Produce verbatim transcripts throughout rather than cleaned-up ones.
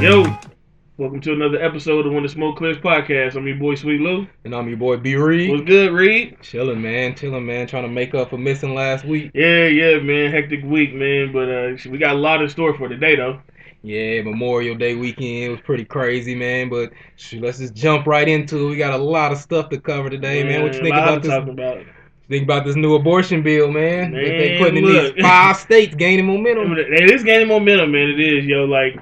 Yo, welcome to another episode of When the Smoke Clears Podcast. I'm your boy Sweet Lou. And I'm your boy B. Reed. What's good, Reed? Chilling, man. Chilling, man. Trying to make up for missing last week. Yeah, yeah, man. Hectic week, man. But uh, we got a lot in store for today, though. Yeah, Memorial Day weekend was pretty crazy, man. But shoot, let's just jump right into it. We got a lot of stuff to cover today, man. man. What you think about this? About think about this new abortion bill, man. man that they putting look. in these five states, gaining momentum. It is gaining momentum, man. It is, yo. Like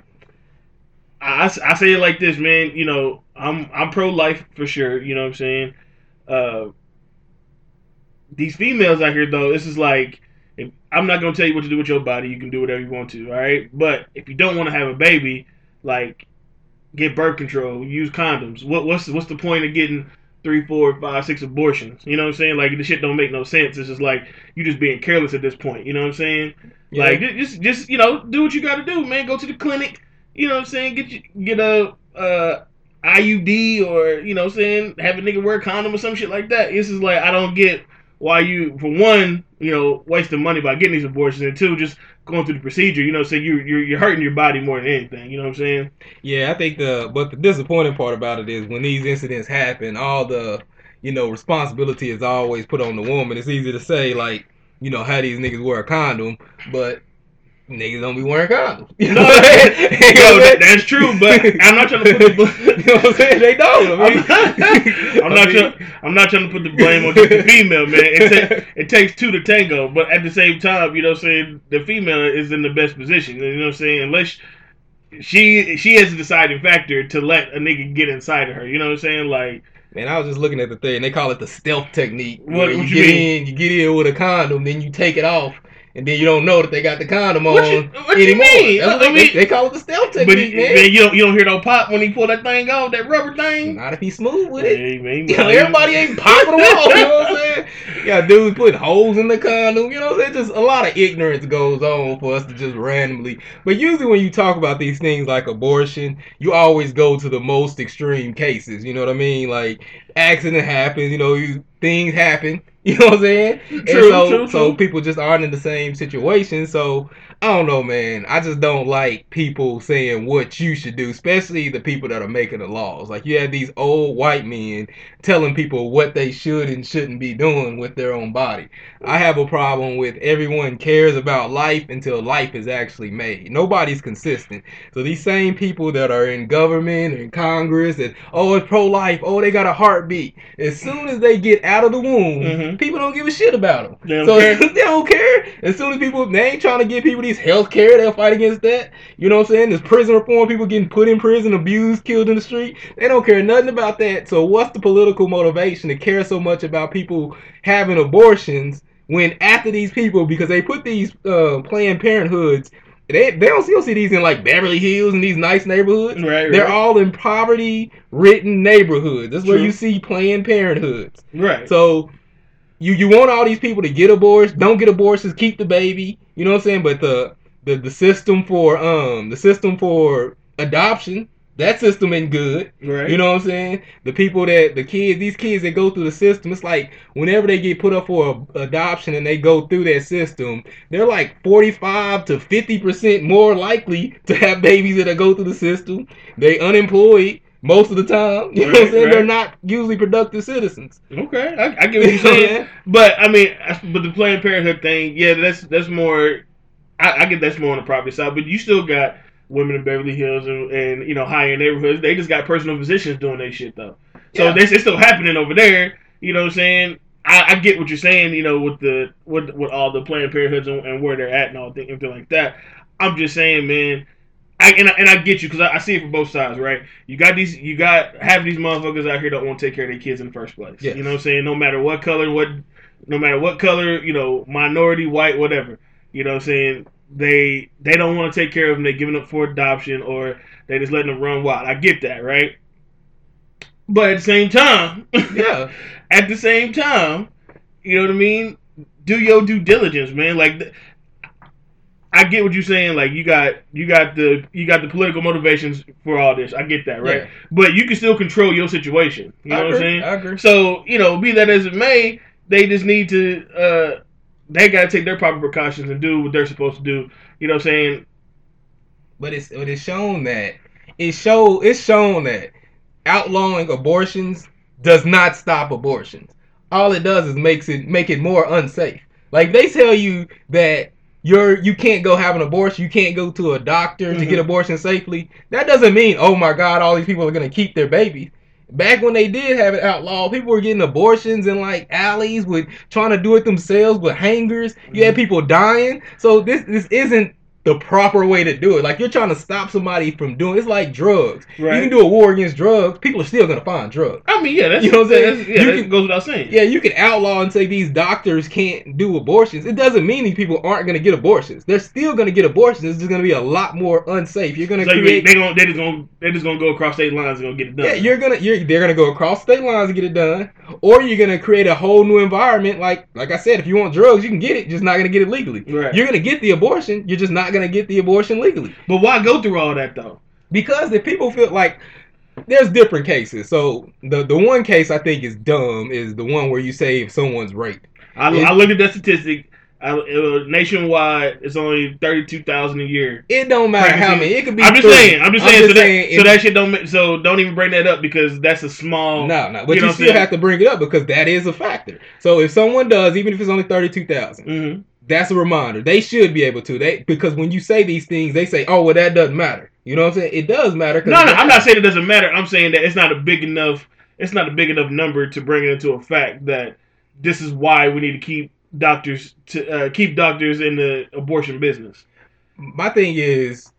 I, I say it like this, man. You know, I'm I'm pro-life for sure. You know what I'm saying? Uh, these females out here, though, this is like. If, I'm not going to tell you what to do with your body. You can do whatever you want to, all right? But if you don't want to have a baby, like, get birth control, use condoms. What, what's, what's the point of getting three, four, five, six abortions? You know what I'm saying? Like, this shit don't make no sense. It's just like, you just being careless at this point. You know what I'm saying? Yeah. Like, just, just you know, do what you got to do, man. Go to the clinic. You know what I'm saying? Get you, get a uh, I U D or, you know what I'm saying, have a nigga wear a condom or some shit like that. This is like, I don't get why you, for one, you know, wasting money by getting these abortions, and two, just going through the procedure, you know, so you, you're you're hurting your body more than anything, you know what I'm saying? Yeah, I think the, but the disappointing part about it is when these incidents happen, all the, you know, responsibility is always put on the woman. It's easy to say, like, you know, how these niggas wear a condom, but niggas don't be wearing condoms. You know no, what I'm saying? You know yo, that, that's true, but I'm not trying to put the you know what I'm saying? They don't. I mean, I'm not I mean, trying. I'm not trying to put the blame on just the female, man. It, ta- it takes two to tango, but at the same time, you know, what I'm saying, the female is in the best position. You know, what I'm saying, unless she she has a deciding factor to let a nigga get inside of her. You know, what I'm saying, like. Man, I was just looking at the thing. They call it the stealth technique. What, you, what you get mean? in, you get in with a condom, then you take it off. And then you don't know that they got the condom on what you, what anymore. You mean? That's what I mean, they, they call it the stealth technique, but, man. man. You don't you don't hear no pop when he pull that thing off, that rubber thing. Not if he's smooth with it. Hey, man, you know, everybody ain't popping them off. You know what I'm saying? Yeah, dudes putting holes in the condom. You know what I'm saying? Just a lot of ignorance goes on for us to just randomly. But usually when you talk about these things like abortion, you always go to the most extreme cases. You know what I mean? Like accident happens. You know, you, things happen. You know what I'm saying? True, and so, true, true. So people just aren't in the same situation. So I don't know, man. I just don't like people saying what you should do, especially the people that are making the laws. Like you have these old white men telling people what they should and shouldn't be doing with their own body. I have a problem with everyone cares about life until life is actually made. Nobody's consistent. So these same people that are in government and Congress and, oh, it's pro-life. Oh, they got a heartbeat. As soon as they get out of the womb, mm-hmm. people don't give a shit about them. They so care. They don't care. As soon as people, they ain't trying to give people these health care, they'll fight against that. You know what I'm saying? There's prison reform, people getting put in prison, abused, killed in the street. They don't care nothing about that. So what's the political motivation to care so much about people having abortions when after these people, because they put these uh, Planned Parenthoods, They they don't, you don't see these in like Beverly Hills and these nice neighborhoods. Right, They're right. all in poverty-ridden neighborhoods. That's True. Where you see Planned Parenthoods. Right. So You you want all these people to get abortions, don't get abortions, keep the baby, you know what I'm saying? But the, the, the system for um the system for adoption, that system ain't good. Right. You know what I'm saying? The people that the kids, these kids that go through the system, it's like whenever they get put up for a, adoption and they go through that system, they're like forty-five to fifty percent more likely to have babies that go through the system. They unemployed. Most of the time, you know right, what I'm saying? Right. They're not usually productive citizens. Okay, I, I get what you're saying. But, I mean, but the Planned Parenthood thing, yeah, that's that's more, I, I get that's more on the property side, but you still got women in Beverly Hills and, and you know, higher neighborhoods. They just got personal physicians doing their shit, though. So yeah. This, it's still happening over there, you know what I'm saying? I, I get what you're saying, you know, with the with, with all the Planned Parenthoods and, and where they're at and all things, everything like that. I'm just saying, man. I, and, I, and I get you because I, I see it from both sides, right? You got these, you got half these motherfuckers out here that won't take care of their kids in the first place. Yes. You know what I'm saying? No matter what color, what, no matter what color, you know, minority, white, whatever. You know what I'm saying? They they don't want to take care of them. They're giving up for adoption or they just letting them run wild. I get that, right? But at the same time, yeah, at the same time, you know what I mean? Do your due diligence, man. Like. Th- I get what you're saying. Like you got you got the you got the political motivations for all this. I get that, right? Yeah. But you can still control your situation. You know I what agree, I'm saying? I agree. So you know, be that as it may, they just need to uh, they got to take their proper precautions and do what they're supposed to do. You know what I'm saying? But it's but it's shown that it's show it's shown that outlawing abortions does not stop abortions. All it does is makes it make it more unsafe. Like, they tell you that you're you can't go have an abortion, you can't go to a doctor mm-hmm. to get abortion safely. That doesn't mean, oh my God, all these people are gonna keep their babies. Back when they did have it outlawed, people were getting abortions in like alleys, with trying to do it themselves with hangers. You had people dying. So this this isn't the proper way to do it. Like, you're trying to stop somebody from doing it's like drugs. Right. You can do a war against drugs. People are still gonna find drugs. I mean, yeah, that's you know what I'm saying. That's, yeah, you that can, goes without saying. Yeah, you can outlaw and say these doctors can't do abortions. It doesn't mean these people aren't gonna get abortions. They're still gonna get abortions. It's just gonna be a lot more unsafe. You're gonna so create. They gonna they just gonna they just gonna go across state lines and gonna get it done. Yeah, you're gonna you're they're gonna go across state lines and get it done, or you're gonna create a whole new environment. Like like I said, if you want drugs, you can get it. Just not gonna get it legally. Right. You're gonna get the abortion. You're just not gonna get the abortion legally. But why go through all that though? Because the people feel like there's different cases. So the the one case I think is dumb is the one where you say if someone's raped. I, it, I looked at that statistic. I, it, nationwide, it's only thirty-two thousand a year. It don't matter how many. It could be. I'm just three. saying. I'm just I'm saying. Just so, saying that, so that shit don't. So don't even bring that up because that's a small. No, no. But you, you still have to bring it up because that is a factor. So if someone does, even if it's only thirty-two thousand. Mm-hmm. That's a reminder. They should be able to. They because when you say these things, they say, "Oh, well, that doesn't matter." You know what I'm saying? It does matter. No, no, I'm not saying it doesn't matter. I'm saying that it's not a big enough. It's not a big enough number to bring it into a fact that this is why we need to keep doctors to uh, keep doctors in the abortion business. My thing is,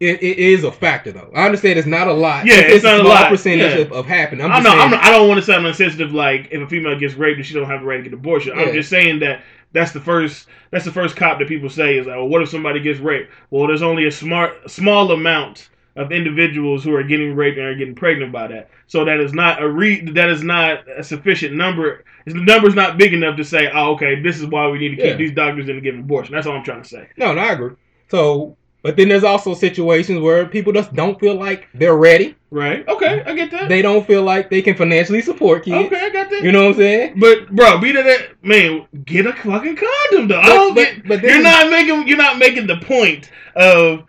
it, it is a factor though. I understand it's not a lot. Yeah, it's, it's not a lot. Percentage yeah. of, of happening. I'm just I know. Saying, I'm not, I don't want to sound insensitive. Like if a female gets raped, and she don't have the right to get abortion. Yeah. I'm just saying that. That's the first. That's the first cop that people say is like, "Well, what if somebody gets raped?" Well, there's only a smart, small amount of individuals who are getting raped and are getting pregnant by that. So that is not a re. That is not a sufficient number. The number's not big enough to say, "Oh, okay, this is why we need to keep yeah. these doctors in to give an abortion." That's all I'm trying to say. No, no, I agree. So, but then there's also situations where people just don't feel like they're ready. Right. Okay, I get that. They don't feel like they can financially support kids. Okay, I got that. You know what I'm saying? But bro, be to that man, get a fucking condom though. But, I don't but, get, but you're is, not making you're not making the point of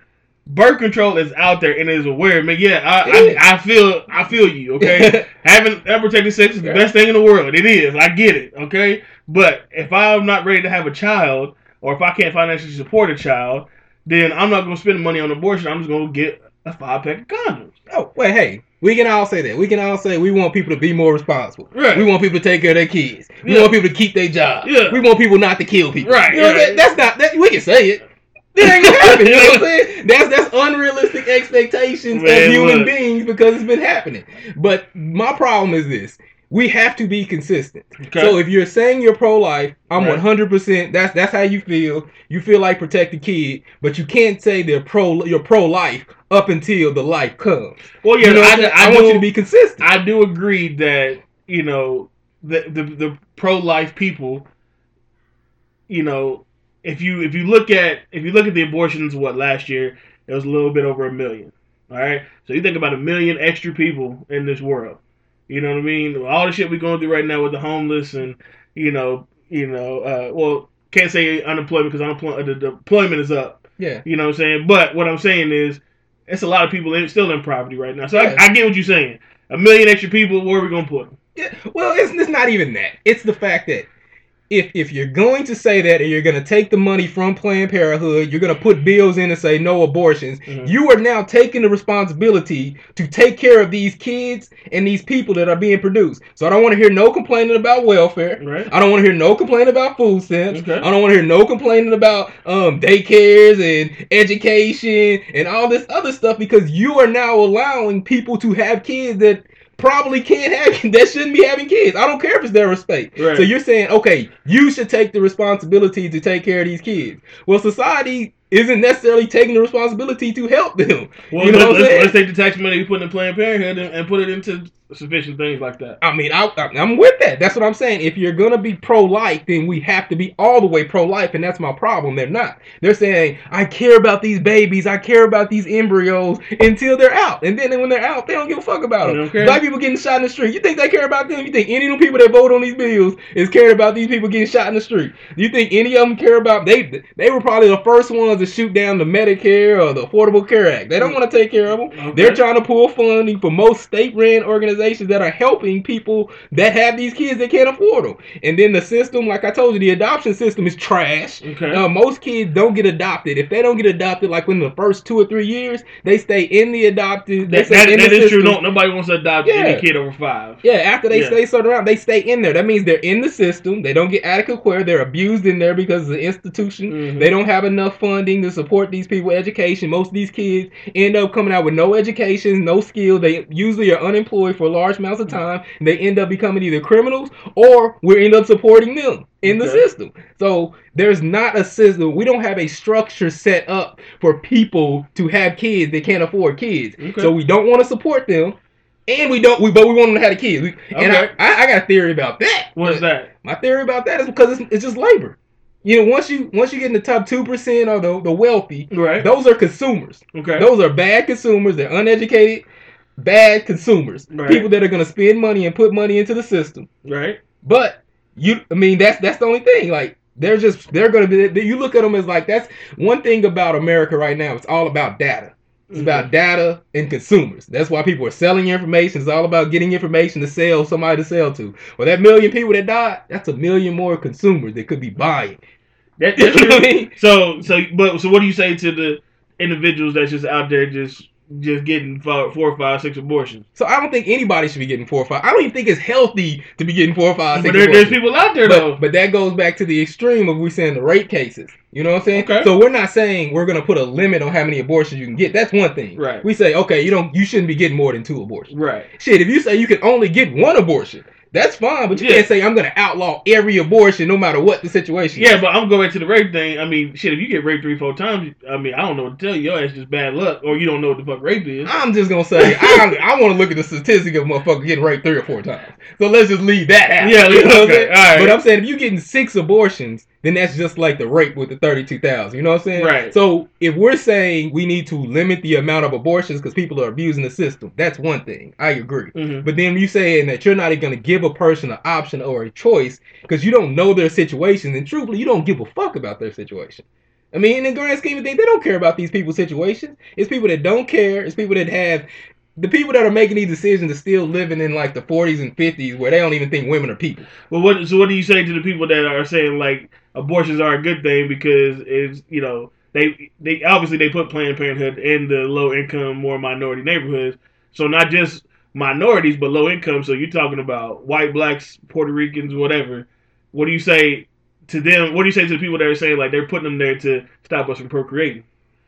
birth control is out there and is aware. Man, yeah, I I, I feel I feel you. Okay, having unprotected sex is the right. best thing in the world. It is. I get it. Okay, but if I'm not ready to have a child, or if I can't financially support a child, then I'm not gonna spend money on abortion. I'm just gonna get a five pack of condoms. Oh, well, hey, we can all say that. We can all say we want people to be more responsible. Right. We want people to take care of their kids. We yeah. want people to keep their job. Yeah. We want people not to kill people. Right. You know right. what I'm saying? That's not, that, we can say it. That ain't gonna happen. You know what I'm saying? That's, that's unrealistic expectations Man, of human look. beings because it's been happening. But my problem is this. We have to be consistent. Okay. So if you're saying you're pro-life, I'm right. one hundred percent. That's that's how you feel. You feel like protect the kid, but you can't say they're pro. You're pro-life up until the life comes. Well, yeah, you know, I, I, I do, want you to be consistent. I do agree that you know the the, the pro-life people. You know, if you if you look at if you look at the abortions, what last year it was a little bit over a million. All right, so you think about a million extra people in this world. You know what I mean? All the shit we're going through right now with the homeless and, you know, you know, uh, well, can't say unemployment because unemployment the, the employment is up. Yeah. You know what I'm saying? But what I'm saying is it's a lot of people in, still in poverty right now. So yeah. I, I get what you're saying. A million extra people, where are we going to put them? Yeah. Well, it's, it's not even that. It's the fact that if if you're going to say that and you're going to take the money from Planned Parenthood, you're going to put bills in and say no abortions, mm-hmm. you are now taking the responsibility to take care of these kids and these people that are being produced. So I don't want to hear no complaining about welfare. Right. I don't want to hear no complaining about food stamps. Okay. I don't want to hear no complaining about um, daycares and education and all this other stuff because you are now allowing people to have kids that probably can't have that shouldn't be having kids. I don't care if it's their respect. Right. So you're saying, okay, you should take the responsibility to take care of these kids. Well, society isn't necessarily taking the responsibility to help them. Well, you know let's, let's, let's take the tax money we put in Planned Parenthood and, and put it into sufficient things like that. I mean, I, I, I'm with that. That's what I'm saying. If you're going to be pro-life, then we have to be all the way pro-life, and that's my problem. They're not. They're saying, I care about these babies, I care about these embryos until they're out. And then when they're out, they don't give a fuck about them. Black people getting shot in the street. You think they care about them? You think any of the people that vote on these bills is caring about these people getting shot in the street? Do you think any of them care about... They they were probably the first ones to shoot down the Medicare or the Affordable Care Act. They don't want to take care of them. Okay. They're trying to pull funding for most state-run organizations that are helping people that have these kids that can't afford them. And then the system, like I told you, the adoption system is trash. Okay. Uh, most kids don't get adopted. If they don't get adopted, like within the first two or three years, they stay in the adopted... They that stay that, in that the is system. True. No, nobody wants to adopt yeah. any kid over five. Yeah, after they yeah. stay certain around, they stay in there. That means they're in the system. They don't get adequate care. They're abused in there because of the institution. Mm-hmm. They don't have enough funding to support these people education. Most of these kids end up coming out with no education, no skill. They usually are unemployed for large amounts of time. And they end up becoming either criminals or we end up supporting them in the okay. system. So there's not a system. We don't have a structure set up for people to have kids that can't afford kids. Okay. So we don't want to support them. And we don't, we but we want them to have the kids. We, okay. And I, I, I got a theory about that. What is that? My theory about that is because it's, it's just labor. You know, once you once you get in the top two percent or the the wealthy, right. those are consumers. Okay, those are bad consumers. They're uneducated, bad consumers. Right. People that are going to spend money and put money into the system. Right. But you, I mean, that's that's the only thing. Like they're just they're going to be. You look at them as like that's one thing about America right now. It's all about data. It's about data and consumers. That's why people are selling information. It's all about getting information to sell somebody to sell to. Well, that million people that died, that's a million more consumers that could be buying. That, that's true. I mean, so, so, but so, what do you say to the individuals that's just out there just just getting four, four, five, six abortions? So I don't think anybody should be getting four or five. I don't even think it's healthy to be getting four or five, six but there, abortions. But there's people out there but, though. But that goes back to the extreme of we saying the rape cases. You know what I'm saying? Okay. So we're not saying we're going to put a limit on how many abortions you can get. That's one thing. Right. We say, okay, you don't, you shouldn't be getting more than two abortions. Right. Shit, if you say you can only get one abortion, that's fine, but you yeah. can't say I'm going to outlaw every abortion no matter what the situation is. Yeah, but I'm going back to the rape thing. I mean, shit, if you get raped three, four times, I mean, I don't know what to tell you. Your ass just bad luck, or you don't know what the fuck rape is. I'm just going to say, I, I want to look at the statistic of motherfucker getting raped three or four times. So let's just leave that out. Yeah, you know okay. what I'm all right. But I'm saying if you're getting six abortions, then that's just like the rape with the thirty-two thousand. You know what I'm saying? Right. So if we're saying we need to limit the amount of abortions because people are abusing the system, that's one thing. I agree. Mm-hmm. But then you saying that you're not even going to give a person an option or a choice because you don't know their situation. And truthfully, you don't give a fuck about their situation. I mean, in the grand scheme of things, they don't care about these people's situations. It's people that don't care. It's people that have... The people that are making these decisions are still living in like the forties and fifties where they don't even think women are people. Well, what so what do you say to the people that are saying like abortions are a good thing because it's, you know, they they obviously they put Planned Parenthood in the low income, more minority neighborhoods. So not just minorities, but low income. So you're talking about white, blacks, Puerto Ricans, whatever. What do you say to them? What do you say to the people that are saying like they're putting them there to stop us from procreating?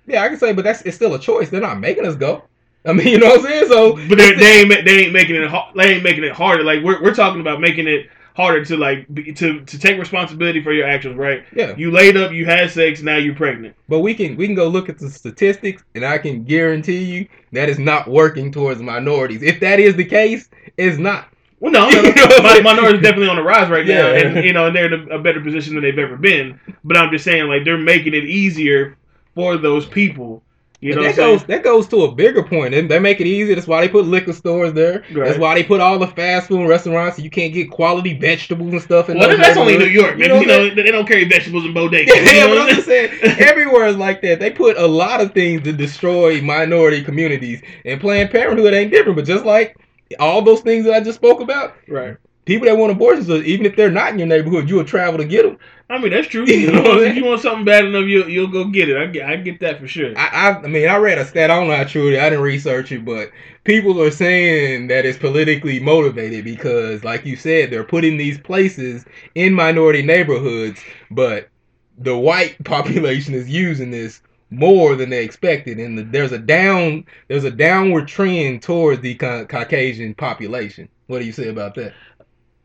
Yeah, I can say, but that's it's still a choice. They're not making us go. I mean, you know what I'm saying? So, but they, they ain't they ain't making it they ain't making it harder. Like we're we're talking about making it harder to like be, to to take responsibility for your actions, right? Yeah. You laid up, you had sex, now you're pregnant. But we can we can go look at the statistics, and I can guarantee you that is not working towards minorities. If that is the case, it's not. Well, no, no, no. Minorities definitely on the rise right now, yeah. and you know, and they're in a better position than they've ever been. But I'm just saying, like they're making it easier for those people. You know that goes that goes to a bigger point. They, they make it easy. That's why they put liquor stores there. Right. That's why they put all the fast food restaurants so you can't get quality vegetables and stuff. In well, those that's only New York. You know, you know they don't carry vegetables in bodegas. Yeah, you know but what I'm just saying, everywhere is like that. They put a lot of things to destroy minority communities. And Planned Parenthood ain't different. But just like all those things that I just spoke about, right? People that want abortions, even if they're not in your neighborhood, you'll travel to get them. I mean, that's true. You know, if you want something bad enough, you'll, you'll go get it. I get, I get that for sure. I, I, I mean, I read a stat. I don't know how true it is. I didn't research it, but people are saying that it's politically motivated because, like you said, they're putting these places in minority neighborhoods, but the white population is using this more than they expected, and the, there's a down, there's a downward trend towards the ca- Caucasian population. What do you say about that?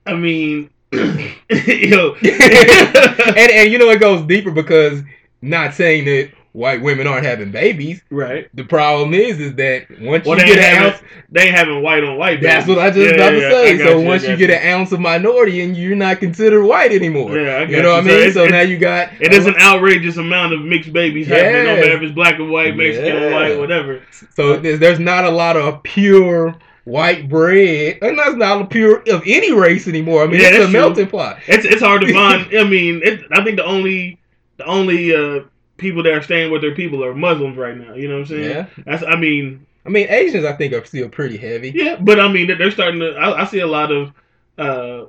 I mean, yo, and and you know it goes deeper because not saying that white women aren't having babies. Right. The problem is, is that once well, you get an ounce, they ain't having white on white babies. That's what I just yeah, about yeah, to say. So you, once you, you get an ounce of minority, and you're not considered white anymore. Yeah, I got you know you. what I mean. So, so now you got it is an outrageous amount of mixed babies yeah. happening. No matter if it's black and white, Mexican yeah. and white, whatever. So there's not a lot of pure white bread, and that's not a pure of any race anymore. I mean, yeah, it's a true. melting pot. It's it's hard to find. I mean, it, I think the only the only. Uh, people that are staying with their people are Muslims right now. You know what I'm saying? Yeah. That's, I mean... I mean, Asians, I think, are still pretty heavy. Yeah, but I mean, they're starting to... I, I see a lot of uh,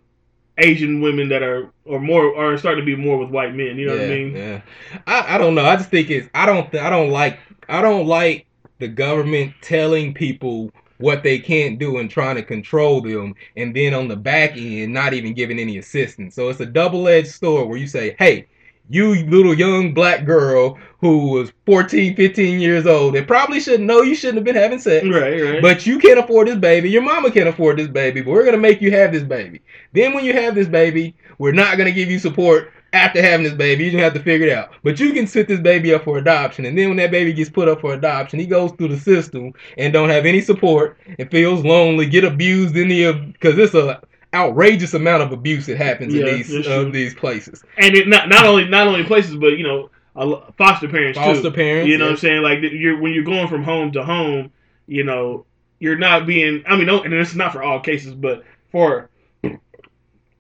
Asian women that are or more are starting to be more with white men. You know yeah, what I mean? Yeah. I, I don't know. I just think it's... I don't, I don't like... I don't like the government telling people what they can't do and trying to control them, and then on the back end, not even giving any assistance. So it's a double-edged sword where you say, hey... You little young black girl who was fourteen, fifteen years old and probably shouldn't know you shouldn't have been having sex. Right, right. But you can't afford this baby. Your mama can't afford this baby. But we're going to make you have this baby. Then when you have this baby, we're not going to give you support after having this baby. You're going to have to figure it out. But you can set this baby up for adoption. And then when that baby gets put up for adoption, he goes through the system and don't have any support and feels lonely, get abused in the... Because it's a... outrageous amount of abuse that happens yeah, in these uh, these places, and it not not only not only places, but you know, foster parents, foster too. parents. You know yeah. what I'm saying? Like you're when you're going from home to home, you know, you're not being. I mean, no, and this is not for all cases, but for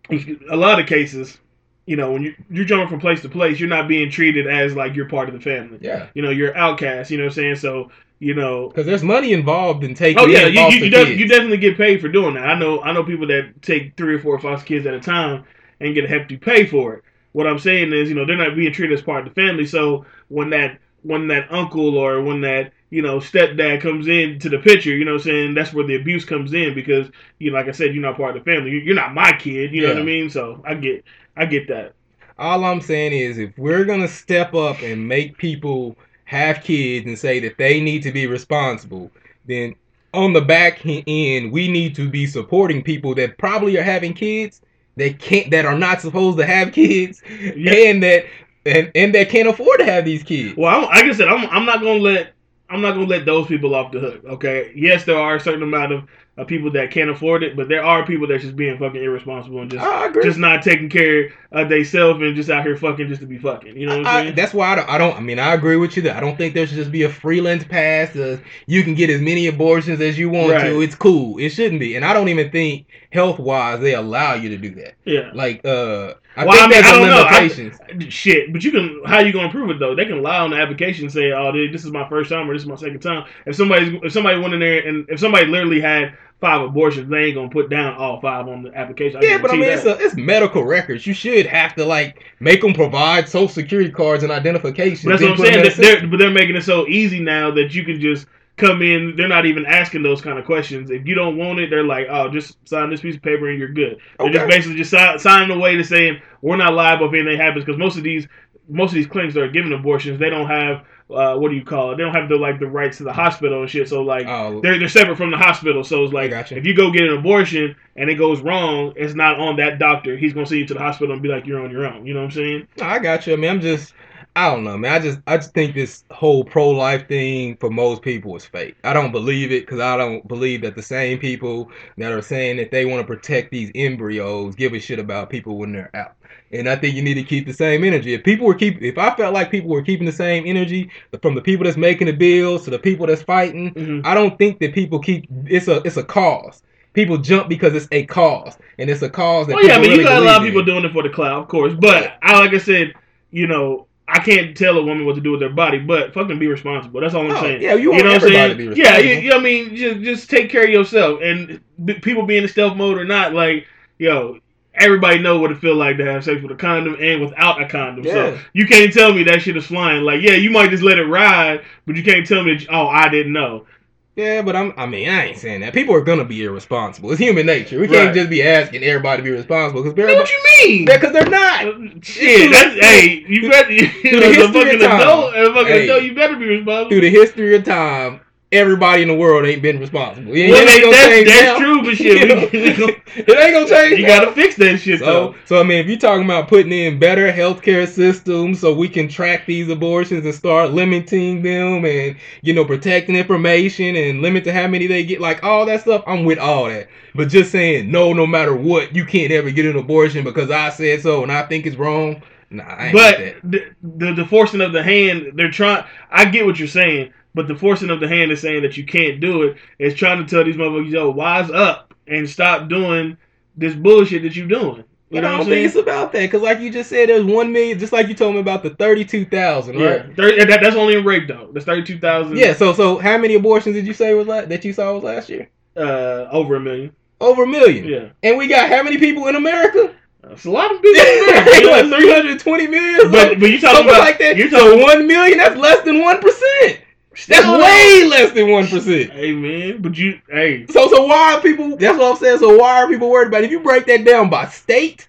a lot of cases, you know, when you you're jumping from place to place, you're not being treated as like you're part of the family. Yeah, you know, you're outcast. You know what I'm saying? So. You know, because there's money involved in taking. Oh yeah, you you, you, de- you definitely get paid for doing that. I know I know people that take three or four foster kids at a time and get a hefty pay for it. What I'm saying is, you know, they're not being treated as part of the family. So when that when that uncle or when that you know stepdad comes in to the picture, you know, what I'm saying that's where the abuse comes in because you know, like I said, you're not part of the family. You're not my kid. You know yeah. what I mean? So I get I get that. All I'm saying is, if we're gonna step up and make people have kids and say that they need to be responsible, then on the back end, we need to be supporting people that probably are having kids, that can't, that are not supposed to have kids, yeah. and that and, and that can't afford to have these kids. Well, I'm, like I said, I'm I'm not gonna let I'm not gonna let those people off the hook. Okay, yes, there are a certain amount of, of people that can't afford it, but there are people that's just being fucking irresponsible and just just not taking care of themselves and just out here fucking just to be fucking. You know what I, I'm saying? That's why I don't, I don't. I mean, I agree with you that I don't think there should just be a freelance pass. Uh, you can get as many abortions as you want right. to. It's cool. It shouldn't be. And I don't even think health wise they allow you to do that. Yeah. Like uh, I well, think I mean, there's I don't limitations. Know. I, shit, but you can. How you gonna prove it though? They can lie on the application and say, "Oh, dude, this is my first time or this is my second time." If somebody if somebody went in there and if somebody literally had five abortions, they ain't gonna put down all five on the application. I yeah, but I mean, it's, a, it's medical records. You should have to like make them provide social security cards and identification. But that's what I'm saying. They're, but they're making it so easy now that you can just come in. They're not even asking those kind of questions. If you don't want it, they're like, "Oh, just sign this piece of paper and you're good." They're okay. just basically just sign, signing away to saying we're not liable if anything happens because most of these most of these clinics that are giving abortions, they don't have. Uh, what do you call it? They don't have the like the rights to the hospital and shit. So like oh, they're they're separate from the hospital. So it's like if you go get an abortion and it goes wrong, it's not on that doctor. He's gonna send you to the hospital and be like, "You're on your own." You know what I'm saying? I got you. I mean, I'm just I don't know, man. I just I just think this whole pro life thing for most people is fake. I don't believe it because I don't believe that the same people that are saying that they want to protect these embryos give a shit about people when they're out. And I think you need to keep the same energy. If people were keep, if I felt like people were keeping the same energy from the people that's making the bills to the people that's fighting, mm-hmm. I don't think that people keep. It's a it's a cause. People jump because it's a cause, and it's a cause that. Well, yeah, I mean, really you got a lot of people in. doing it for the clout, of course. But I, like I said, you know, I can't tell a woman what to do with their body, but fucking be responsible. That's all I'm oh, saying. Yeah, you want you know everybody what I'm saying? to be responsible. Yeah, you, you know what I mean, just just take care of yourself, and b- people being in stealth mode or not, like yo. Everybody know what it feel like to have sex with a condom and without a condom. Yeah. So you can't tell me that shit is flying. Like, yeah, you might just let it ride, but you can't tell me that, oh, I didn't know. Yeah, but I'm, I mean, I ain't saying that. People are going to be irresponsible. It's human nature. We can't right. just be asking everybody to be responsible. Cause everybody, what you mean? Because they're not. Shit, that's, hey, you better, you know, the history of time. Adult, as a fucking hey, adult, you better be responsible. Through the history of time, everybody in the world ain't been responsible. It, well, it ain't gonna that's, change that's true, but shit, you know, it ain't gonna change. You gotta fix that shit, so, though. So I mean, if you're talking about putting in better healthcare systems so we can track these abortions and start limiting them, and you know, protecting information and limit to how many they get, like all that stuff, I'm with all that. But just saying no, no matter what, you can't ever get an abortion because I said so and I think it's wrong. Nah, I ain't but with that. the the the forcing of the hand, they're trying. I get what you're saying. But the forcing of the hand is saying that you can't do it. It's trying to tell these motherfuckers, yo, wise up and stop doing this bullshit that you're doing. You know I don't think it's about that. Because like you just said, there's one million, just like you told me about the thirty-two thousand, right? Yeah, thirty, that, that's only in rape, though. That's thirty-two thousand. Yeah, so so how many abortions did you say was la- that you saw was last year? Uh, Over a million. Over a million? Yeah. And we got how many people in America? It's a lot of business. Like three hundred twenty million? But, but you're talking Something about... like that. You're talking so one million, that's less than one percent. That's no. way less than one percent. Hey, man, but you, hey. So, so why are people, that's what I'm saying, so why are people worried about it? If you break that down by state,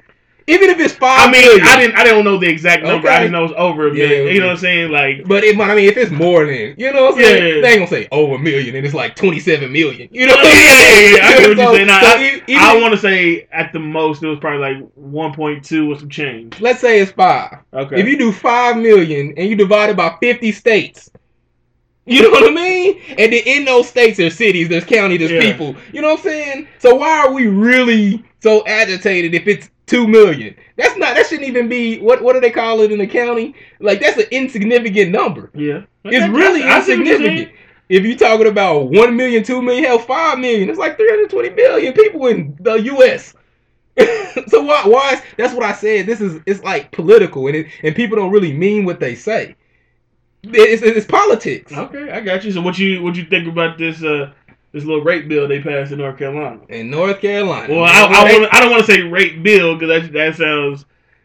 even if it's five I mean, million, I didn't I don't know the exact number. Okay. I didn't know it was over a million. Yeah, you know what I'm saying? Like, but it, I mean, if it's more than, you know what I'm yeah, saying? Yeah. They ain't going to say over a million and it's like twenty-seven million. You know what I'm saying? Yeah, yeah, yeah. I get what so, you're saying. Now, so I, even, I want to say at the most it was probably like one point two or some change. Let's say it's five. Okay. If you do five million and you divide it by fifty states, you know what I mean? And then in those states, there's cities, there's county, there's yeah. people. You know what I'm saying? So why are we really so agitated if it's two million? That's not. That shouldn't even be. What What do they call it in the county? Like that's an insignificant number. Yeah, it's that, really I, I insignificant. If you're talking about one million, two million, hell, five million, it's like three hundred twenty million people in the U S So why? Why? Is, that's what I said. This is. It's like political, and it, and people don't really mean what they say. It's, it's politics. Okay, I got you. So what you what you think about this uh, this little rape bill they passed in North Carolina? In North Carolina. Well, I I, wanna, I don't want to say rape bill because that that sounds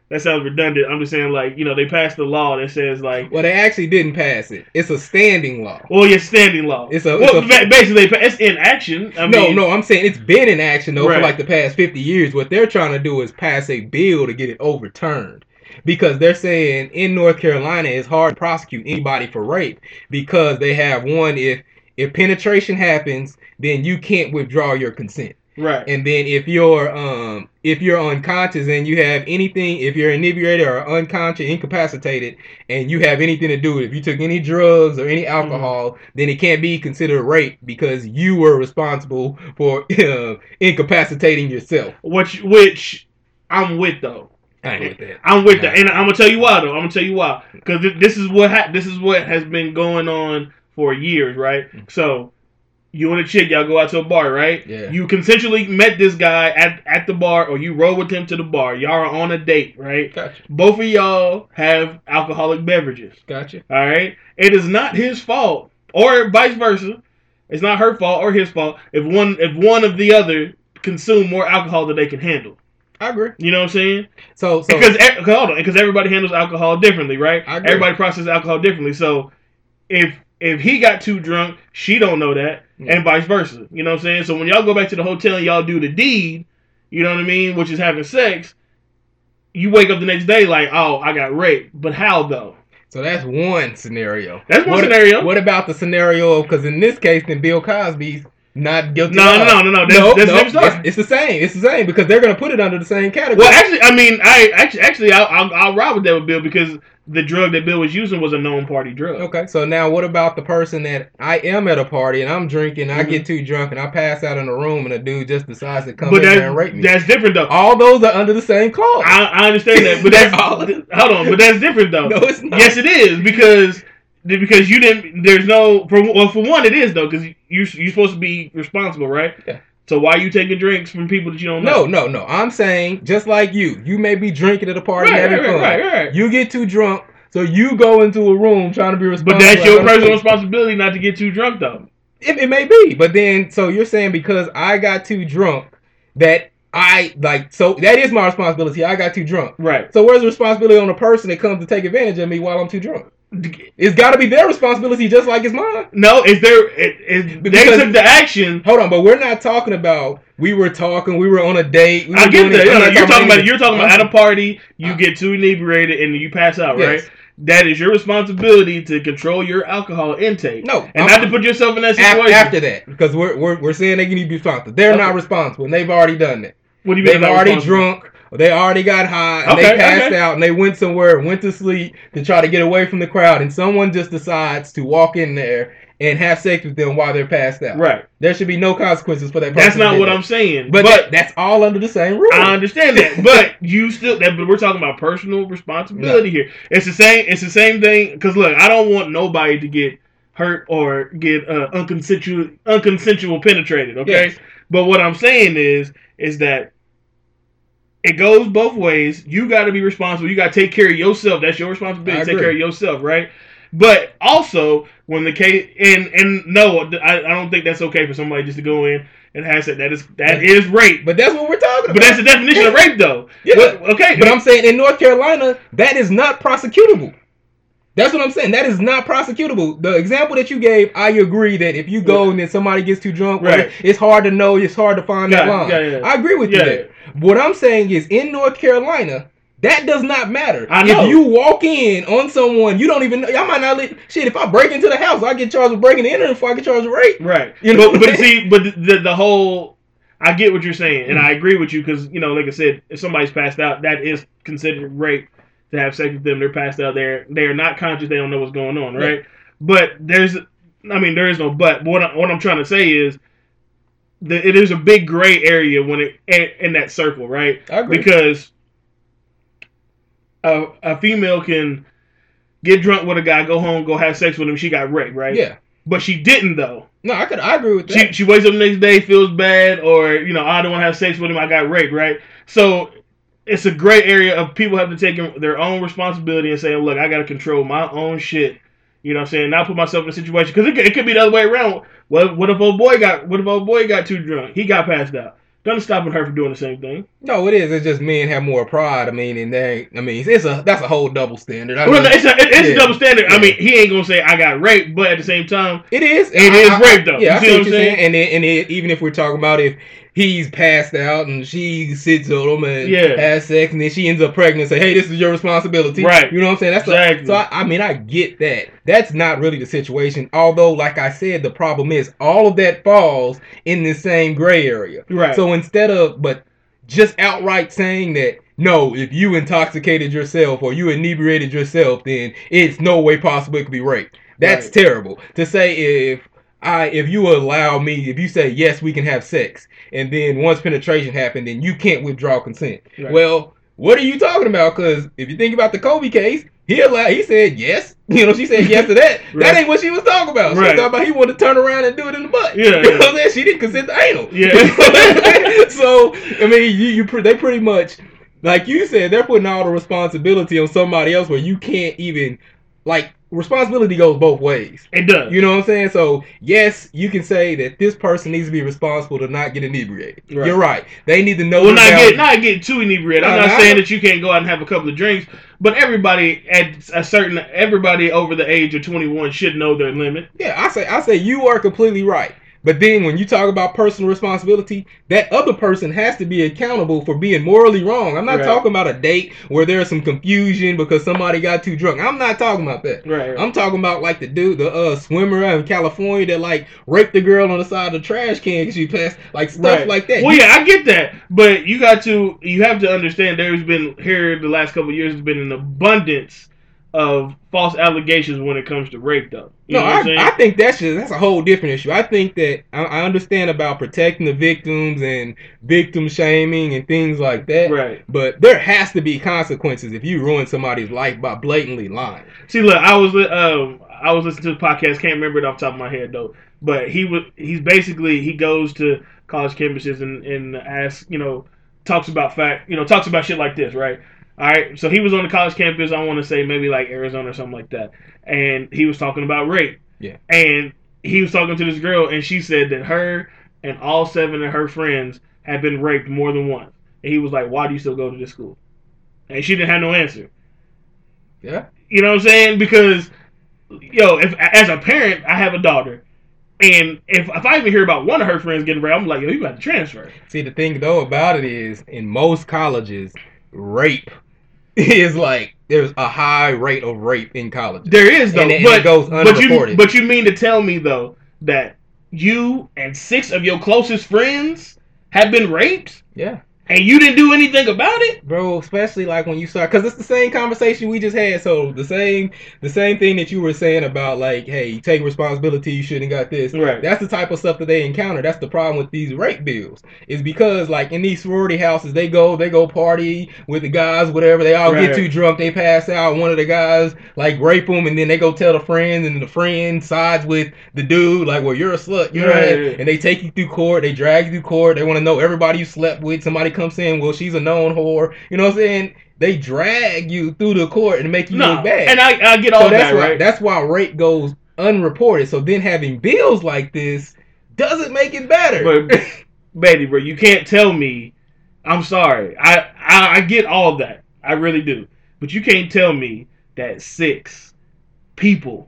that sounds redundant. I'm just saying like you know they passed a law that says like. Well, they actually didn't pass it. It's a standing law. Well, yeah, standing law. It's a. It's well, a, basically, it's in action. I no, mean, no, I'm saying it's been in action though right. for like the past fifty years. What they're trying to do is pass a bill to get it overturned. Because they're saying in North Carolina it's hard to prosecute anybody for rape because they have one, if if penetration happens, then you can't withdraw your consent. Right. And then if you're um if you're unconscious and you have anything, if you're inebriated or unconscious, incapacitated, and you have anything to do with it, if you took any drugs or any alcohol, mm-hmm. then it can't be considered rape because you were responsible for uh, incapacitating yourself. Which which I'm with though. I ain't with that. I'm with that, and I'm gonna tell you why though. I'm gonna tell you why, because this is what ha- this is what has been going on for years, right? So, you and a chick, y'all go out to a bar, right? Yeah. You consensually met this guy at, at the bar, or you rode with him to the bar. Y'all are on a date, right? Gotcha. Both of y'all have alcoholic beverages. Gotcha. All right. It is not his fault, or vice versa. It's not her fault or his fault if one if one of the other consume more alcohol than they can handle. I agree. You know what I'm saying? So, so because hold on, because everybody handles alcohol differently, right? I agree. Everybody processes alcohol differently. So, if if he got too drunk, she don't know that, yeah. and vice versa. You know what I'm saying? So when y'all go back to the hotel and y'all do the deed, you know what I mean, which is having sex, you wake up the next day like, oh, I got raped. But how though? So that's one scenario. That's one what, scenario. What about the scenario of because in this case, then Bill Cosby's. Not guilty. No, no, no, no, that's, no. That's no, the same it's, it's the same. It's the same because they're gonna put it under the same category. Well, actually, I mean, I actually, actually, I'll, I'll, I'll ride with that with Bill because the drug that Bill was using was a known party drug. Okay. So now, what about the person that I am at a party and I'm drinking, mm-hmm. I get too drunk and I pass out in the room, and a dude just decides to come but in there and rape me? That's different, though. All those are under the same clause. I, I understand that, but that's all. Hold on, but that's different, though. No, it's not. Yes, it is because. Because you didn't, there's no, for, well, for one, it is, though, because you're, you're supposed to be responsible, right? Yeah. So why are you taking drinks from people that you don't know? No, no, no. I'm saying, just like you, you may be drinking at a party right, having right, fun. Right, right, right. You get too drunk, so you go into a room trying to be responsible. But that's your personal responsibility not to get too drunk, though. It, it may be. But then, so you're saying because I got too drunk that... I like so that is my responsibility. I got too drunk. Right. So where's the responsibility on the person that comes to take advantage of me while I'm too drunk? It's got to be their responsibility, just like it's mine. No, it's their. It, it, because, they took the action. Hold on, but we're not talking about. We were talking. We were on a date. We I get that. It, yeah, you're talking about. You're talking about at a party. You uh, get too inebriated and you pass out, yes. right? that is your responsibility to control your alcohol intake. No, and I'm, not to put yourself in that situation after that, because we're we're, we're saying they can be responsible. They're okay. not responsible, and they've already done that. What do you mean? They've already drunk. They already got high, and okay, they passed okay. out, and they went somewhere, went to sleep to try to get away from the crowd, and someone just decides to walk in there and have sex with them while they're passed out. Right. There should be no consequences for that person. That's not what I'm saying. But, but that, that's all under the same rule. I understand that. But you still, that, but we're talking about personal responsibility no. here. It's the same, it's the same thing, because look, I don't want nobody to get hurt or get uh, unconsensual, unconsensual penetrated, okay? Yes. But what I'm saying is, is that it goes both ways. You got to be responsible. You got to take care of yourself. That's your responsibility. Take care of yourself, right? But also, when the case and and no, I, I don't think that's okay for somebody just to go in and have sex. That is that is rape. But that's what we're talking about. But that's the definition yeah. of rape, though. Yeah. But, okay. But I'm saying in North Carolina, that is not prosecutable. That's what I'm saying. That is not prosecutable. The example that you gave, I agree that if you go yeah. and then somebody gets too drunk, right. it's hard to know. It's hard to find yeah, that line. Yeah, yeah. I agree with yeah. you there. What I'm saying is in North Carolina, that does not matter. I know. If you walk in on someone, you don't even know. Y'all might not let, shit, if I break into the house, I get charged with breaking the internet before I get charged with rape. Right. You know but, but see, but the, the whole, I get what you're saying, and mm-hmm. I agree with you because, you know, like I said, if somebody's passed out, that is considered rape. To have sex with them, they're passed out there. They are not conscious. They don't know what's going on, right? Yeah. But there's, I mean, there is no but. But what, I, what I'm trying to say is that it is a big gray area when it in that circle, right? I agree. Because a, a female can get drunk with a guy, go home, go have sex with him. She got raped, right? Yeah. But she didn't, though. No, I could. I agree with that. She, she wakes up the next day, feels bad, or, you know, I don't want to have sex with him. I got raped, right? So it's a great area of people have to take their own responsibility and say, look, I got to control my own shit. You know what I'm saying? Not put myself in a situation. Because it, it could be the other way around. What, what if old boy got What if old boy got too drunk? He got passed out. Doesn't stop her from doing the same thing. No, it is. It's just men have more pride. I mean, and they, I mean, it's a that's a whole double standard. I well, mean, it's a, it's yeah. a double standard. Yeah. I mean, he ain't gonna say I got raped, but at the same time, it is. It I, is I, rape though. Yeah, you see I see what, what you're saying. saying? And it, and it, even if we're talking about if he's passed out and she sits on him and yeah. has sex, and then she ends up pregnant, and say, hey, this is your responsibility. Right. You know what I'm saying? That's exactly. a, so. I, I mean, I get that. That's not really the situation. Although, like I said, the problem is all of that falls in the same gray area. Right. So instead of, but just outright saying that, no, if you intoxicated yourself or you inebriated yourself, then it's no way possible it could be rape. That's right. terrible. To say if I, if you allow me, if you say, yes, we can have sex, and then once penetration happened, then you can't withdraw consent. Right. Well, what are you talking about? Because if you think about the Kobe case, He allowed, he said yes. You know, she said yes to that. Right. That ain't what she was talking about. She right. was talking about he wanted to turn around and do it in the butt. Yeah, yeah. You know what I'm saying? She didn't consent to anal. Yeah. So, I mean, you, you they pretty much, like you said, they're putting all the responsibility on somebody else where you can't even, like, responsibility goes both ways. It does. You know what I'm saying? So, yes, you can say that this person needs to be responsible to not get inebriated. Right. You're right. They need to know. Well, not get, not get too inebriated. I'm uh, not saying that you can't go out and have a couple of drinks, but everybody at a certain, everybody over the age of twenty-one should know their limit. Yeah, I say, I say you are completely right. But then when you talk about personal responsibility, that other person has to be accountable for being morally wrong. I'm not right. talking about a date where there's some confusion because somebody got too drunk. I'm not talking about that. Right, right. I'm talking about like the dude, the uh, swimmer out in California that like raped the girl on the side of the trash can because she passed, like stuff right. like that. Well, you, yeah, I get that. But you got to, you have to understand there's been, here the last couple of years, there's been an abundance of false allegations when it comes to rape, though. You no, know what I, I think that's just, that's a whole different issue. I think that I, I understand about protecting the victims and victim shaming and things like that. Right. But there has to be consequences if you ruin somebody's life by blatantly lying. See, look, I was um, I was listening to the podcast. Can't remember it off the top of my head though. But he was he's basically he goes to college campuses and and asks, you know, talks about fact, you know, talks about shit like this, right? All right, so he was on the college campus, I want to say maybe like Arizona or something like that, and he was talking about rape. Yeah. And he was talking to this girl, and she said that her and all seven of her friends had been raped more than once. And he was like, why do you still go to this school? And she didn't have no answer. Yeah. You know what I'm saying? Because, yo, if as a parent, I have a daughter. And if if I even hear about one of her friends getting raped, I'm like, yo, you got to transfer. See, the thing, though, about it is, in most colleges, rape is like there's a high rate of rape in college. There is though, and it, but and it goes unreported. But you, but you mean to tell me though that you and six of your closest friends have been raped? Yeah. And you didn't do anything about it, bro. Especially like when you start, because it's the same conversation we just had. So the same, the same thing that you were saying about like, hey, take responsibility. You shouldn't got this. Right. That's the type of stuff that they encounter. That's the problem with these rape bills. Is because like in these sorority houses, they go, they go party with the guys, whatever. They all right. get too drunk, they pass out. One of the guys like rape them, and then they go tell the friend, and the friend sides with the dude. Like, well, you're a slut, you know. Right. And they take you through court. They drag you through court. They want to know everybody you slept with. Somebody comes in, well, she's a known whore. You know what I'm saying? They drag you through the court and make you nah, look bad. And I, I get all so that, that's why, right? That's why rape goes unreported. So then having bills like this doesn't make it better. But, baby, bro, you can't tell me. I'm sorry. I, I, I get all that. I really do. But you can't tell me that six people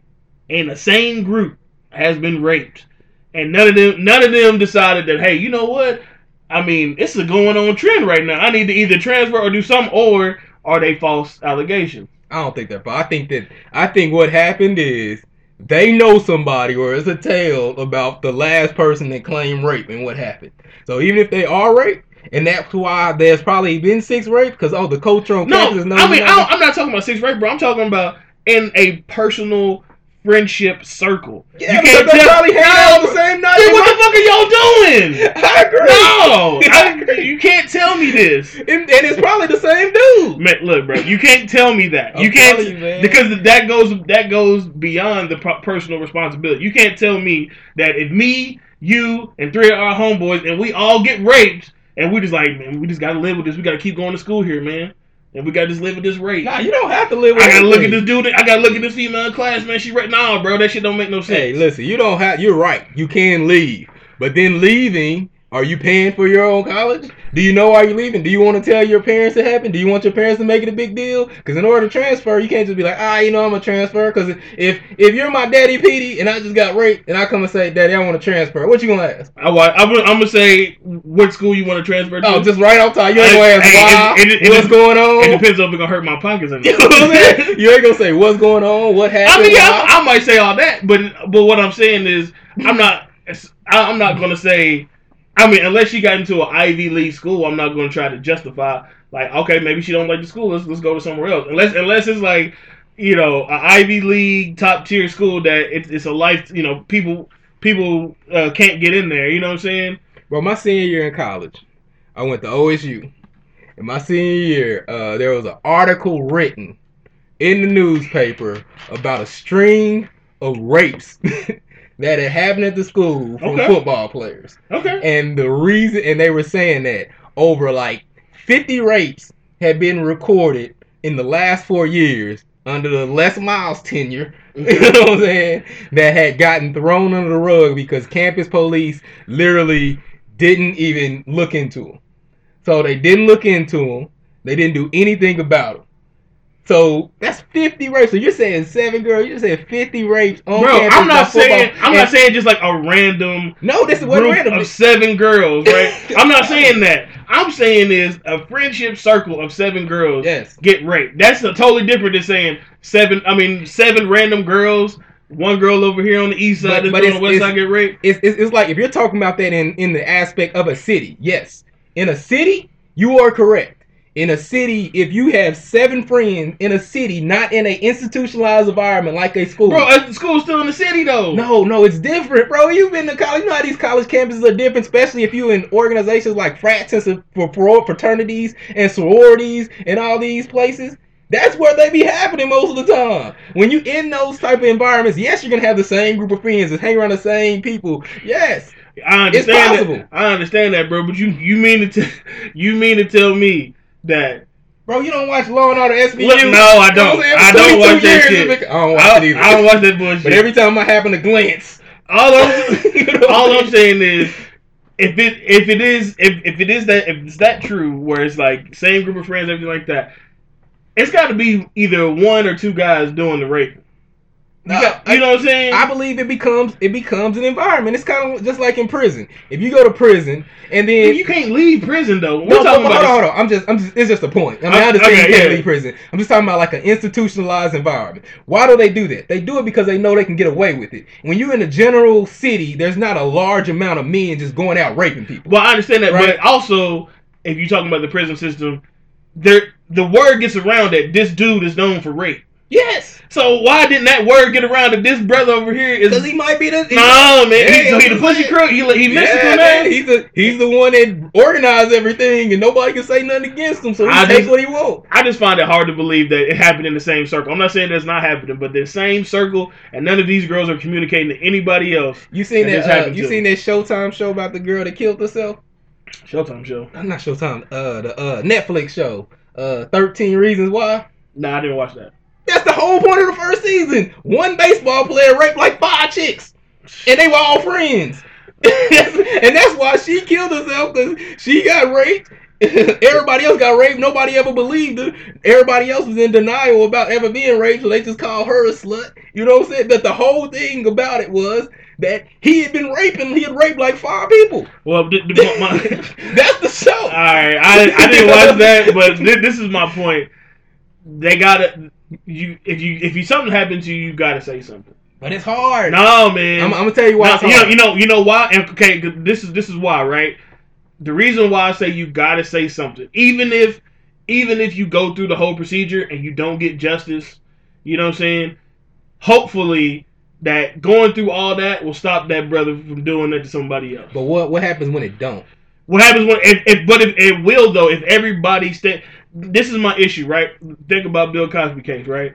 in the same group has been raped. And none of them, none of them decided that, hey, you know what? I mean, it's a going on trend right now. I need to either transfer or do something, or are they false allegations? I don't think they're false. I think that I think what happened is they know somebody, or it's a tale about the last person that claimed rape and what happened. So even if they are raped, and that's why there's probably been six rapes, because oh, the culture on campus. No, I mean, I don't, I'm not talking about six rapes, bro. I'm talking about in a personal friendship circle. Yeah, you can't they probably hang out on the same night. Dude, what the fuck are y'all doing? I agree. No, I agree. You can't tell me this. And, and it's probably the same dude. Man, look, bro, you can't tell me that. I'm you can't you, man. Because that goes that goes beyond the personal responsibility. You can't tell me that if me, you, and three of our homeboys and we all get raped and we just like, man, we just gotta live with this. We gotta keep going to school here, man. And we gotta just live with this rape. Nah, you don't have to live with this. I gotta look at this dude. I gotta look at this female in class, man. She right now, bro. That shit don't make no sense. Hey, listen, you don't have. You're right. You can leave, but then leaving, are you paying for your own college? Do you know why you're leaving? Do you want to tell your parents it happened? Do you want your parents to make it a big deal? Because in order to transfer, you can't just be like, ah, you know, I'm going to transfer. Because if if you're my daddy, Petey, and I just got raped, and I come and say, daddy, I want to transfer, what you going to ask? I, I, I'm going to say what school you want to transfer to. Oh, just right off top. You ain't going to ask why, it, it, it, what's it, going on. It depends on if it's going to hurt my pockets or not. You know what I'm saying? You ain't going to say what's going on, what happened. I mean, I, I might say all that, but but what I'm saying is I'm not I'm not going to say – I mean, unless she got into an Ivy League school, I'm not going to try to justify, like, okay, maybe she don't like the school, let's let's go to somewhere else. Unless unless it's like, you know, an Ivy League top-tier school that it, it's a life, you know, people people uh, can't get in there, you know what I'm saying? Well, my senior year in college, I went to O S U. In my senior year, uh, there was an article written in the newspaper about a string of rapes that had happened at the school from okay. football players. Okay. And the reason, and they were saying that over like fifty rapes had been recorded in the last four years under the Les Miles tenure, you know what I'm saying, that had gotten thrown under the rug because campus police literally didn't even look into them. So they didn't look into them. They didn't do anything about them. So that's fifty rapes. So you're saying seven girls. You said fifty rapes on Bro, campus. Bro, I'm not saying I'm and, not saying just like a random. No, this is what random of seven girls, right? I'm not saying that. I'm saying is a friendship circle of seven girls yes. get raped. That's a totally different than saying seven. I mean, seven random girls. One girl over here on the east side, but, but on the west side get raped. It's, it's it's like if you're talking about that in in the aspect of a city. Yes, in a city, you are correct. In a city, if you have seven friends in a city, not in an institutionalized environment like a school. Bro, a school's still in the city, though. No, no, it's different, bro. You've been to college. You know how these college campuses are different, especially if you're in organizations like frats and fraternities and sororities and all these places. That's where they be happening most of the time. When you in those type of environments, yes, you're going to have the same group of friends and hang around the same people. Yes, I understand it's possible. That. I understand that, bro, but you, you, mean to t- you mean to tell me that, bro, you don't watch Law and Order S V U? Look, no, I don't. I don't watch that shit. I don't watch I, it either. I don't watch that bullshit. But every time I happen to glance, all I'm, all I'm saying is, if it if it is if, if it is that if it's that true, where it's like same group of friends, everything like that, it's got to be either one or two guys doing the raping. You, no, got, you I, know what I'm saying? I believe it becomes it becomes an environment. It's kind of just like in prison. If you go to prison and then but you can't leave prison though. We're no, talking hold, about hold on, hold on. I'm just, I'm just. It's just a point. I mean, I, I understand okay, you can't yeah. leave prison. I'm just talking about like an institutionalized environment. Why do they do that? They do it because they know they can get away with it. When you're in a general city, there's not a large amount of men just going out raping people. Well, I understand that, right? But also, if you're talking about the prison system, there the word gets around that this dude is known for rape. Yes. So why didn't that word get around that this brother over here is? Because he might be the. He, no man, yeah, he's, he's, he's the pussy crew. He he yeah, Mexican man. He's the he's the one that organized everything, and nobody can say nothing against him. So he I takes just, what he wants. I just find it hard to believe that it happened in the same circle. I'm not saying that's not happening, but the same circle, and none of these girls are communicating to anybody else. You seen that? that uh, you seen them. that Showtime show about the girl that killed herself? Showtime show. I'm not Showtime. Uh, the uh Netflix show. Uh, thirteen Reasons Why. Nah, I didn't watch that. That's the whole point of the first season. One baseball player raped like five chicks, and they were all friends. And that's why she killed herself, because she got raped. Everybody else got raped. Nobody ever believed her. Everybody else was in denial about ever being raped, so they just called her a slut. You know what I'm saying? But the whole thing about it was that he had been raping. He had raped like five people. Well, th- th- my... that's the show. All right, I, I didn't watch that, but th- this is my point. They gotta. You if you if you something happened to you, you gotta say something. But it's hard. No man, I'm, I'm gonna tell you why. No, it's hard. You know, you know, you know why. And, okay, this is this is why, right? The reason why I say you gotta say something, even if even if you go through the whole procedure and you don't get justice, you know what I'm saying? Hopefully, that going through all that will stop that brother from doing that to somebody else. But what what happens when it don't? What happens when? If, if but if it will though, if everybody stay. This is my issue, right? Think about Bill Cosby case, right?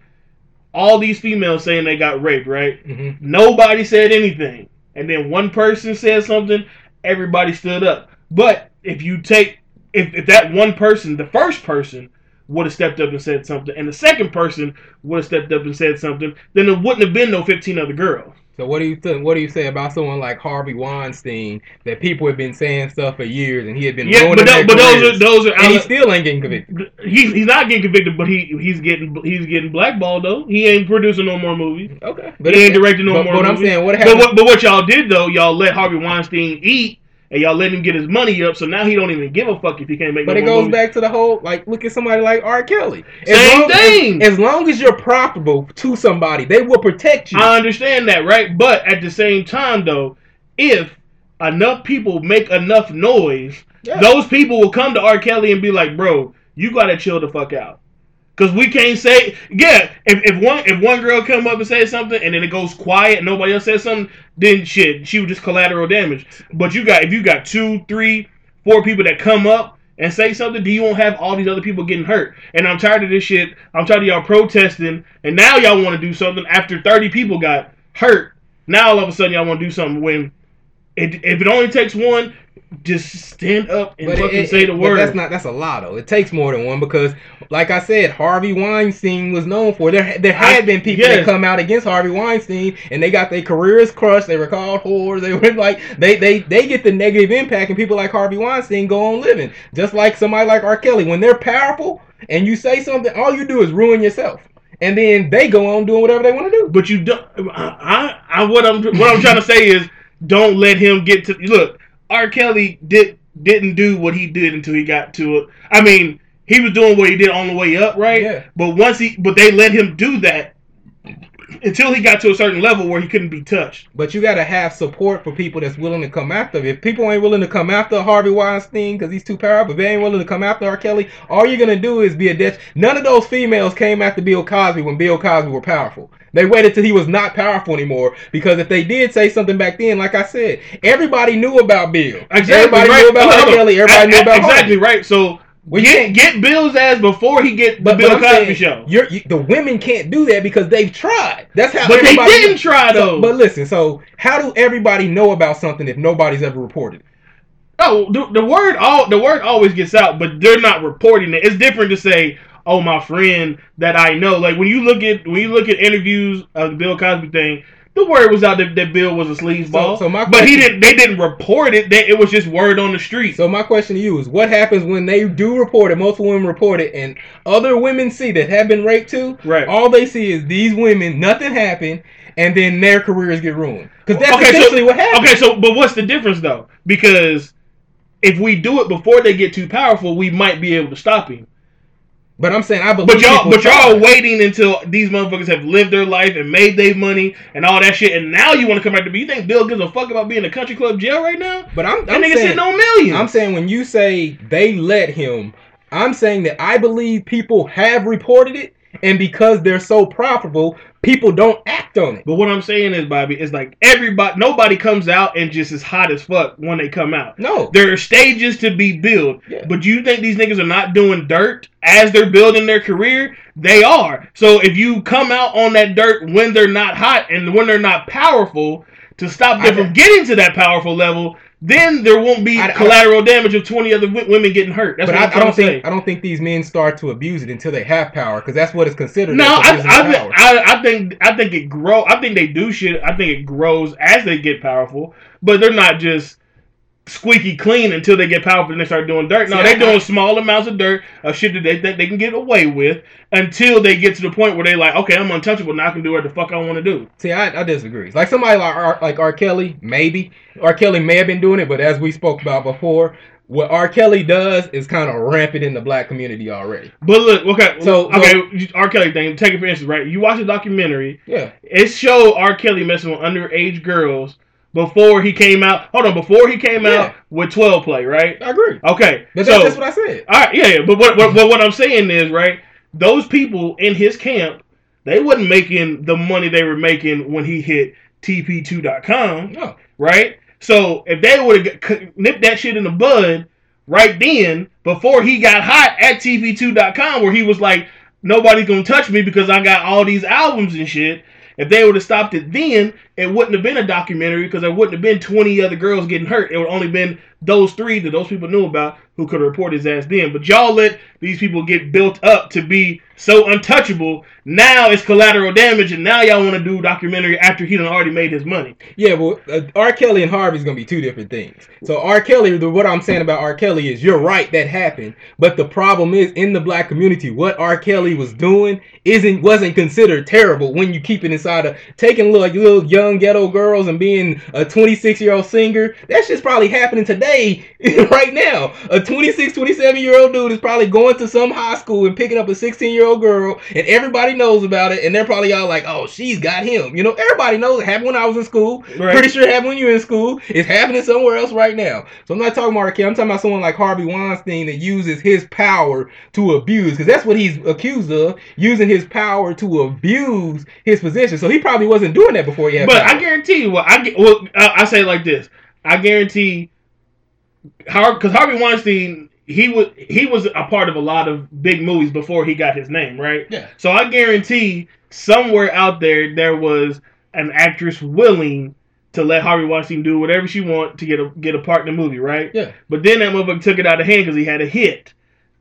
All these females saying they got raped, right? Mm-hmm. Nobody said anything. And then one person said something, everybody stood up. But if you take, if, if that one person, the first person, would have stepped up and said something, and the second person would have stepped up and said something, then there wouldn't have been no fifteen other girls. So what do you think? What do you say about someone like Harvey Weinstein that people have been saying stuff for years and he had been yeah, ruining but, that, but those are those are and he still ain't getting convicted. He's he's not getting convicted, but he he's getting he's getting blackballed though. He ain't producing no more movies. Okay, but he ain't directing no but, more. But movies. I'm saying what happened? But what, but what y'all did though, y'all let Harvey Weinstein eat and y'all let him get his money up. So now he don't even give a fuck if he can't make. But no it more goes movies. Back to the whole like look at somebody like R. Kelly. As Same long, thing. As, as long as you're profitable to somebody, they will protect you. I understand that, right? But at the same time, though, if enough people make enough noise, yeah. those people will come to R. Kelly and be like, "Bro, you gotta chill the fuck out." Cause we can't say yeah. If if one if one girl come up and says something and then it goes quiet, and nobody else says something, then shit, she was just collateral damage. But you got if you got two, three, four people that come up and say something, do you won't have all these other people getting hurt? And I'm tired of this shit. I'm tired of y'all protesting, and now y'all want to do something after thirty people got hurt. Now all of a sudden y'all want to do something when it if it only takes one. Just stand up and but fucking it, it, say the but word. That's not. That's a lot, though. It takes more than one because, like I said, Harvey Weinstein was known for there. There had I, been people yes. that come out against Harvey Weinstein, and they got their careers crushed. They were called whores. They were like they they they get the negative impact, and people like Harvey Weinstein go on living just like somebody like R. Kelly. When they're powerful and you say something, all you do is ruin yourself. And then they go on doing whatever they want to do. But you don't. I, I, I what I'm what I'm trying to say is don't let him get to look. R. Kelly did, didn't do what he did until he got to it. I mean, he was doing what he did on the way up, right? Yeah. But once he, but they let him do that until he got to a certain level where he couldn't be touched. But you got to have support for people that's willing to come after him. If people ain't willing to come after Harvey Weinstein because he's too powerful, if they ain't willing to come after R. Kelly, all you're going to do is be a detriment. None of those females came after Bill Cosby when Bill Cosby were powerful. They waited till he was not powerful anymore because if they did say something back then, like I said, everybody knew about Bill. Exactly, everybody right. knew about no, no, no. Kelly. Everybody I, I, knew about Exactly Harvey. Right. So we get, get Bill's ass before he get the but, Bill but Cosby saying, show. You're, you, the women can't do that because they've tried. That's how. But they didn't try though. So, but listen, so how do everybody know about something if nobody's ever reported? Oh, the, the word all the word always gets out, but they're not reporting it. It's different to say. Oh, my friend that I know. Like when you look at when you look at interviews of the Bill Cosby thing, The word was out that, that Bill was a sleazeball, so, so my question, but he didn't. They didn't report it. They, it was just word on the street. So my question to you is, what happens when they do report it? Most women report it, and other women see that have been raped too. Right. All they see is these women. Nothing happened, and then their careers get ruined because that's okay, essentially so, what happened. Okay. So, but what's the difference though? Because if we do it before they get too powerful, we might be able to stop him. But I'm saying I believe. But y'all, but y'all waiting until these motherfuckers have lived their life and made their money and all that shit, and now you want to come back to me? You think Bill gives a fuck about being in a country club jail right now? But I'm, I'm nigga sitting on millions. I'm saying when you say they let him, I'm saying that I believe people have reported it, and because they're so profitable, people don't act on it. But what I'm saying is, Bobby, it's like everybody, nobody comes out and just is hot as fuck when they come out. No. There are stages to be built. Yeah. But you think these niggas are not doing dirt as they're building their career? They are. So if you come out on that dirt when they're not hot and when they're not powerful, to stop them I, from getting to that powerful level, then there won't be I, collateral I, damage of twenty other w- women getting hurt. That's but what I, I don't think. Say. I don't think these men start to abuse it until they have power, because that's what it's considered. No, I, I, I, I think I think it grow. I think they do shit. I think it grows as they get powerful, but they're not just squeaky clean until they get powerful and they start doing dirt. No, they're doing small amounts of dirt of shit that they think they can get away with until they get to the point where they like, okay, I'm untouchable now, I can do what the fuck I want to do. See, I, I disagree. Like somebody like R, like R. Kelly, maybe. R. Kelly may have been doing it, but as we spoke about before, what R. Kelly does is kind of rampant in the black community already. But look, okay, so okay, R. Kelly thing, take it for instance, right? You watch the documentary. Yeah. It showed R. Kelly messing with underage girls Before he came out, hold on, before he came yeah. out with twelve play, right? I agree. Okay. But so, that's what I said. All right, yeah, yeah. But what, what, what I'm saying is, right, those people in his camp, they wasn't making the money they were making when he hit T P two dot com, no. right? So if they would have nipped that shit in the bud right then, before he got hot at T P two dot com, where he was like, nobody's going to touch me because I got all these albums and shit. If they would have stopped it then, it wouldn't have been a documentary because there wouldn't have been twenty other girls getting hurt. It would only been those three that those people knew about who could report his ass then. But y'all let these people get built up to be so untouchable. Now it's collateral damage, and now y'all want to do documentary after he done already made his money. Yeah, well, uh, R. Kelly and Harvey's going to be two different things. So R. Kelly, the, what I'm saying about R. Kelly is you're right, that happened. But the problem is in the black community, what R. Kelly was doing isn't wasn't considered terrible when you keep it inside of taking little, little young ghetto girls and being a twenty-six year old singer. That shit's probably happening today right now. A twenty-six, twenty-seven year old dude is probably going to some high school and picking up a sixteen year old girl, and everybody knows about it, and they're probably all like, oh, she's got him. You know, everybody knows it happened when I was in school. Right. Pretty sure it happened when you were in school. It's happening somewhere else right now. So I'm not talking about R K. I'm talking about someone like Harvey Weinstein that uses his power to abuse, because that's what he's accused of, using his power to abuse his position. So he probably wasn't doing that before he had. But I guarantee you, well, I, well, I, I say it like this. I guarantee, because Harvey Weinstein, he was he was a part of a lot of big movies before he got his name, right? Yeah. So I guarantee somewhere out there, there was an actress willing to let Harvey Weinstein do whatever she want to get a, get a part in the movie, right? Yeah. But then that motherfucker took it out of hand because he had a hit.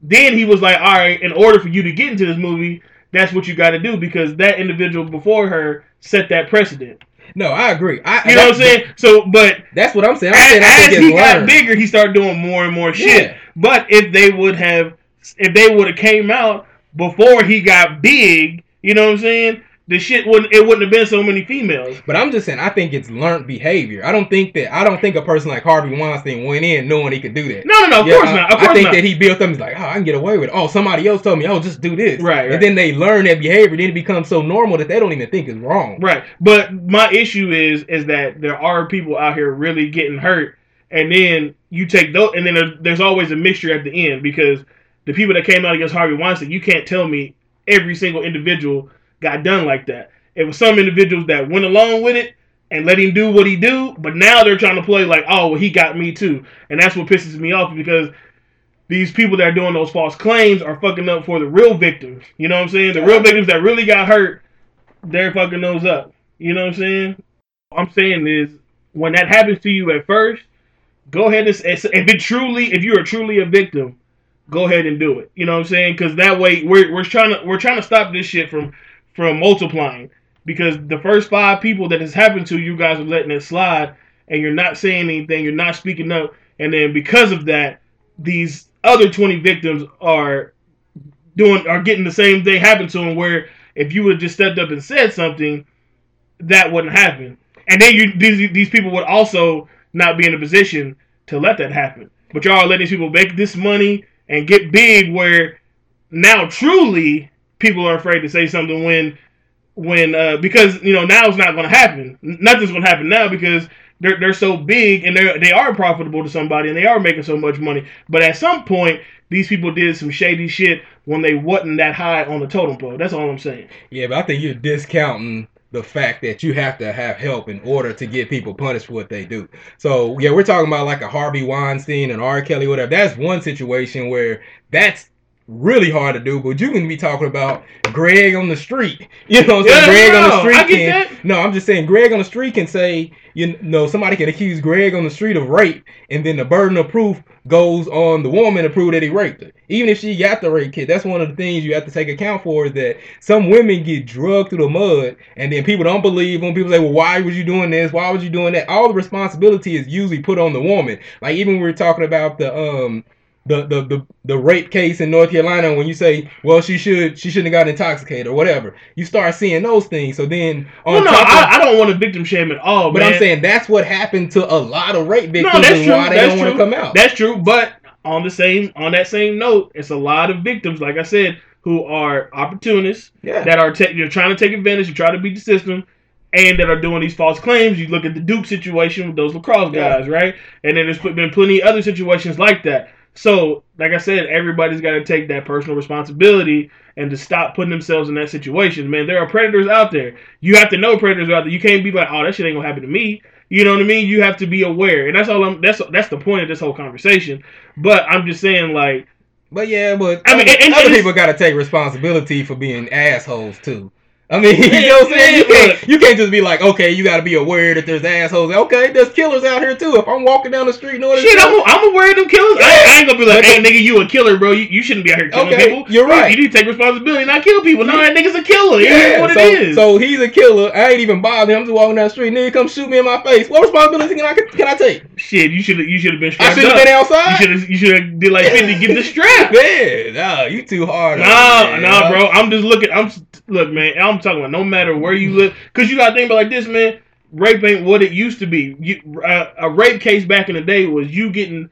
Then he was like, all right, in order for you to get into this movie, that's what you got to do, because that individual before her set that precedent. No, I agree. I, you know what I'm saying? So, but that's what I'm saying. I'm as, saying I as he learned. Got bigger, he started doing more and more shit. Yeah. But if they would have, if they would have came out before he got big, you know what I'm saying? The shit wouldn't. It wouldn't have been so many females. But I'm just saying, I think it's learned behavior. I don't think that. I don't think a person like Harvey Weinstein went in knowing he could do that. No, no, no. Of yeah, course I, not. Of course I think not. That he built up. He's like, oh, I can get away with it. Oh, somebody else told me, oh, just do this. Right. And right. Then they learn that behavior. Then it becomes so normal that they don't even think it's wrong. Right. But my issue is, is that there are people out here really getting hurt, and then you take those, and then there's always a mixture at the end, because the people that came out against Harvey Weinstein, you can't tell me every single individual got done like that. It was some individuals that went along with it and let him do what he do, but now they're trying to play like, oh, well, he got me too. And that's what pisses me off, because these people that are doing those false claims are fucking up for the real victims. You know what I'm saying? The real victims that really got hurt, they're fucking those up. You know what I'm saying? What I'm saying is, when that happens to you at first, go ahead and, if it truly, if you are truly a victim, go ahead and do it. You know what I'm saying? Because that way, we're we're trying to we're trying to stop this shit from from multiplying. because the first five people that has happened to, you guys are letting it slide, and you're not saying anything, you're not speaking up, and then because of that, these other twenty victims are doing are getting the same thing happen to them, where if you would have just stepped up and said something, that wouldn't happen. And then you these, these people would also not be in a position to let that happen. But y'all are letting these people make this money and get big, where now truly people are afraid to say something when, when uh, because, you know, now it's not going to happen. Nothing's going to happen now because they're they're so big and they they are profitable to somebody and they are making so much money. But at some point, these people did some shady shit when they wasn't that high on the totem pole. That's all I'm saying. Yeah, but I think you're discounting the fact that you have to have help in order to get people punished for what they do. So, yeah, we're talking about like a Harvey Weinstein and R. Kelly, whatever. That's one situation where that's really hard to do, but you can be talking about Greg on the street. You know what I'm saying? Yeah, Greg no, on the street I get can, that. No, I'm just saying Greg on the street can say, you know, somebody can accuse Greg on the street of rape, and then the burden of proof goes on the woman to prove that he raped her. Even if she got the rape kit, that's one of the things you have to take account for, is that some women get drugged through the mud, and then people don't believe when people say, well, why was you doing this? Why was you doing that? All the responsibility is usually put on the woman. Like, even when we were talking about the um The, the the the rape case in North Carolina, when you say, well, she should she shouldn't have got intoxicated or whatever, you start seeing those things. So then, on no, no, I, I don't want to victim shame at all, but man. I'm saying that's what happened to a lot of rape victims. No, that's and true. Why they that's don't true. Want to come out. That's true. But on the same on that same note, it's a lot of victims, like I said, who are opportunists yeah. that are te- you're trying to take advantage, you try to beat the system, and that are doing these false claims. You look at the Duke situation with those lacrosse yeah. guys, right? And then there's been plenty of other situations like that. So, like I said, everybody's got to take that personal responsibility and to stop putting themselves in that situation. Man, there are predators out there. You have to know predators are out there. You can't be like, oh, that shit ain't gonna happen to me. You know what I mean? You have to be aware, and that's all. I'm, that's that's the point of this whole conversation. But I'm just saying, like, but yeah, but I mean, other, and, and, other people got to take responsibility for being assholes too. I mean, you know what I'm saying? You can't, you can't just be like, okay, you got to be aware that there's assholes. Okay, there's killers out here, too. If I'm walking down the street, no, shit, I'm, I'm aware of them killers. Yeah. I, I ain't going to be like, hey, nigga, you a killer, bro. You, you shouldn't be out here killing okay, people. You're right. You need to take responsibility and not kill people. No, that nigga's a killer. Yeah, it is what so, it is. So he's a killer. I ain't even bothering him. I'm just walking down the street. Nigga, come shoot me in my face. What responsibility can I can I take? Shit, you should have you been strapped I should have been outside? You should have you should've did like fifty, get the strap. Man, nah, you too hard. Nah, nah, bro. I'm just looking. I'm Look, man, I'm talking about no matter where you live, because you got to think about like this, man. Rape ain't what it used to be. You, uh, a rape case back in the day was you getting,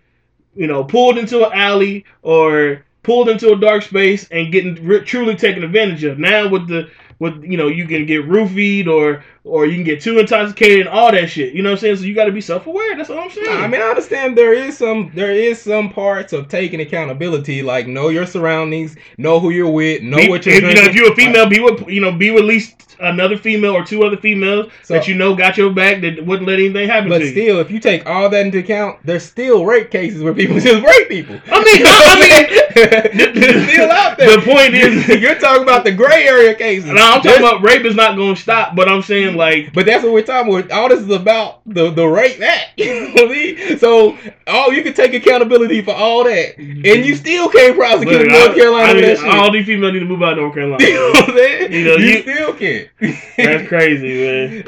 you know, pulled into an alley or pulled into a dark space and getting re- truly taken advantage of. Now with the with you know you can get roofied or or you can get too intoxicated and all that shit. You know what I'm saying? So you got to be self aware. That's what I'm saying. I mean, I understand there is some there is some parts of taking accountability, like know your surroundings, know who you're with, know be, what you're. If, you know, if you're a female, be with you know be with at least another female or two other females so, that you know got your back that wouldn't let anything happen to you. But still, if you take all that into account, there's still rape cases where people just rape people. I mean, I, I mean, it's still out there. The point is, you're talking about the gray area cases. No, I'm talking there's, about rape is not going to stop, but I'm saying. Like, but that's what we're talking about. All this is about the the rape act. You know what I mean? So, oh, you can take accountability for all that, and you still can't prosecute look, North I, Carolina. I mean, that shit. All these females need to move out of North Carolina. You know what I'm saying? You, know, you, you still can't. That's crazy,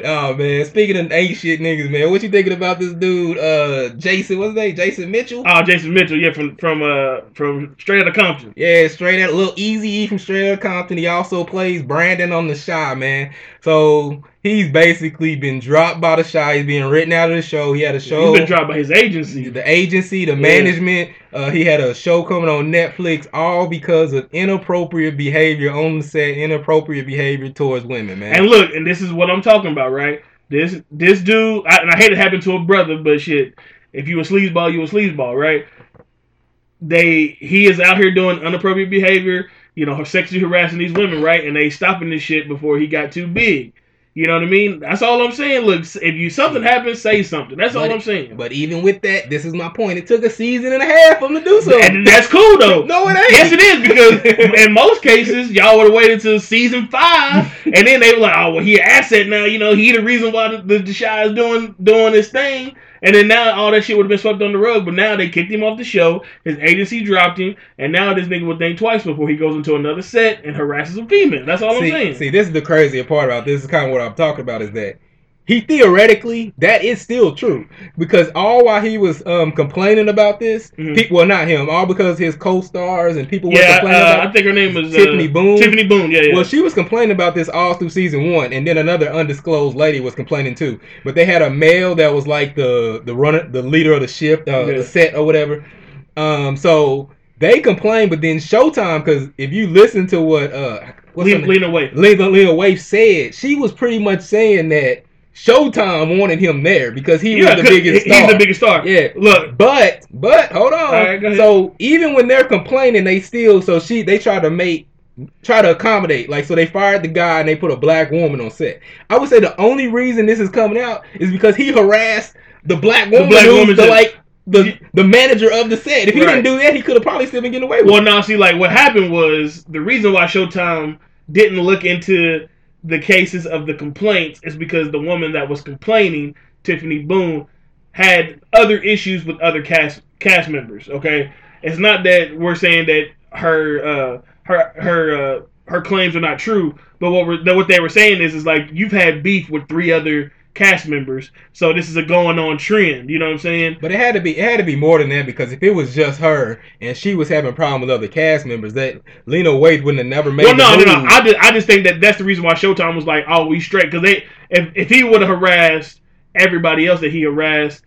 man. Oh man, speaking of ain't shit niggas, man, what you thinking about this dude, uh, Jason? What's his name? Jason Mitchell. Oh, Jason Mitchell. Yeah, from from uh from Straight Outta Compton. Yeah, Straight Outta Little Easy from Straight Outta Compton. He also plays Brandon on The Chi, man. So. He's basically been dropped by The Chi. He's being written out of the show. He had a show. He's been dropped by his agency. The agency, the yeah. management. Uh, he had a show coming on Netflix, all because of inappropriate behavior on the set, inappropriate behavior towards women, man. And look, and this is what I'm talking about, right? This this dude, I, and I hate it happened to a brother, but shit, if you a sleazeball, you a sleazeball, right? They He is out here doing inappropriate behavior, you know, sexually harassing these women, right? And they stopping this shit before he got too big. You know what I mean? That's all I'm saying. Look, if you something happens, say something. That's but, all I'm saying. But even with that, this is my point. It took a season and a half for him to do something. And that's cool, though. No, it ain't. Yes, it is, because in most cases, y'all would have waited till season five, and then they were like, oh, well, he an asset now. You know, he the reason why the, the, the Chi is doing, doing this thing. And then now all that shit would have been swept on the rug, but now they kicked him off the show, his agency dropped him, and now this nigga would think twice before he goes into another set and harasses a female. That's all see, I'm saying. See, this is the crazier part about this. This is kind of what I'm talking about, is that he theoretically, that is still true. Because all while he was um, complaining about this, mm-hmm. people, well, not him, all because his co-stars and people yeah, were complaining uh, about it. I think her name was Tiffany uh, Boone. Tiffany Boone, yeah, yeah. Well, she was complaining about this all through season one, and then another undisclosed lady was complaining too. But they had a male that was like the the runner, the leader of the shift, uh, yeah. the set or whatever. Um, so they complained, but then Showtime, because if you listen to what uh, Lena, Lena Waithe. Lena, Lena Waithe said, she was pretty much saying that Showtime wanted him there because he yeah, was the biggest star. He's the biggest star. Yeah. Look, but but hold on. Right, so even when they're complaining, they still so she they try to make try to accommodate. Like, so they fired the guy and they put a black woman on set. I would say the only reason this is coming out is because he harassed the black woman, the black who's woman the, like the the manager of the set. If he right. didn't do that, he could have probably still been getting away with well, it. Well, now see, like what happened was the reason why Showtime didn't look into the cases of the complaints is because the woman that was complaining, Tiffany Boone, had other issues with other cast cast members. Okay, it's not that we're saying that her uh, her her uh, her claims are not true, but what we're, what they were saying is is like you've had beef with three other cast members, so this is a going on trend. You know what I'm saying? But it had to be it had to be more than that, because if it was just her and she was having a problem with other cast members, that Lena Waithe wouldn't have never made. Well, no, no, no. I just I just think that that's the reason why Showtime was like, oh, we straight, because they if if he would have harassed everybody else that he harassed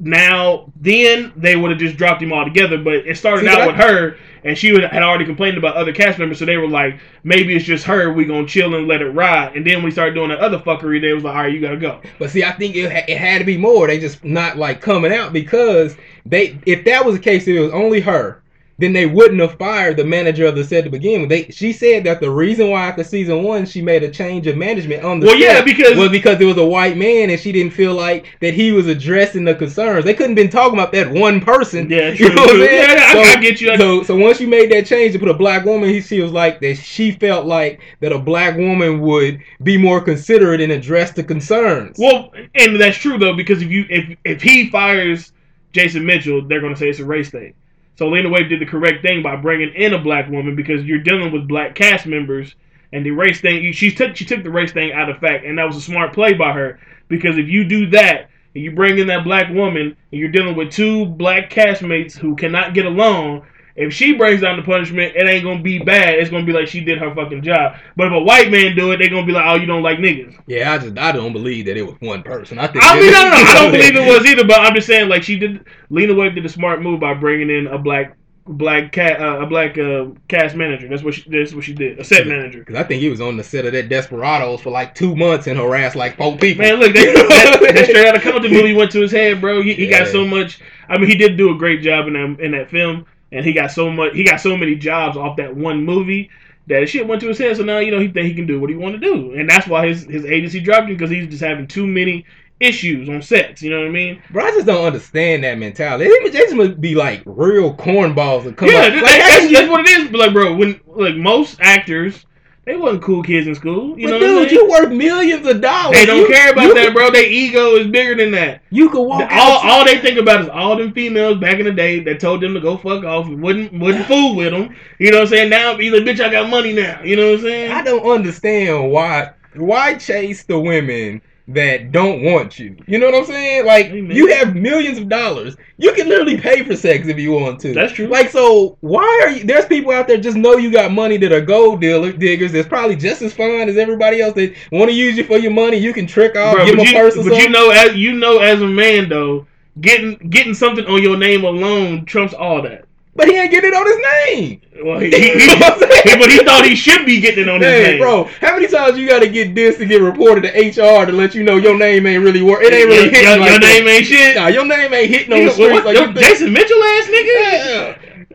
now, then they would have just dropped him all together. But it started See, out I, with her, and she would, had already complained about other cast members, so they were like, maybe it's just her, we gonna chill and let it ride. And then when we started doing that other fuckery, they was like, all right, you gotta go. But see, I think it, it had to be more. They just not like coming out, because they, if that was the case, if it was only her, then they wouldn't have fired the manager of the set to begin with. They, she said that the reason why after season one she made a change of management on the well, set yeah, because, was because it was a white man and she didn't feel like that he was addressing the concerns. They couldn't have been talking about that one person. Yeah, true, you know what true. Yeah, yeah, so, I, I get you. I, so, so once you made that change to put a black woman, he, she was like that she felt like that a black woman would be more considerate and address the concerns. Well, and that's true though, because if you if if he fires Jason Mitchell, they're going to say it's a race thing. So Lena Waithe did the correct thing by bringing in a black woman, because you're dealing with black cast members, and the race thing, she took she took the race thing out of fact, and that was a smart play by her, because if you do that and you bring in that black woman and you're dealing with two black castmates who cannot get along, if she brings down the punishment, it ain't gonna be bad. It's gonna be like she did her fucking job. But if a white man do it, they gonna be like, oh, you don't like niggas. Yeah, I just I don't believe that it was one person. I think I mean no no, no I don't believe it was either. But I'm just saying, like, she did, Lena Waithe did a smart move by bringing in a black black cat uh, a black uh, cast manager. That's what she, that's what she did. A set manager. Because I think he was on the set of that Desperados for like two months and harassed like four people. Man, look, that, that, that Straight Outta Compton movie went to his head, bro. He, yeah. he got so much. I mean, he did do a great job in that in that film. And he got so much, he got so many jobs off that one movie that shit went to his head. So now, you know, he think he can do what he want to do, and that's why his, his agency dropped him, because he's just having too many issues on sets. You know what I mean? But I just don't understand that mentality. They, they just must be like real cornballs that come yeah, up. Yeah, like, that's, that's, that's what it is. But like, bro, when like most actors, they wasn't cool kids in school. You but know dude, what I mean? You worth millions of dollars. They don't you, care about that, could, bro. Their ego is bigger than that. You could walk. All, all they think about is all them females back in the day that told them to go fuck off and wouldn't wouldn't fool with them. You know what I'm saying? Now he's like, bitch, I got money now. You know what I'm saying? I don't understand why why chase the women that don't want you. You know what I'm saying? Like, amen. You have millions of dollars. You can literally pay for sex if you want to. That's true. Like, so why are you... There's people out there just know you got money that are gold dealer diggers that's probably just as fine as everybody else that want to use you for your money. You can trick off, bro, give them a purse or something. But you know, as, you know as a man, though, getting getting something on your name alone trumps all that. But he ain't getting it on his name. Well, he, he, he, but he thought he should be getting it on his hey, name. Bro, how many times you got to get this to get reported to H R to let you know your name ain't really work? It ain't really hitting. Your, like your name ain't shit. Nah, your name ain't hitting on the streets. Like you Jason Mitchell ass nigga.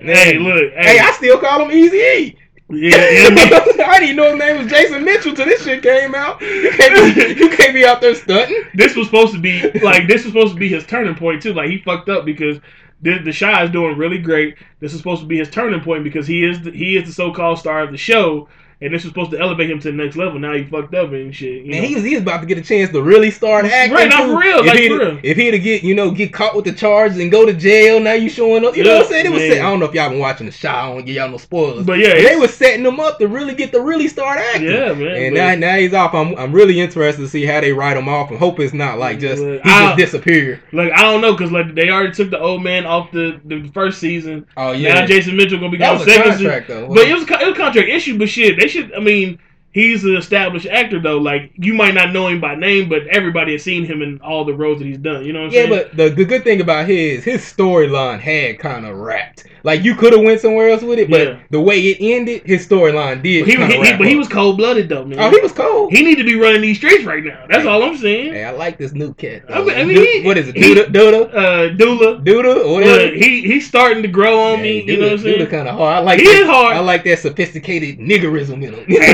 Yeah. Hey, look. Hey. hey, I still call him Easy E. Yeah, yeah. I didn't know his name was Jason Mitchell till this shit came out. You can't be, you can't be out there stunting. This was supposed to be like this was supposed to be his turning point too. Like he fucked up because the, the Shy is doing really great. This is supposed to be his turning point because he is the, he is the so-called star of the show. And this was supposed to elevate him to the next level. Now he fucked up and shit. You Man, know? He was, he was about to get a chance to really start acting. Right, not for real. If like he, for real. If he to get, you know, get caught with the charges and go to jail, now you showing up. You yeah, know what I'm saying? It was set, I don't know if y'all been watching the show. I don't give y'all no spoilers. But yeah. But they were setting him up to really get to really start acting. Yeah, man. And now, now he's off. I'm I'm really interested to see how they write him off and hope it's not like just, he I'll, just disappeared. Like, I don't know, because like they already took the old man off the, the first season. Oh, yeah. Now Jason Mitchell going to be going second season. That was a contract, though. Well, but it was, it was a contract issue, but shit, they should, I mean, he's an established actor, though. Like, you might not know him by name, but everybody has seen him in all the roles that he's done. You know what I'm yeah, saying? Yeah, but the, the good thing about his, his storyline had kind of wrapped. Like, you could have went somewhere else with it, but yeah. the way it ended, his storyline did he, he, he But he was cold-blooded, though, man. Oh, he was cold. He need to be running these streets right now. That's hey, all I'm saying. Hey, I like this new cat, though. I mean, I mean he, what is it, Duda? Duda? Uh, Dula. Duda? Or whatever. Look, he, he's starting to grow on yeah, me, Duda, you know what I'm saying? Duda kind of hard. I like he that, is hard. I like that sophisticated niggerism in him. Yeah,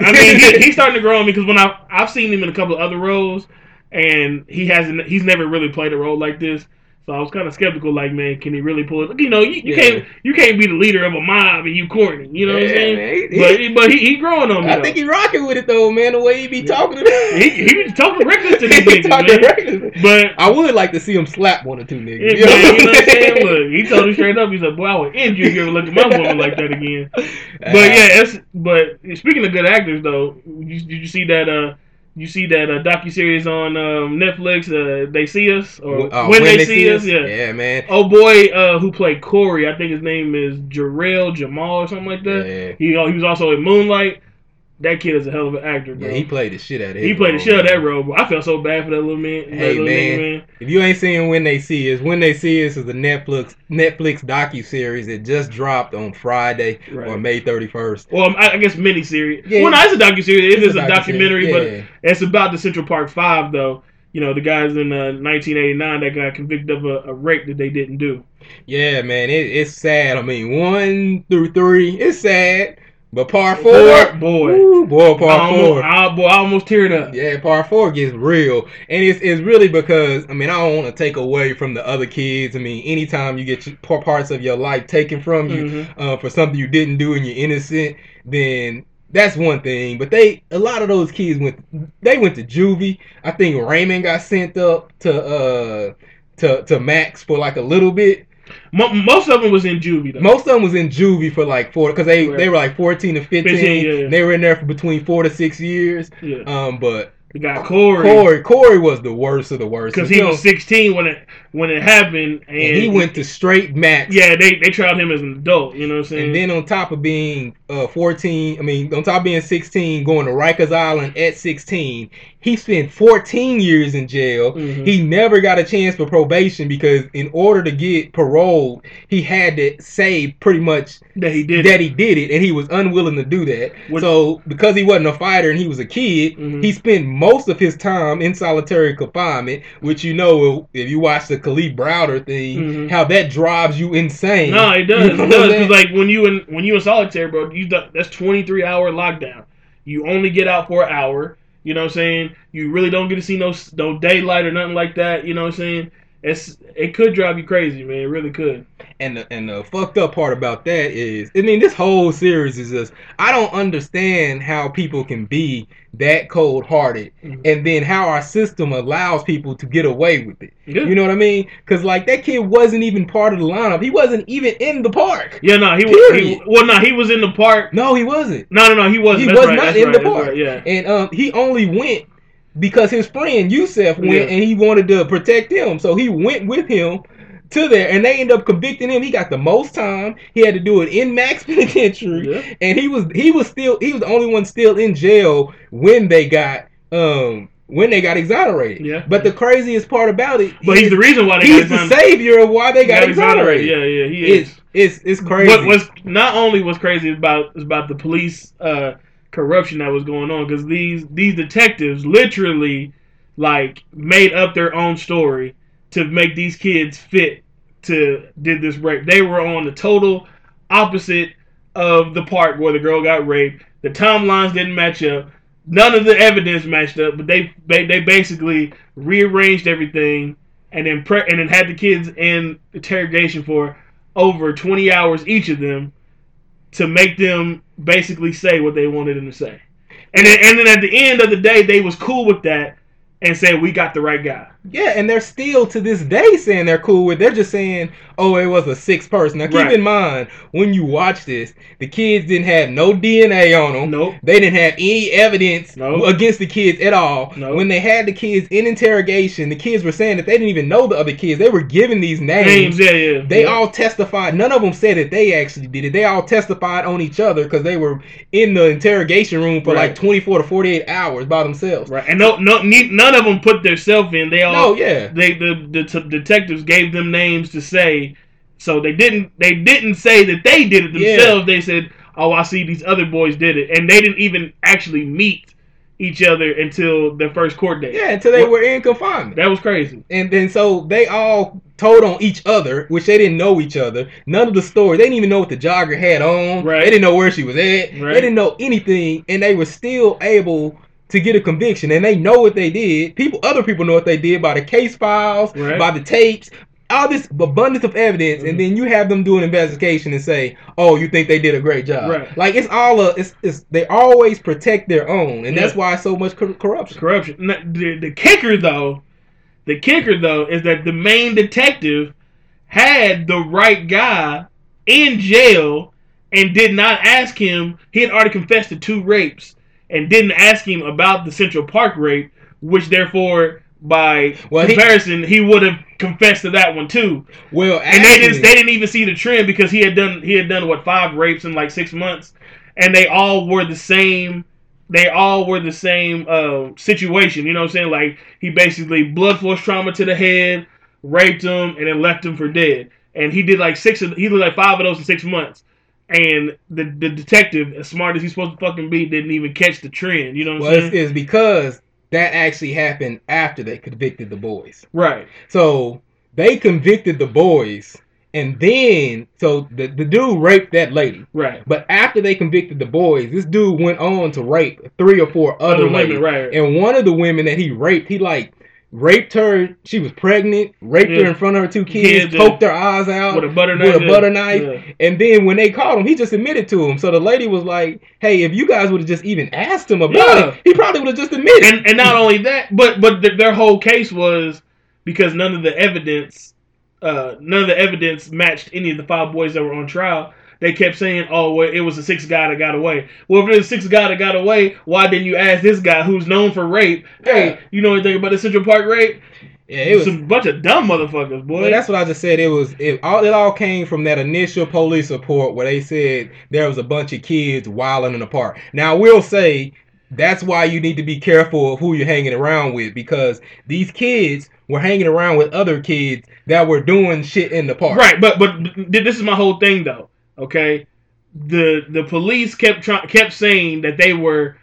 I mean, he, he's starting to grow on me because when I I've seen him in a couple of other roles, and he hasn't he's never really played a role like this. So I was kind of skeptical, like, man, can he really pull it? You know, you, you yeah. can't you can't be the leader of a mob and you corny. You know yeah, what I'm saying? He, but he, but he, he growing on me. I though. think he rocking with it though, man. The way he be yeah. talking to them, he he be talking reckless to these niggas, man. Reckless. But I would like to see him slap one or two niggas. Yeah, you, man, know? You know what I'm saying? Look, he told me straight up, he said, "Boy, I would end you if you ever look at my woman like that again." But uh, yeah, that's, but speaking of good actors though, you, did you see that? Uh, You see that uh, docuseries on um, Netflix, uh, They See Us, or uh, When, when They, they See Us? Us, yeah, yeah, man. Oh boy, uh, who played Corey? I think his name is Jarrell Jamal or something like that. Yeah. He he was also in Moonlight. That kid is a hell of an actor, bro. Yeah, he played the shit out of it. He played role, the shit man. out of that role, bro. I felt so bad for that little man. Hey, little man, nigga, man, if you ain't seen When They See Us, When They See Us is the Netflix Netflix docuseries that just dropped on Friday right. or May thirty-first. Well, I guess miniseries. Yeah, well, no, it's a docuseries. It it's is a, a documentary, yeah. but it's about the Central Park Five, though. You know, the guys in uh, nineteen eighty-nine that got convicted of a, a rape that they didn't do. Yeah, man, it, it's sad. I mean, one through three, it's sad. But par four, oh, boy, Ooh, boy, par I almost, four, I, boy, I almost teared up. Yeah, par four gets real, and it's it's really because I mean I don't want to take away from the other kids. I mean, anytime you get parts of your life taken from you mm-hmm. uh, for something you didn't do and you're innocent, then that's one thing. But they a lot of those kids went they went to juvie. I think Raymond got sent up to uh to to Max for like a little bit. Most of them was in juvie, though. Most of them was in juvie for like four, because they, right. they were like fourteen to fifteen. fifteen, yeah, yeah. They were in there for between four to six years. Yeah. Um, but we got Corey. Corey. Corey was the worst of the worst. Because he was sixteen when it when it happened. And, and he went to straight max. Yeah, they, they tried him as an adult, you know what I'm saying? And then on top of being uh, fourteen, I mean, on top of being sixteen, going to Rikers Island at sixteen, he spent fourteen years in jail. Mm-hmm. He never got a chance for probation because in order to get paroled, he had to say pretty much that he did, that it. He did it, and he was unwilling to do that. Which, so because he wasn't a fighter and he was a kid, mm-hmm. he spent most of his time in solitary confinement, which you know, if you watch the Kalief Browder thing, mm-hmm. how that drives you insane. No, it does. You know it does. Because like when you in when you in solitary, bro, you that's twenty-three hour lockdown. You only get out for an hour. You know what I'm saying? You really don't get to see no no daylight or nothing like that. You know what I'm saying? It's it could drive you crazy, man. It really could. And the and the fucked up part about that is, I mean, this whole series is just I don't understand how people can be that cold hearted, mm-hmm. and then how our system allows people to get away with it. Yeah. You know what I mean? Because like that kid wasn't even part of the lineup. He wasn't even in the park. Yeah, no, he was. Well, no, he was in the park. No, he wasn't. No, no, no, he wasn't. He that's was right, not that's in right, the park. Right, yeah, and um, he only went. Because his friend Yusef went yeah. and he wanted to protect him. So he went with him to there and they end up convicting him. He got the most time. He had to do it in Max Penitentiary. Yeah. And he was he was still he was the only one still in jail when they got um when they got exonerated. Yeah. But the craziest part about it But he, he's the reason why they he's got exonerated. He's the savior of why they got, got exonerated. exonerated. Yeah, yeah, he is. It's it's, it's crazy. What was not only what's crazy about is about the police uh corruption that was going on because these these detectives literally like made up their own story to make these kids fit to did this rape. They were on the total opposite of the part where the girl got raped. The timelines didn't match up. None of the evidence matched up. But they they, they basically rearranged everything and then pre- and then had the kids in interrogation for over twenty hours each of them. to make them basically say what they wanted them to say. And then, and then at the end of the day, they was cool with that and said, we got the right guy. Yeah, and they're still to this day saying they're cool with it. They're just saying, oh, it was a sixth person. Now, keep right. in mind, when you watch this, the kids didn't have no D N A on them. Nope. They didn't have any evidence nope. against the kids at all. Nope. When they had the kids in interrogation, the kids were saying that they didn't even know the other kids. They were giving these names. names yeah, yeah. They yeah. all testified. None of them said that they actually did it. They all testified on each other because they were in the interrogation room for right. like twenty-four to forty-eight hours by themselves. Right. And no, no, none of them put themselves in. They all Oh yeah. They the, the t- detectives gave them names to say, so they didn't they didn't say that they did it themselves. Yeah. They said, "Oh, I see these other boys did it," and they didn't even actually meet each other until their first court date. Yeah, until they well, were in confinement. That was crazy. And then so they all told on each other, which they didn't know each other. None of the story. They didn't even know what the jogger had on. Right. They didn't know where she was at. Right. They didn't know anything, and they were still able to get a conviction, and they know what they did. People, other people know what they did by the case files, right. by the tapes, all this abundance of evidence, mm-hmm. and then you have them do an investigation and say, "Oh, you think they did a great job?" Right. Like it's all a, it's, it's they always protect their own, and yeah. that's why it's so much cor- corruption. Corruption. The, the kicker though, the kicker though is that the main detective had the right guy in jail and did not ask him. He had already confessed to two rapes. And didn't ask him about the Central Park rape, which therefore, by well, comparison, he, he would have confessed to that one too. Well, and actually, they didn't they didn't even see the trend because he had done he had done what five rapes in like six months, and they all were the same. They all were the same uh, situation. You know what I'm saying? Like he basically blood force trauma to the head, raped him, and then left him for dead. And he did like six. Of, he did like five of those in six months. And the the detective, as smart as he's supposed to fucking be, didn't even catch the trend. You know what well, I'm saying? Well, it's because that actually happened after they convicted the boys. Right. So they convicted the boys, and then so the, the dude raped that lady. Right. But after they convicted the boys, this dude went on to rape three or four other, other women. Right. And one of the women that he raped, he like. raped her, she was pregnant, raped yeah. her in front of her two kids, yeah, poked her eyes out with a butter knife, with a butter knife. Yeah. And then when they caught him, he just admitted to him. So the lady was like, hey, if you guys would have just even asked him about yeah. it, he probably would have just admitted. And, and not only that, but but th- their whole case was because none of the evidence, uh, none of the evidence matched any of the five boys that were on trial. They kept saying, oh, well, it was the sixth guy that got away. Well, if it was the sixth guy that got away, why didn't you ask this guy who's known for rape? Hey, yeah. you know anything about the Central Park rape? Yeah, it was a bunch of dumb motherfuckers, boy. Well, that's what I just said. It was it all. It all came from that initial police report where they said there was a bunch of kids wilding in the park. Now, I will say that's why you need to be careful of who you're hanging around with, because these kids were hanging around with other kids that were doing shit in the park. Right, but but this is my whole thing though. Okay, the the police kept try- kept saying that they were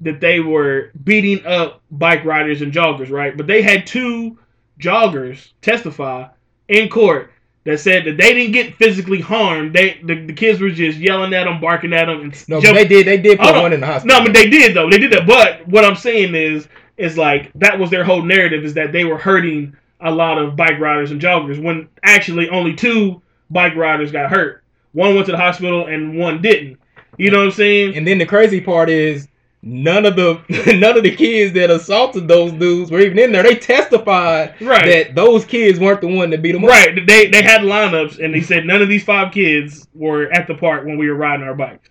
that they were beating up bike riders and joggers, right? But they had two joggers testify in court that said that they didn't get physically harmed. They the, the kids were just yelling at them, barking at them, and no, but they did. They did put oh, one in the hospital. No, but they did though. They did that. But what I'm saying is, is like that was their whole narrative, is that they were hurting a lot of bike riders and joggers when actually only two bike riders got hurt. One went to the hospital and one didn't. You know what I'm saying? And then the crazy part is none of the none of the kids that assaulted those dudes were even in there. They testified right. that those kids weren't the one that beat them right. up. Right. They they had lineups and they said none of these five kids were at the park when we were riding our bikes.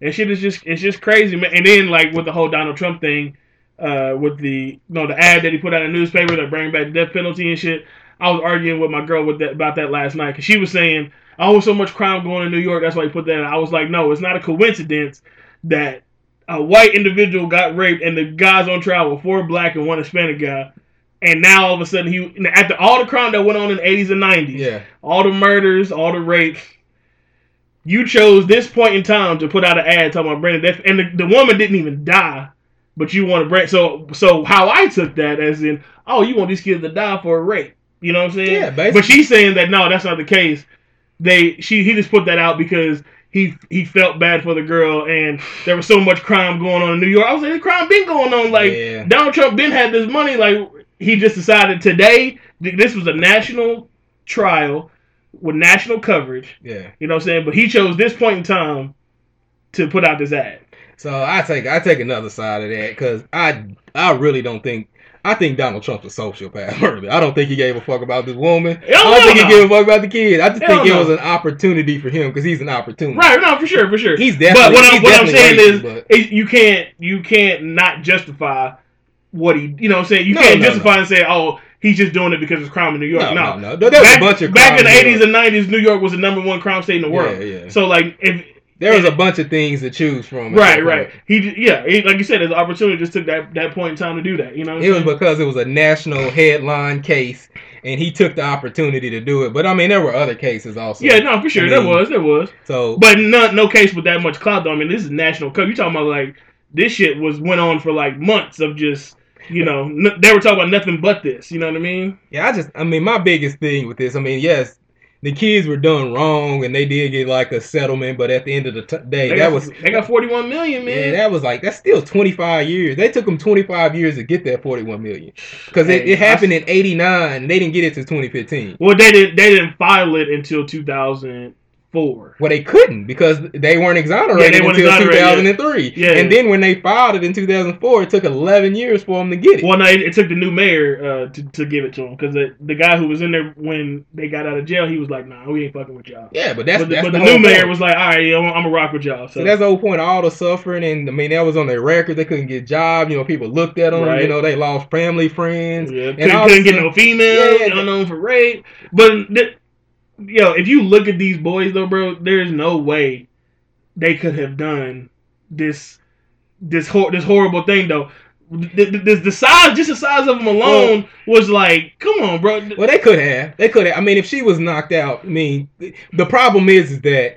And shit is just it's just crazy, man. And then like with the whole Donald Trump thing, uh, with the you know the ad that he put out in the newspaper that bring back the death penalty and shit. I was arguing with my girl with that, about that last night because she was saying, oh, there's so much crime going on in New York, that's why he put that in. I was like, no, it's not a coincidence that a white individual got raped and the guys on trial were four black and one Hispanic guy. And now all of a sudden, he after all the crime that went on in the eighties and nineties, yeah. all the murders, all the rapes, you chose this point in time to put out an ad talking about Brandon Death. And the, the woman didn't even die, but you want to break. So, so how I took that as in, oh, you want these kids to die for a rape. You know what I'm saying? Yeah, basically. But she's saying that, no, that's not the case. They she he just put that out because he he felt bad for the girl and there was so much crime going on in New York. I was like, the crime been going on. Like yeah. Donald Trump been had this money. Like he just decided today. This was a national trial with national coverage. Yeah. You know what I'm saying? But he chose this point in time to put out this ad. So I take I take another side of that, because I I really don't think I think Donald Trump's a sociopath. Really, I don't think he gave a fuck about this woman. I don't think he gave a fuck about the kid. I just think it was an opportunity for him, because he's an opportunity. Right? No, for sure, for sure. He's definitely. But what I'm, what I'm saying is, but... it, you can't you can't not justify what he. You know what I'm saying? You no, can't no, justify no. and say, oh, he's just doing it because it's crime in New York. No, no, no. no. There was back, a bunch of back in the eighties and nineties, New York was the number one crime state in the world. Yeah, yeah. So like if. There was a bunch of things to choose from. Right, right. He, yeah, he, like you said, his opportunity just took that, that point in time to do that. You know what I'm saying? It was because it was a national headline case, and he took the opportunity to do it. But I mean, there were other cases also. Yeah, no, for sure, I mean, there was, there was. So, but not no case with that much clout. Though. I mean, this is national. You're talking about like this shit was went on for like months of just. You know, no, they were talking about nothing but this. You know what I mean? Yeah, I just, I mean, my biggest thing with this, I mean, yes. The kids were done wrong, and they did get like a settlement. But at the end of the t- day, got, that was they got forty-one million, man. Yeah, that was like that's still twenty-five years. They took them twenty-five years to get that forty-one million, because it, it happened I, in eighty-nine. They didn't get it till twenty fifteen. Well, they didn't. They didn't file it until two thousand four. Well, they couldn't because they weren't exonerated yeah, they weren't until exonerated, two thousand three. Yeah. Yeah, and yeah. then when they filed it in two thousand four, it took eleven years for them to get it. Well, no, it, it took the new mayor uh, to, to give it to them, because the, the guy who was in there when they got out of jail, he was like, nah, we ain't fucking with y'all. Yeah, but that's, but, that's but the, the new point. Mayor was like, all right, I'm, I'm a rock with y'all. So. So that's the whole point of all the suffering, and I mean, that was on their record. They couldn't get jobs. You know, people looked at them. Right. You know, they lost family, friends. Yeah, and couldn't, couldn't get no females, yeah, yeah, unknown for rape. But... Th- Yo, if you look at these boys though, bro, there's no way they could have done this this hor- this horrible thing though. The, the, the size, just the size of them alone, well, was like, come on, bro. Well, they could have, they could have. I mean, if she was knocked out, I mean, the problem is, is that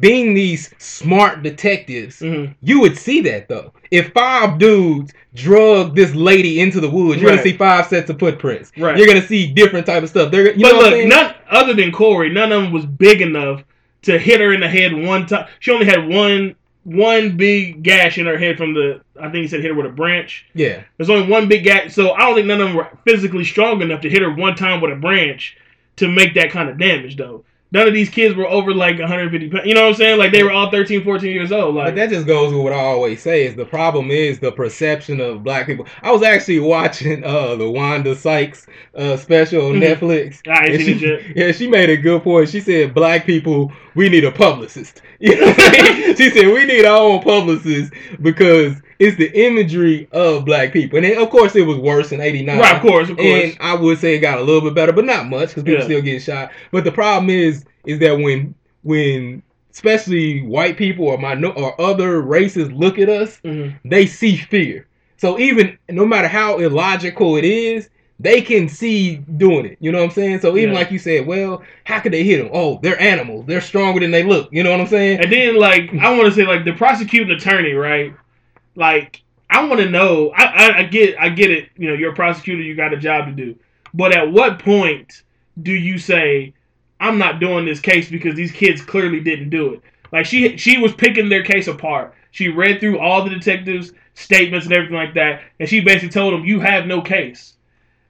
being these smart detectives, mm-hmm. you would see that though. If five dudes drug this lady into the woods, you're right. gonna see five sets of footprints. Right. You're gonna see different type of stuff. They're, you but know look, what I'm none other than Corey, none of them was big enough to hit her in the head one time. She only had one one big gash in her head from the. I think he said hit her with a branch. Yeah. There's only one big gash, so I don't think none of them were physically strong enough to hit her one time with a branch to make that kind of damage though. None of these kids were over like one hundred fifty pounds. You know what I'm saying? Like they were all thirteen, fourteen years old. Like but that just goes with what I always say is the problem is the perception of black people. I was actually watching uh, the Wanda Sykes uh, special on mm-hmm. Netflix. I ain't seen it yet. Yeah, she made a good point. She said, black people, we need a publicist. You know what I mean? She said, we need our own publicist because it's the imagery of black people. And then, of course, it was worse in eighty-nine. Right, of course, of course. And I would say it got a little bit better, but not much because people yeah. still getting shot. But the problem is, is that when, when especially white people or minor, or other races look at us, mm-hmm. they see fear. So even, no matter how illogical it is, they can see doing it. You know what I'm saying? So even yeah. like you said, well, how could they hit them? Oh, they're animals. They're stronger than they look. You know what I'm saying? And then, like, I want to say, like, the prosecuting attorney, right? Like, I want to know, I, I, I get I get it, you know, you're a prosecutor, you got a job to do. But at what point do you say, I'm not doing this case because these kids clearly didn't do it? Like, she she was picking their case apart. She read through all the detectives' statements and everything like that, and she basically told them, you have no case.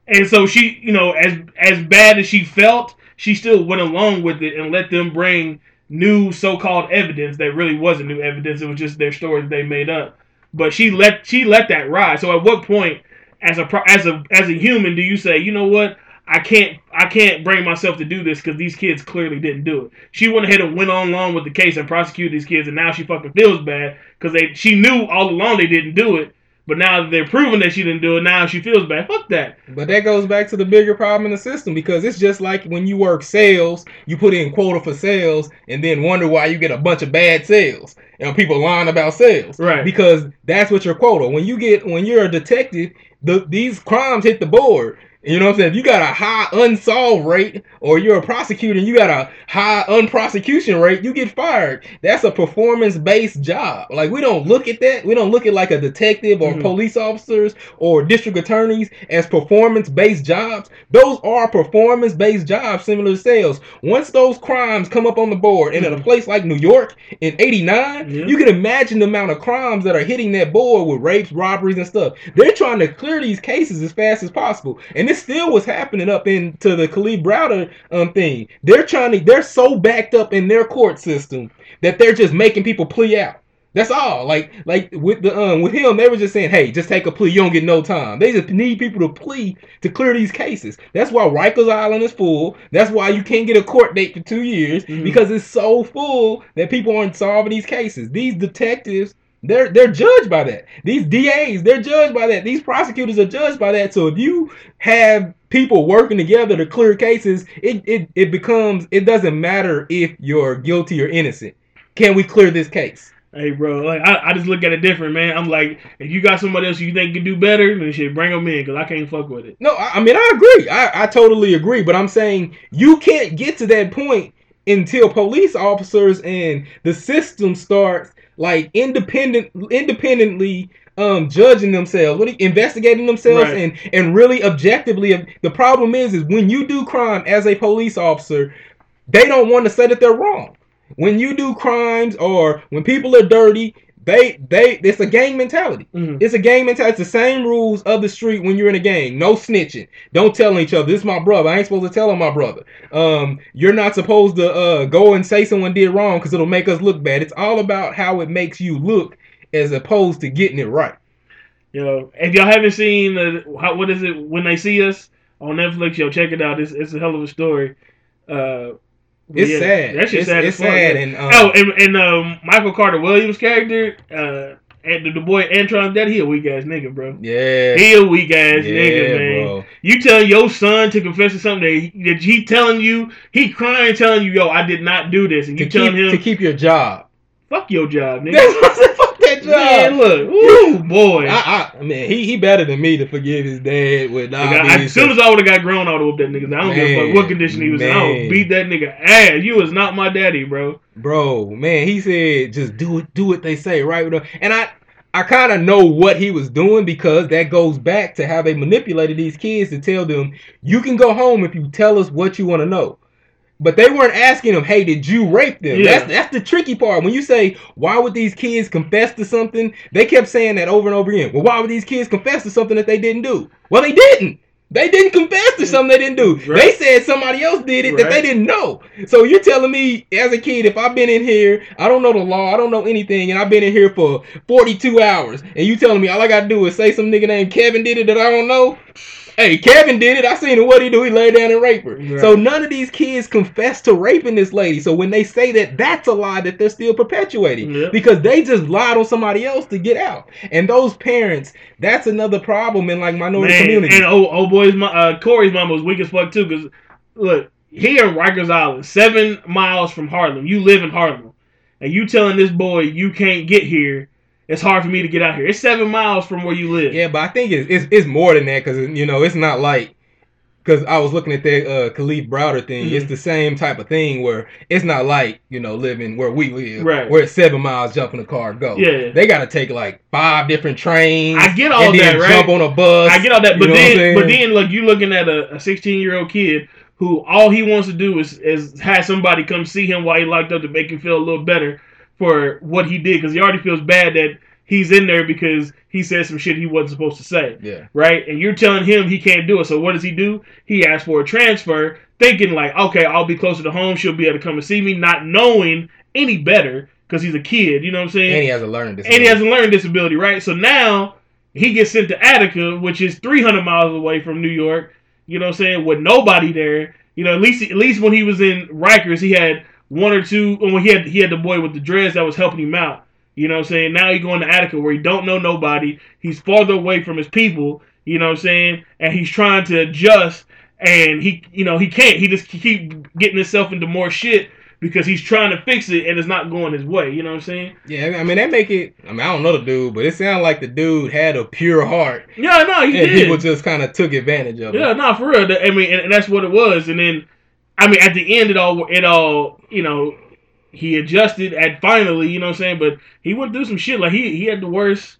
And so she, you know, as as bad as she felt, she still went along with it and let them bring new so-called evidence that really wasn't new evidence. It was just their story that they made up. But she let she let that ride. So at what point, as a as a as a human, do you say, you know what, I can't I can't bring myself to do this because these kids clearly didn't do it. She went ahead and went on along with the case and prosecuted these kids, and now she fucking feels bad because they she knew all along they didn't do it. But now that they're proving that she didn't do it, now she feels bad. Fuck that. But that goes back to the bigger problem in the system, because it's just like when you work sales, you put in quota for sales and then wonder why you get a bunch of bad sales and people lying about sales. Right. Because that's what your quota. When you get when you're a detective, the, these crimes hit the board. You know what I'm saying? If you got a high unsolved rate, or you're a prosecutor and you got a high unprosecution rate, you get fired. That's a performance-based job. Like, we don't look at that. We don't look at, like, a detective or mm-hmm. police officers or district attorneys as performance-based jobs. Those are performance-based jobs similar to sales. Once those crimes come up on the board, and mm-hmm. in a place like New York in eighty-nine, mm-hmm. you can imagine the amount of crimes that are hitting that board with rapes, robberies, and stuff. They're trying to clear these cases as fast as possible. And this this still was happening up into the Kalief Browder um, thing. They're trying to, they're so backed up in their court system that they're just making people plea out. That's all. Like, like with the um, with him, they were just saying, "Hey, just take a plea. You don't get no time." They just need people to plea to clear these cases. That's why Rikers Island is full. That's why you can't get a court date for two years mm-hmm. because it's so full that people aren't solving these cases. These detectives, they're they're judged by that. These D As, they're judged by that. These prosecutors are judged by that. So if you have people working together to clear cases, it it it becomes it doesn't matter if you're guilty or innocent. Can we clear this case? Hey, bro, like I, I just look at it different, man. I'm like, if you got somebody else you think can do better, then shit, bring them in, because I can't fuck with it. No, I, I mean, I agree. I, I totally agree. But I'm saying you can't get to that point until police officers and the system starts, like, independent, independently um, judging themselves, investigating themselves, right. and, and really objectively. The problem is, is when you do crime as a police officer, they don't want to say that they're wrong. When you do crimes or when people are dirty, they they it's a gang mentality. Mm-hmm. It's a gang mentality. It's the same rules of the street when you're in a gang. No snitching. Don't tell each other. This is my brother. I ain't supposed to tell him my brother. Um, you're not supposed to uh, go and say someone did wrong because it'll make us look bad. It's all about how it makes you look as opposed to getting it right. Yo, if y'all haven't seen uh, how, what is it When They See Us on Netflix, yo, check it out. It's it's a hell of a story. Uh, It's yeah, sad. That shit's sad. It's sad. And, um, oh, and, and um, Michael Carter Williams' character, uh, and the, the boy Antron's dad, he a weak ass nigga, bro. Yeah, he a weak ass yeah, nigga, man. Bro. You tell your son to confess to something that he, that he telling you, he crying, telling you, yo, I did not do this, and you telling keep, him to keep your job. Fuck your job, nigga. Fuck that job. Man, look, ooh boy, I, I man, he he better than me to forgive his dad with diabetes. As soon as I would have got grown, I would have whooped that nigga. I don't man, give a fuck what condition he was man. in. I would beat that nigga ass. You is not my daddy, bro. Bro, man, he said just do it, do what they say, right? And I. I kind of know what he was doing because that goes back to how they manipulated these kids to tell them, you can go home if you tell us what you want to know. But they weren't asking them, hey, did you rape them? Yeah. That's that's the tricky part. When you say, why would these kids confess to something? They kept saying that over and over again. Well, why would these kids confess to something that they didn't do? Well, they didn't. They didn't confess to something they didn't do. Right. They said somebody else did it right. that they didn't know. So you're telling me as a kid, if I've been in here, I don't know the law, I don't know anything, and I've been in here for forty-two hours, and you telling me all I got to do is say some nigga named Kevin did it that I don't know? Hey, Kevin did it. I seen him. What he do? He lay down and rape her. Right. So none of these kids confess to raping this lady. So when they say that, that's a lie that they're still perpetuating yep. because they just lied on somebody else to get out. And those parents, that's another problem in like minority communities. And oh, oh boy's my uh, Corey's mom was weak as fuck too. Because look, here in Rikers Island, seven miles from Harlem, you live in Harlem, and you telling this boy you can't get here. It's hard for me to get out here. It's seven miles from where you live. Yeah, but I think it's it's, it's more than that because, you know, it's not like, because I was looking at that uh, Kalief Browder thing. Mm-hmm. It's the same type of thing where it's not like, you know, living where we live. Right. Where it's seven miles, jump in a car, go. Yeah. They got to take like five different trains. I get all and that, then right? jump on a bus. I get all that. But then, but then, look, you're looking at a sixteen-year-old kid who all he wants to do is, is have somebody come see him while he locked up to make him feel a little better for what he did, because he already feels bad that he's in there because he said some shit he wasn't supposed to say. Yeah. Right? And you're telling him he can't do it. So what does he do? He asks for a transfer, thinking like, okay, I'll be closer to home. She'll be able to come and see me, not knowing any better because he's a kid. You know what I'm saying? And he has a learning disability. And he has a learning disability, right? So now he gets sent to Attica, which is three hundred miles away from New York, you know what I'm saying, with nobody there. You know, at least, at least when he was in Rikers, he had one or two, and when he had he had the boy with the dreads that was helping him out. You know what I'm saying? Now he's going to Attica where he don't know nobody. He's farther away from his people. You know what I'm saying? And he's trying to adjust, and he, you know, he can't. He just keep getting himself into more shit because he's trying to fix it and it's not going his way. You know what I'm saying? Yeah, I mean, they make it, I mean, I don't know the dude, but it sounded like the dude had a pure heart. Yeah, no, he and did. People just kind of took advantage of it. Yeah, him. no, for real. I mean, and, and that's what it was. And then, I mean, at the end, it all, it all, you know, he adjusted at finally, you know what I'm saying? But he went through some shit. Like, he, he had the worst,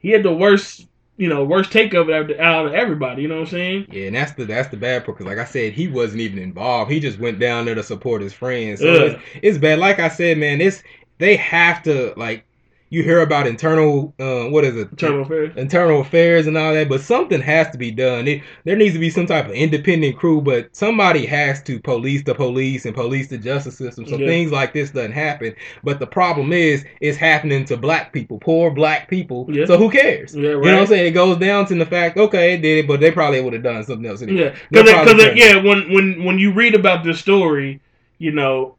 he had the worst, you know, worst take of it out of everybody, you know what I'm saying? Yeah, and that's the, that's the bad part, because like I said, he wasn't even involved. He just went down there to support his friends. So it's, it's bad. Like I said, man, it's, they have to, like, you hear about internal, uh, what is it? Internal affairs. Internal affairs and all that, but something has to be done. It, there needs to be some type of independent crew, but somebody has to police the police and police the justice system, so yeah. things like this doesn't happen. But the problem is, it's happening to black people, poor black people, yeah. so who cares? Yeah, right. You know what I'm saying? It goes down to the fact, okay, it did it, but they probably would have done something else anyway. Yeah, because yeah, when, when, when you read about this story, you know,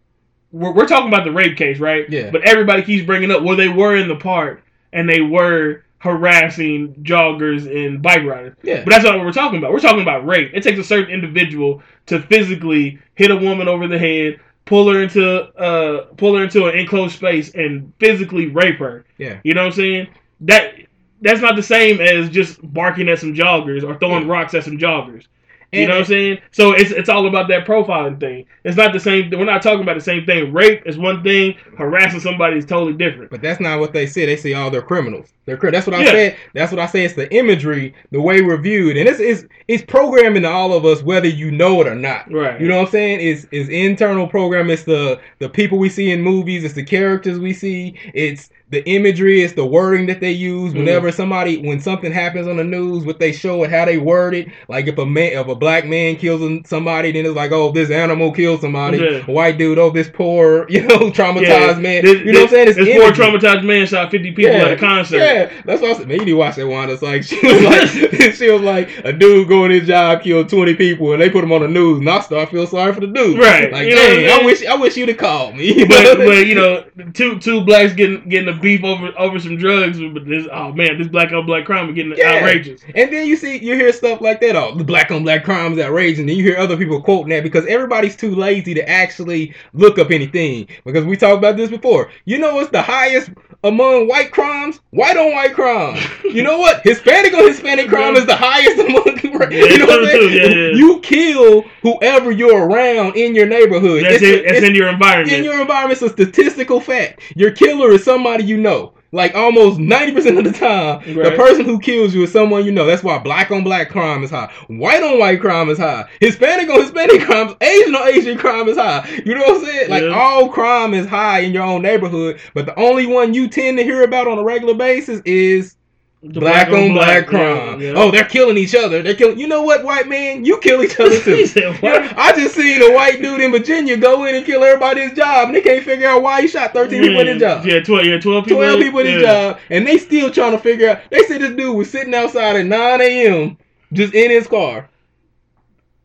We're, we're talking about the rape case, right? Yeah. But everybody keeps bringing up, well, they were in the park and they were harassing joggers and bike riders. Yeah. But that's not what we're talking about. We're talking about rape. It takes a certain individual to physically hit a woman over the head, pull her into uh, pull her into an enclosed space, and physically rape her. Yeah. You know what I'm saying? That that's not the same as just barking at some joggers or throwing yeah. rocks at some joggers. You know what I'm saying? So it's it's all about that profiling thing. It's not the same. We're not talking about the same thing. Rape is one thing. Harassing somebody is totally different. But that's not what they say. They say, oh, they're criminals. They're that's what I yeah. said. That's what I say. It's the imagery, the way we're viewed, and it's it's it's programming to all of us, whether you know it or not. Right. You know what I'm saying? It's it's internal program. It's the the people we see in movies. It's the characters we see. It's the imagery, it's the wording that they use. Whenever mm-hmm. somebody, when something happens on the news, what they show it, how they word it. Like if a man, if a black man kills somebody, then it's like, oh, this animal killed somebody. Mm-hmm. White dude, oh, this poor, you know, traumatized yeah. man. This, you know this, what I'm saying? It's this imagery. Poor traumatized man shot fifty people yeah. at a concert. Yeah, that's what I said. Man, you need to watch that one. It's like she was like, she was like, a dude going to his job killed twenty people, and they put him on the news. And I start feeling sorry for the dude. Right? Like, you dang, know I, mean? I wish, I wish you'd have called me. You but, but you know, two two blacks getting getting a beef over over some drugs, but this oh man, this black on black crime is getting yeah. outrageous. And then you see you hear stuff like that, oh, the black on black crime is outrageous, and then you hear other people quoting that because everybody's too lazy to actually look up anything. Because we talked about this before. You know what's the highest among white crimes? White on white crime. You know what? Hispanic on Hispanic crime is the highest among yeah, you know what too, yeah, yeah. You kill whoever you're around in your neighborhood. That's, it's, it, that's it's, in your environment. In your environment, it's a statistical fact. Your killer is somebody you know. Like almost ninety percent of the time, right. the person who kills you is someone you know. That's why black on black crime is high. White on white crime is high. Hispanic on Hispanic crime, Asian on Asian crime is high. You know what I'm saying? Like yeah. all crime is high in your own neighborhood, but the only one you tend to hear about on a regular basis is black, black on black, black crime. Yeah, yeah. Oh, they're killing each other. They're killing. You know what, white man? You kill each other too. Said, I just seen a white dude in Virginia go in and kill everybody at his job, and they can't figure out why he shot thirteen yeah. people at his job. Yeah, twelve. Yeah, twelve people. Twelve people at yeah. his job, and they still trying to figure out. They said this dude was sitting outside at nine a.m. just in his car.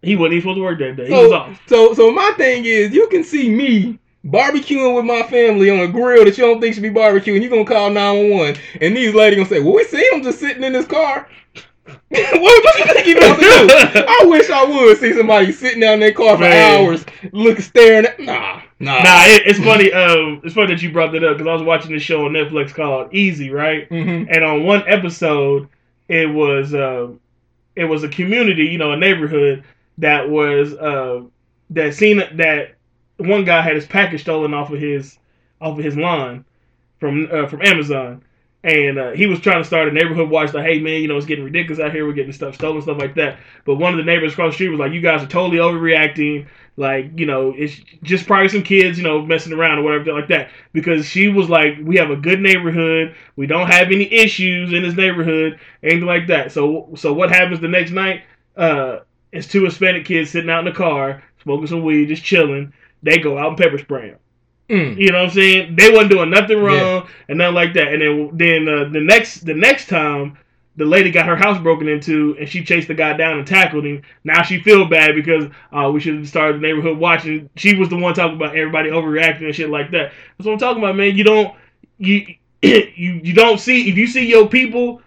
He wasn't even supposed to work that day. He so, was off. So, so my thing is, you can see me barbecuing with my family on a grill that you don't think should be barbecuing. You're going to call nine one one. And these ladies going to say, well, we see him just sitting in his car. what, what do you think he's about to do? I wish I would see somebody sitting down in their car for Man. hours, looking, staring at. Nah, nah. Nah, it, it's funny um, It's funny that you brought that up because I was watching this show on Netflix called Easy, right? Mm-hmm. And on one episode, it was, uh, it was a community, you know, a neighborhood that was, uh, that seen that. One guy had his package stolen off of his off of his line from uh, from Amazon, and uh, he was trying to start a neighborhood watch. Like, hey man, you know it's getting ridiculous out here. We're getting stuff stolen, stuff like that. But one of the neighbors across the street was like, "You guys are totally overreacting. Like, you know, it's just probably some kids, you know, messing around or whatever like that." Because she was like, "We have a good neighborhood. We don't have any issues in this neighborhood, anything like that." So, so what happens the next night? Uh, it's two Hispanic kids sitting out in the car, smoking some weed, just chilling. They go out and pepper spray him. Mm. You know what I'm saying? They wasn't doing nothing wrong yeah. and nothing like that. And then then uh, the next the next time, the lady got her house broken into and she chased the guy down and tackled him. Now she feel bad because uh, we should have started the neighborhood watching. She was the one talking about everybody overreacting and shit like that. That's what I'm talking about, man. You don't you you you don't see if you see your people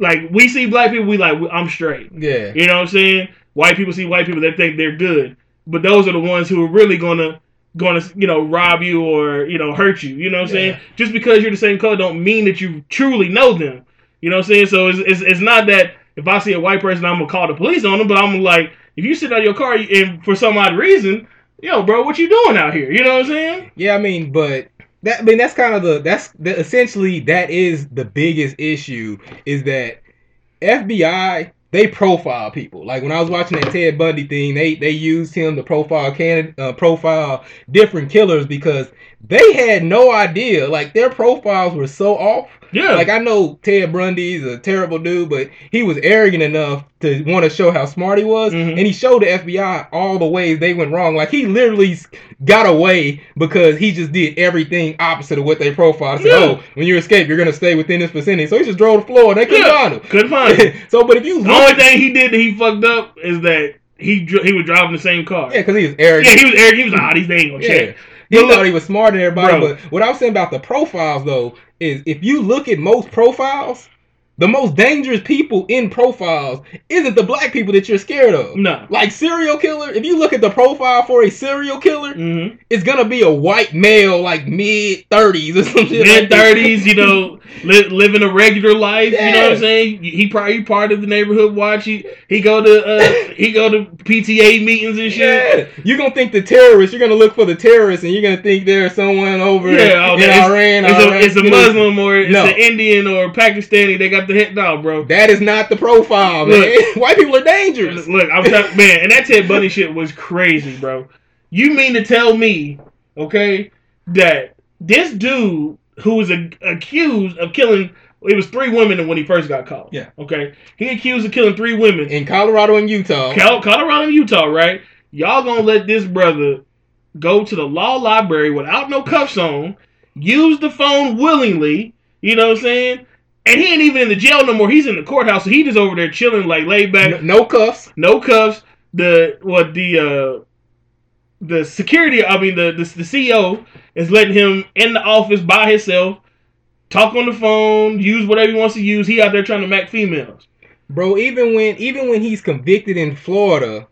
like we see black people, we like I'm straight. Yeah. You know what I'm saying? White people see white people, they think they're good. But those are the ones who are really gonna gonna you know rob you or you know hurt you. You know what I'm yeah. saying? Just because you're the same color don't mean that you truly know them. You know what I'm saying? So it's it's, it's not that if I see a white person I'm gonna call the police on them, but I'm like if you sit out your car and for some odd reason, yo bro, what you doing out here? You know what I'm saying? Yeah, I mean, but that I mean that's kind of the that's the, essentially that is the biggest issue is that F B I they profile people. Like when I was watching that Ted Bundy thing, they they used him to profile can uh, profile different killers because they had no idea. Like their profiles were so off. Yeah. Like I know Ted Bundy's a terrible dude, but he was arrogant enough to want to show how smart he was, mm-hmm. and he showed the F B I all the ways they went wrong. Like he literally got away because he just did everything opposite of what they profiled. So yeah. oh, when you escape, you're gonna stay within this vicinity. So he just drove the floor, and they couldn't yeah. find him. Couldn't find him. So, but if you look, the only thing he did that he fucked up is that he he was driving the same car. Yeah, because he was arrogant. Yeah, he was arrogant. He was like, oh, these ain't gonna check. Yeah. He look, thought he was smarter than everybody. Bro. But what I was saying about the profiles, though, is if you look at most profiles, the most dangerous people in profiles isn't the black people that you're scared of. No. Like serial killer, if you look at the profile for a serial killer, mm-hmm. it's going to be a white male, like mid-thirties or something. Mid-thirties, you know, li- living a regular life, yeah. you know what I'm saying? He probably part of the neighborhood watch. He, he go to uh, he go to P T A meetings and shit. Yeah. You're going to think the terrorists, you're going to look for the terrorists, and you're going to think there's someone over yeah, in it's, Iran. It's, Iran, a, it's a Muslim know? or it's no. an Indian or Pakistani. They got the heck no, bro. That is not the profile, man. Look, white people are dangerous. Look, I'm telling man, and that Ted Bundy shit was crazy, bro. You mean to tell me, okay, that this dude who was a, accused of killing, it was three women when he first got caught. Yeah. Okay. He accused of killing three women. In Colorado and Utah. Cal- Colorado and Utah, right? Y'all gonna let this brother go to the law library without no cuffs on, use the phone willingly, you know what I'm saying? And he ain't even in the jail no more. He's in the courthouse, so he just over there chilling, like laid back. No, no cuffs. No cuffs. The what the uh, the security. I mean the, the the C E O is letting him in the office by himself, talk on the phone, use whatever he wants to use. He out there trying to mack females. Bro, even when even when he's convicted in Florida,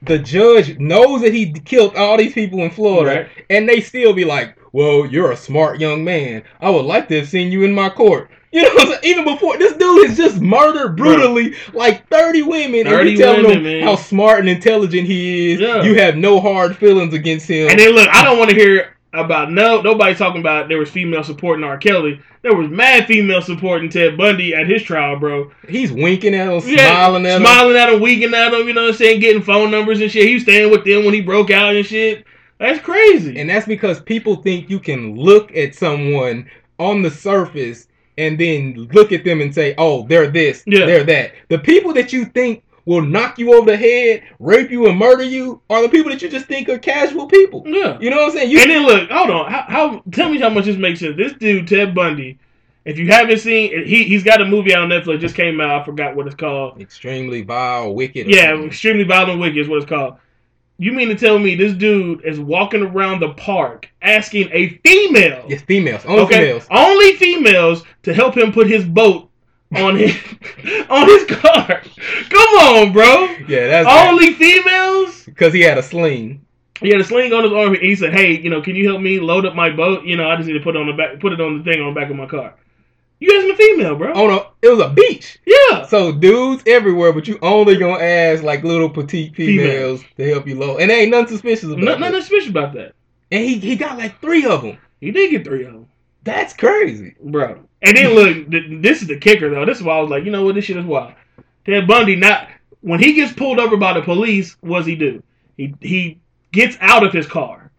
the judge knows that he killed all these people in Florida, right. and they still be like, "Well, you're a smart young man. I would like to have seen you in my court." You know what I'm saying? Even before, this dude has just murdered brutally bro. like thirty women. thirty and you're telling women, him man. how smart and intelligent he is. Yeah. You have no hard feelings against him. And then look, I don't want to hear about no nobody talking about there was female supporting R. Kelly. There was mad female supporting Ted Bundy at his trial, bro. He's winking at him, yeah, smiling at smiling him. Smiling at him, winking at him, you know what I'm saying? Getting phone numbers and shit. He was staying with them when he broke out and shit. That's crazy. And that's because people think you can look at someone on the surface and then look at them and say, oh, they're this, yeah. they're that. The people that you think will knock you over the head, rape you, and murder you are the people that you just think are casual people. Yeah. You know what I'm saying? You and then look, hold on. How, how? Tell me how much this makes sense. This dude, Ted Bundy, if you haven't seen, he, he's got a movie out on Netflix, just came out. I forgot what it's called. Extremely Vile, Wicked. Yeah, something. Extremely Vile and Wicked is what it's called. You mean to tell me this dude is walking around the park asking a female? Yes, females. Only okay, females. Only females to help him put his boat on his on his car. Come on, bro. Yeah, that's only bad. Females. Because he had a sling. He had a sling on his arm, and he said, "Hey, you know, can you help me load up my boat? You know, I just need to put it on the back, put it on the thing on the back of my car." You asking a female, bro? On a, it was a beach. Yeah. So dudes everywhere, but you only gonna ask like little petite females, females. to help you load, and there ain't nothing suspicious about that. Nothing suspicious about that. And he, he got like three of them. He did get three of them. That's crazy, bro. And then look, this is the kicker though. This is why I was like, you know what, this shit is wild. Ted Bundy, not when he gets pulled over by the police, what does he do? He he gets out of his car.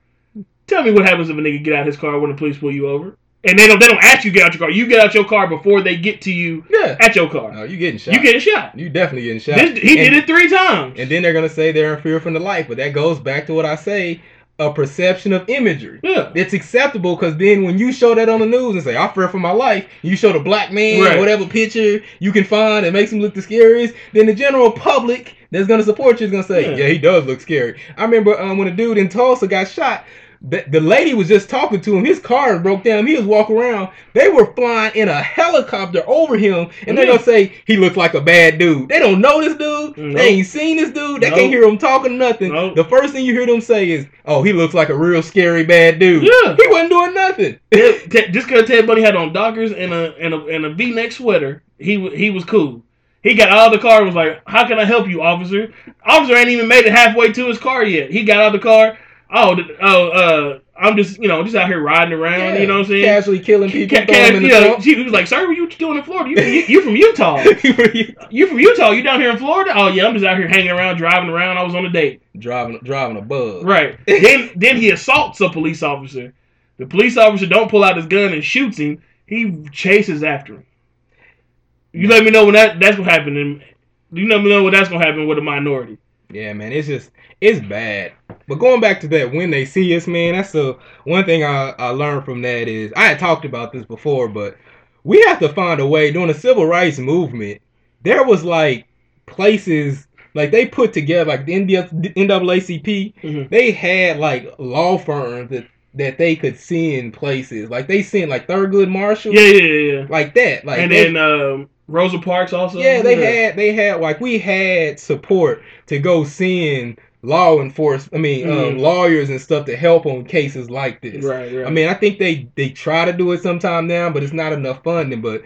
Tell me what happens if a nigga get out of his car when the police pull you over. And they don't they don't ask you to get out your car. You get out your car before they get to you yeah. at your car. No, you getting shot. You getting shot. You definitely getting shot. This, he and, did it three times. And then they're going to say they're in fear from the life. But that goes back to what I say, a perception of imagery. Yeah. It's acceptable because then when you show that on the news and say, I fear for my life, you show the black man, right. whatever picture you can find that makes him look the scariest, then the general public that's going to support you is going to say, yeah. yeah, he does look scary. I remember um, when a dude in Tulsa got shot, The, the lady was just talking to him. His car broke down. He was walking around. They were flying in a helicopter over him, and they're going to say, he looks like a bad dude. They don't know this dude. Nope. They ain't seen this dude. They nope. can't hear him talking nothing. Nope. The first thing you hear them say is, oh, he looks like a real scary bad dude. Yeah. He wasn't doing nothing. Just because Ted Bundy had on Dockers and a, and a, and a V-neck sweater, he he was cool. He got out of the car and was like, how can I help you, officer? Officer ain't even made it halfway to his car yet. He got out of the car. oh, oh, uh, I'm just, you know, just out here riding around, yeah. you know what I'm saying? Casually killing people. Ca- ca- in the you know, she was like, sir, what are you doing in Florida? You, you, you from Utah. You from Utah. You down here in Florida? Oh, yeah, I'm just out here hanging around, driving around. I was on a date. Driving driving a bug. Right. then then he assaults a police officer. The police officer don't pull out his gun and shoots him. He chases after him. You let me know when that, that's what happened. And you let me know when that's going to happen with a minority. Yeah, man, it's just, it's bad. But going back to that, When They See Us, man, that's the one thing I, I learned from that is, I had talked about this before, but we have to find a way, during the civil rights movement, there was like places, like they put together, like the N double A C P, mm-hmm. they had like law firms that, that they could send places. Like they sent like Thurgood Marshall. Yeah, yeah, yeah. Like that. Like And they, then... Um... Rosa Parks also? Yeah, they yeah. had, they had like, we had support to go send law enforcement, I mean, mm-hmm. um, lawyers and stuff to help on cases like this. Right, right. I mean, I think they, they try to do it sometime now, but it's not enough funding. But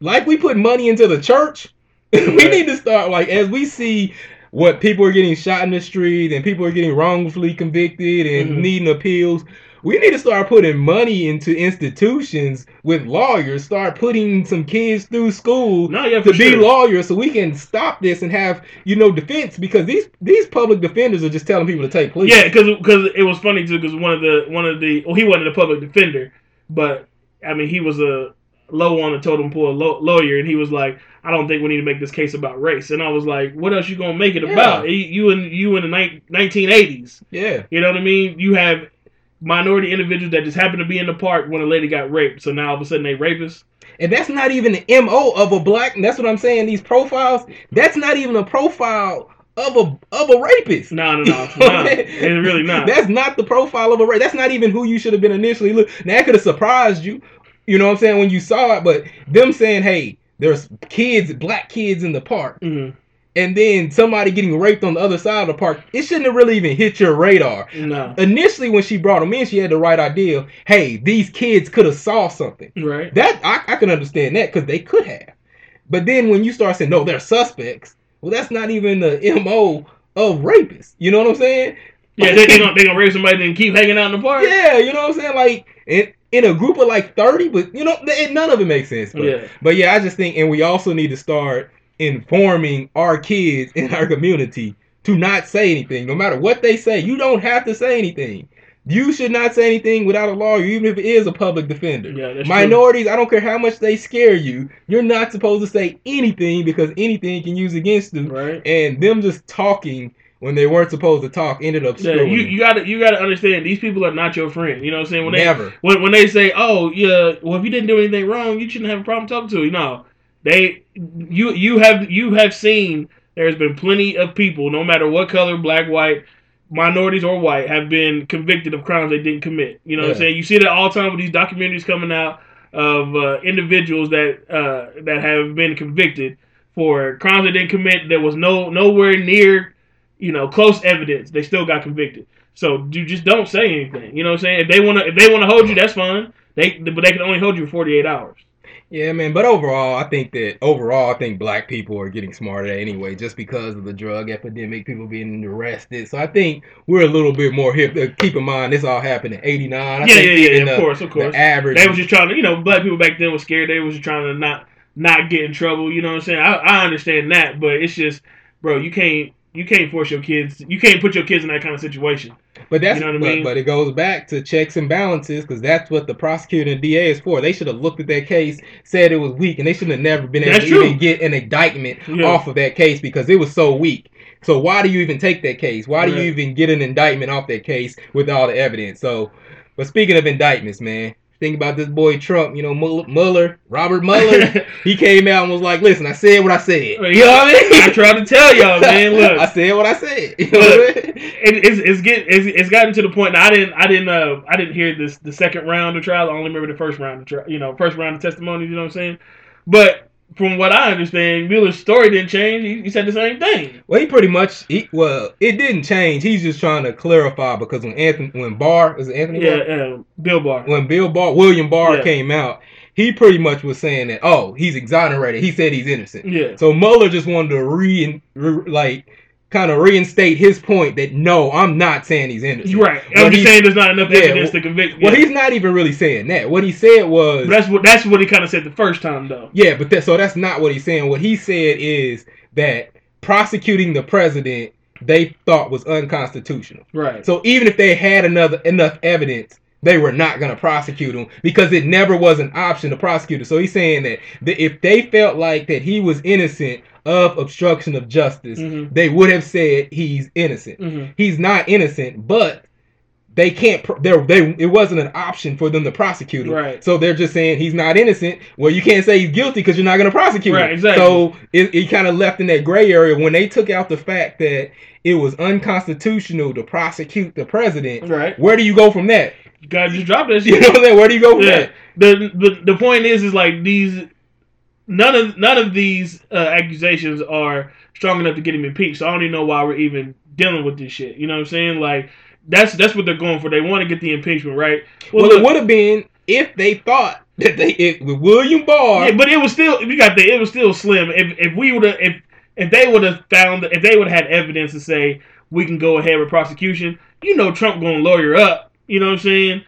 like we put money into the church, right. we need to start, like, as we see what people are getting shot in the street and people are getting wrongfully convicted and mm-hmm. needing appeals, we need to start putting money into institutions with lawyers, start putting some kids through school no, yeah, to be sure. lawyers so we can stop this and have, you know, defense, because these, these public defenders are just telling people to take pleas. Yeah, because because it was funny, too, because one of the, one of the, well, he wasn't a public defender, but, I mean, he was a low on the totem pole lawyer, and he was like, I don't think we need to make this case about race. And I was like, what else you going to make it yeah. about? You in, you in the nineteen eighties. Yeah. You know what I mean? You have minority individuals that just happened to be in the park when a lady got raped. So now all of a sudden they rapists. And that's not even the M O of a black. And that's what I'm saying. These profiles. That's not even a profile of a of a rapist. No, no, no. no it's really not. That's not the profile of a rapist. That's not even who you should have been initially. Look, now that could have surprised you. You know what I'm saying? When you saw it. But them saying, hey, there's kids, black kids in the park. Mm-hmm. And then somebody getting raped on the other side of the park, it shouldn't have really even hit your radar. No. Initially, when she brought them in, she had the right idea. Hey, these kids could have saw something. Right. That I, I can understand that because they could have. But then when you start saying, no, they're suspects, well, that's not even the M O of rapists. You know what I'm saying? Yeah, they're they going they to rape somebody and keep hanging out in the park. Yeah, you know what I'm saying? Like, in, in a group of like thirty, but, you know, none of it makes sense. But yeah. but yeah, I just think, and we also need to start informing our kids in our community to not say anything. No matter what they say, you don't have to say anything. You should not say anything without a lawyer, even if it is a public defender. Yeah, that's Minorities, true. I don't care how much they scare you, you're not supposed to say anything because anything can use against you. Right. And them just talking when they weren't supposed to talk ended up screwing. Yeah, you, you gotta you gotta understand, these people are not your friend. You know what I'm saying? When they, Never. When, when they say, oh, yeah, well, if you didn't do anything wrong, you shouldn't have a problem talking to you. No. They, you, you have, you have seen. There's been plenty of people, no matter what color, black, white, minorities, or white, have been convicted of crimes they didn't commit. You know yeah. what I'm saying? You see that all the time with these documentaries coming out of uh, individuals that uh, that have been convicted for crimes they didn't commit. There was no nowhere near, you know, close evidence. They still got convicted. So you just don't say anything. You know what I'm saying? If they wanna, if they wanna hold you, that's fine. They, but they can only hold you for forty-eight hours. Yeah, man, but overall, I think that overall, I think black people are getting smarter anyway, just because of the drug epidemic, people being arrested. So I think we're a little bit more hip. Keep in mind, this all happened in eighty-nine. I yeah, think yeah, yeah, of the, course, of course. The average. They was just trying to, you know, black people back then were scared. They was just trying to not, not get in trouble. You know what I'm saying? I, I understand that, but it's just, bro, you can't, you can't force your kids. You can't put your kids in that kind of situation. But that's, you know what but, I mean? But it goes back to checks and balances, because that's what the prosecutor and D A is for. They should have looked at that case, said it was weak, and they shouldn't have never been able that's to true. even get an indictment yeah. off of that case because it was so weak. So why do you even take that case? Why yeah. do you even get an indictment off that case with all the evidence? So, but speaking of indictments, man, think about this boy Trump. You know, Mueller, Robert Mueller, he came out and was like, listen, I said what I said. You know what I mean? I tried to tell y'all, man, look. I said what I said. You know look, what I mean? It, it's, it's, get, it's, it's gotten to the point that I didn't, I didn't, uh, I didn't hear this, the second round of trial. I only remember the first round of trial, you know, first round of testimony, you know what I'm saying? But from what I understand, Mueller's story didn't change. He, he said the same thing. Well, he pretty much, he, well, it didn't change. He's just trying to clarify, because when Anthony, when Barr, is it Anthony Yeah, Barr? Uh, Bill Barr. When Bill Barr, William Barr yeah. came out, he pretty much was saying that, oh, he's exonerated. He said he's innocent. Yeah. So Mueller just wanted to re, re like, kind of reinstate his point that no, I'm not saying he's innocent. Right. I'm just saying there's not enough yeah, evidence well, to convict him. Well, he's not even really saying that. What he said was... But that's what that's what he kind of said the first time, though. Yeah, but that, so that's not what he's saying. What he said is that prosecuting the president they thought was unconstitutional. Right. So even if they had another enough evidence, they were not going to prosecute him because it never was an option to prosecute him. So he's saying that the, if they felt like that he was innocent of obstruction of justice, mm-hmm. they would have said he's innocent. Mm-hmm. He's not innocent, but they can't. They they it wasn't an option for them to prosecute him. Right. So they're just saying he's not innocent. Well, you can't say he's guilty because you're not going to prosecute right, him. Exactly. So it, it kind of left in that gray area when they took out the fact that it was unconstitutional to prosecute the president. Right. Where do you go from that? You gotta just drop that shit. You know what I'm saying? Where do you go from yeah. that? The, the the point is is like these none of none of these uh, accusations are strong enough to get him impeached. So I don't even know why we're even dealing with this shit. You know what I'm saying? Like that's that's what they're going for. They want to get the impeachment, right? Well, well look, it would have been if they thought that they it, with William Barr. Yeah, but it was still you got the it was still slim. If if we would have if if they would have found if they would have had evidence to say we can go ahead with prosecution, you know Trump gonna lawyer up. You know what I'm saying?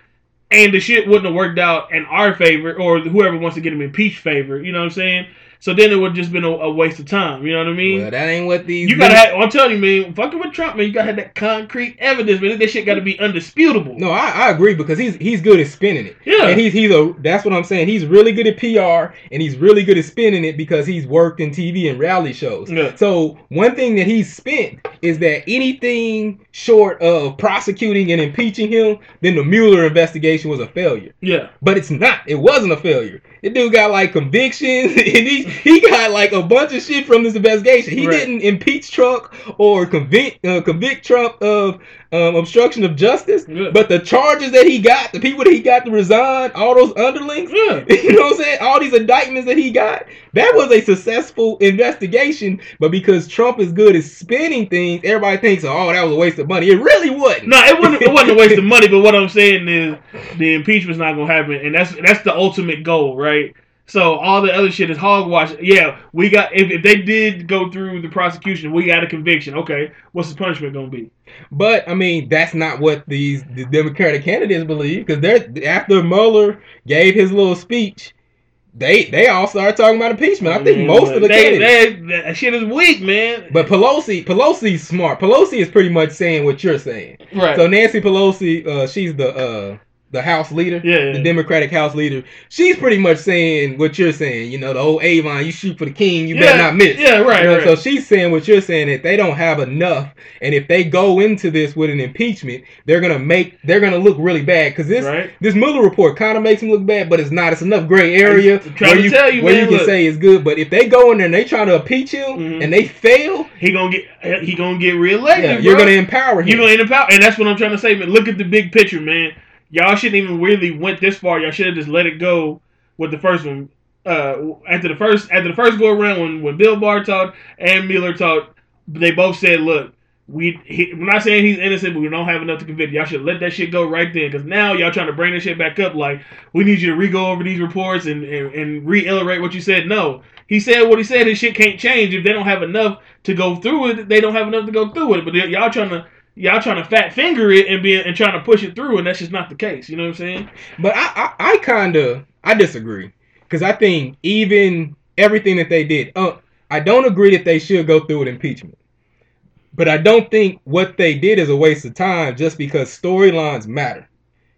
And the shit wouldn't have worked out in our favor or whoever wants to get him impeached favor. You know what I'm saying? So then it would have just been a, a waste of time. You know what I mean? Well, that ain't what these... You gotta have, I'm telling you, man, fucking with Trump, man, you gotta have that concrete evidence, man. That shit gotta be undisputable. No, I, I agree because he's he's good at spinning it. Yeah. And he's, he's a... That's what I'm saying. He's really good at P R and he's really good at spinning it because he's worked in T V and rally shows. Yeah. So one thing that he's spent is that anything short of prosecuting and impeaching him, then the Mueller investigation was a failure. Yeah. But it's not. It wasn't a failure. The dude got like convictions and he... He got like a bunch of shit from this investigation. He right. didn't impeach Trump or convict uh, convict Trump of um, obstruction of justice. Yeah. But the charges that he got, the people that he got to resign, all those underlings, yeah. you know what I'm saying? All these indictments that he got, that was a successful investigation. But because Trump is good at spinning things, everybody thinks, oh, that was a waste of money. It really wasn't. No, it wasn't. It wasn't a waste of money. But what I'm saying is, the impeachment's not gonna happen, and that's that's the ultimate goal, right? So all the other shit is hogwash. Yeah, we got if, if they did go through the prosecution, we got a conviction. Okay, what's the punishment gonna be? But I mean, that's not what these the Democratic candidates believe because they're after Mueller gave his little speech, they they all started talking about impeachment. I think mm, most of the they, candidates they, that shit is weak, man. But Pelosi Pelosi's smart. Pelosi is pretty much saying what you're saying. Right. So Nancy Pelosi, uh, she's the. Uh, The House leader, yeah, yeah. the Democratic House leader, she's pretty much saying what you're saying. You know, the old Avon, you shoot for the king, you yeah, better not miss. Yeah, right, you know, right. So she's saying what you're saying that they don't have enough, and if they go into this with an impeachment, they're gonna make they're gonna look really bad because this right. this Mueller report kind of makes them look bad, but it's not. It's enough gray area where you, you, where man, you can look. Say it's good. But if they go in there and they try to impeach him mm-hmm. and they fail, he gonna get he gonna get reelected. Yeah, you're bro. gonna empower him. You're gonna empower, and that's what I'm trying to say. Man, look at the big picture, man. Y'all shouldn't even really went this far. Y'all should have just let it go with the first one. Uh, after the first, after the first go around, when, when Bill Barr talked and Mueller talked, they both said, "Look, we he, we're not saying he's innocent, but we don't have enough to convict." Y'all should let that shit go right then, because now y'all trying to bring this shit back up. Like we need you to re-go over these reports and and, and reiterate what you said. No, he said what he said. His shit can't change if they don't have enough to go through it. They don't have enough to go through it. But they, y'all trying to. Y'all trying to fat finger it and be and trying to push it through, and that's just not the case. You know what I'm saying? But I, I, I kind of I disagree because I think even everything that they did, uh, I don't agree that they should go through with impeachment. But I don't think what they did is a waste of time just because storylines matter.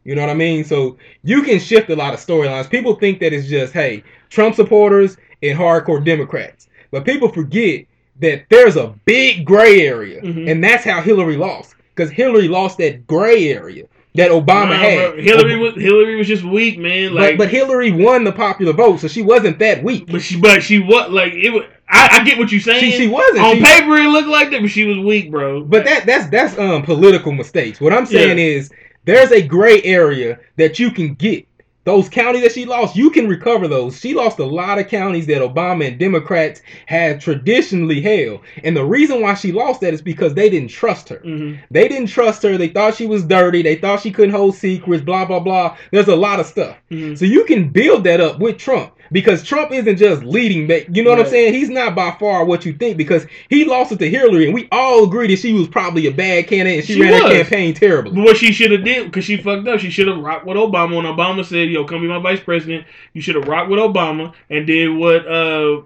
You know what I mean? So you can shift a lot of storylines. People think that it's just hey, Trump supporters and hardcore Democrats, but people forget. That there's a big gray area, mm-hmm. and that's how Hillary lost. Because Hillary lost that gray area that Obama nah, had. Bro, Hillary Ob- was Hillary was just weak, man. Like, but, but Hillary won the popular vote, so she wasn't that weak. But she, but she was like it. Was, I, I get what you're saying. She, she wasn't on she, paper. It looked like that, but she was weak, bro. But that that's that's um political mistakes. What I'm saying yeah. is there's a gray area that you can get. Those counties that she lost, you can recover those. She lost a lot of counties that Obama and Democrats had traditionally held. And the reason why she lost that is because they didn't trust her. Mm-hmm. They didn't trust her. They thought she was dirty. They thought she couldn't hold secrets, blah, blah, blah. There's a lot of stuff. Mm-hmm. So you can build that up with Trump. Because Trump isn't just leading back. You know right. what I'm saying? He's not by far what you think, because he lost it to Hillary, and we all agree that she was probably a bad candidate, and she, she ran was. her campaign terribly. But what she should have did, because she fucked up, she should have rocked what Obama, and Obama said, yo, come be my vice president. You should have rocked with Obama and did what uh,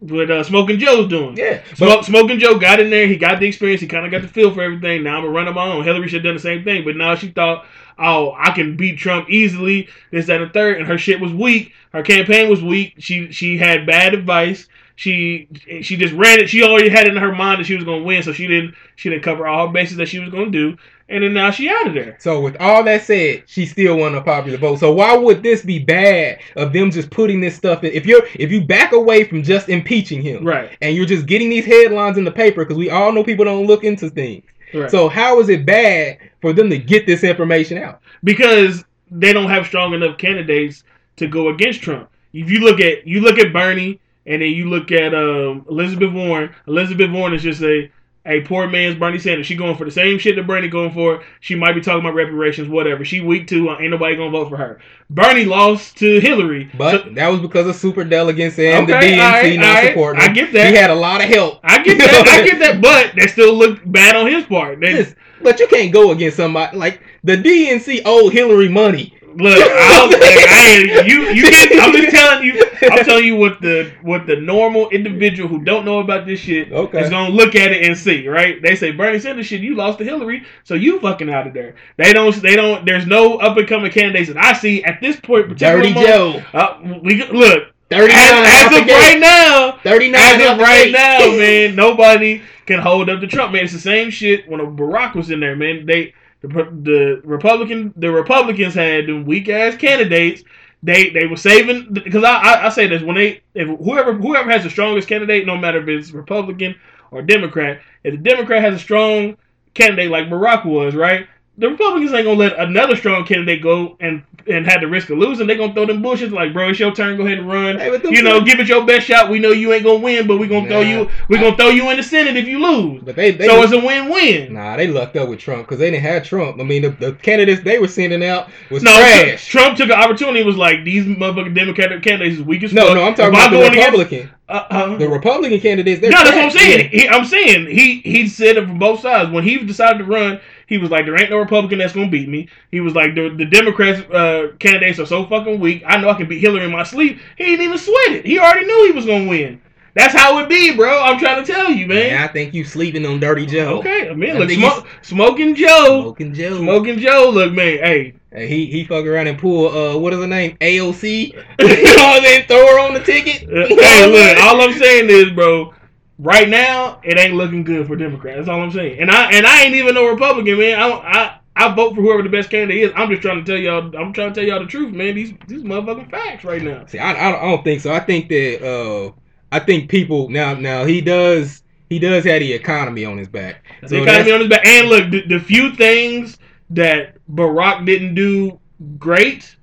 what uh, Smoking Joe's doing. Yeah. Smoke, Smoking Joe got in there. He got the experience. He kind of got the feel for everything. Now I'm going to run on my own. Hillary should have done the same thing, but now she thought, oh, I can beat Trump easily, this, that, and third, and her shit was weak. Her campaign was weak. She she had bad advice. She she just ran it. She already had it in her mind that she was gonna win, so she didn't she didn't cover all her bases that she was gonna do. And then now she out of there. So with all that said, she still won a popular vote. So why would this be bad of them just putting this stuff in? If you're if you back away from just impeaching him, right? And you're just getting these headlines in the paper, because we all know people don't look into things. Right. So how is it bad for them to get this information out? Because they don't have strong enough candidates to go against Trump. If you look at you look at Bernie, and then you look at um, Elizabeth Warren. Elizabeth Warren is just a, a poor man's Bernie Sanders. She going for the same shit that Bernie going for. She might be talking about reparations, whatever. She weak too. Ain't nobody gonna vote for her. Bernie lost to Hillary, but so, that was because of superdelegates and okay, the D N C right, not right, supporting. I get that. He had a lot of help. I get that. I get that. But that still looked bad on his part. They, yes, but you can't go against somebody like the D N C owed Hillary money. Look, I'll, I, you, you get, I'm just telling you. I'm telling you what the what the normal individual who don't know about this shit okay. is gonna look at it and see. Right? They say Bernie Sanders shit. You lost to Hillary, so you fucking out of there. They don't. They don't. There's no up and coming candidates that I see at this point. Dirty Joe. Uh, we look. Thirty nine. As, as of right now. Thirty nine. As of right now, man. Nobody can hold up to Trump, man. It's the same shit when Barack was in there, man. They. The, the Republican, the Republicans had them weak ass candidates. They they were saving, because I, I I say this, when they if whoever whoever has the strongest candidate, no matter if it's Republican or Democrat, if the Democrat has a strong candidate like Barack was, right, the Republicans ain't gonna let another strong candidate go and and have the risk of losing. They gonna throw them bullshit like, bro, it's your turn, go ahead and run. Hey, you know, give it your best shot. We know you ain't gonna win, but we gonna nah, throw you we gonna throw you in the Senate if you lose. But they, they so it's a win win. Nah, they lucked up with Trump, because they didn't have Trump. I mean, the, the candidates they were sending out was no, trash. Trump took an opportunity and was like, these motherfucking Democratic candidates is weak as no, fuck. No, no, I'm talking about the Republican. Against- Uh-huh. The Republican candidates, they're no, that's what I'm saying. He, I'm saying he he said it from both sides. When he decided to run, he was like, there ain't no Republican that's going to beat me. He was like, the, the Democrats uh, candidates are so fucking weak. I know I can beat Hillary in my sleep. He didn't even sweat it. He already knew he was going to win. That's how it be, bro. I'm trying to tell you, man. Yeah, I think you sleeping on Dirty Joe. Okay, I mean, look, smoke, Smoking Joe. Smoking Joe. Smoking Joe. Look, man, hey. And he he fuck around and pull, uh, what is her name? A O C? You know what I'm throw her on the ticket? Hey, look, all I'm saying is, bro, right now, it ain't looking good for Democrats. That's all I'm saying. And I and I ain't even no Republican, man. I I I vote for whoever the best candidate is. I'm just trying to tell y'all, I'm trying to tell y'all the truth, man. These, these motherfucking facts right now. See, I, I don't think so. I think that, uh... I think people now. Now he does. He does have the economy on his back. So the economy on his back. And look, the, the few things that Barack didn't do great,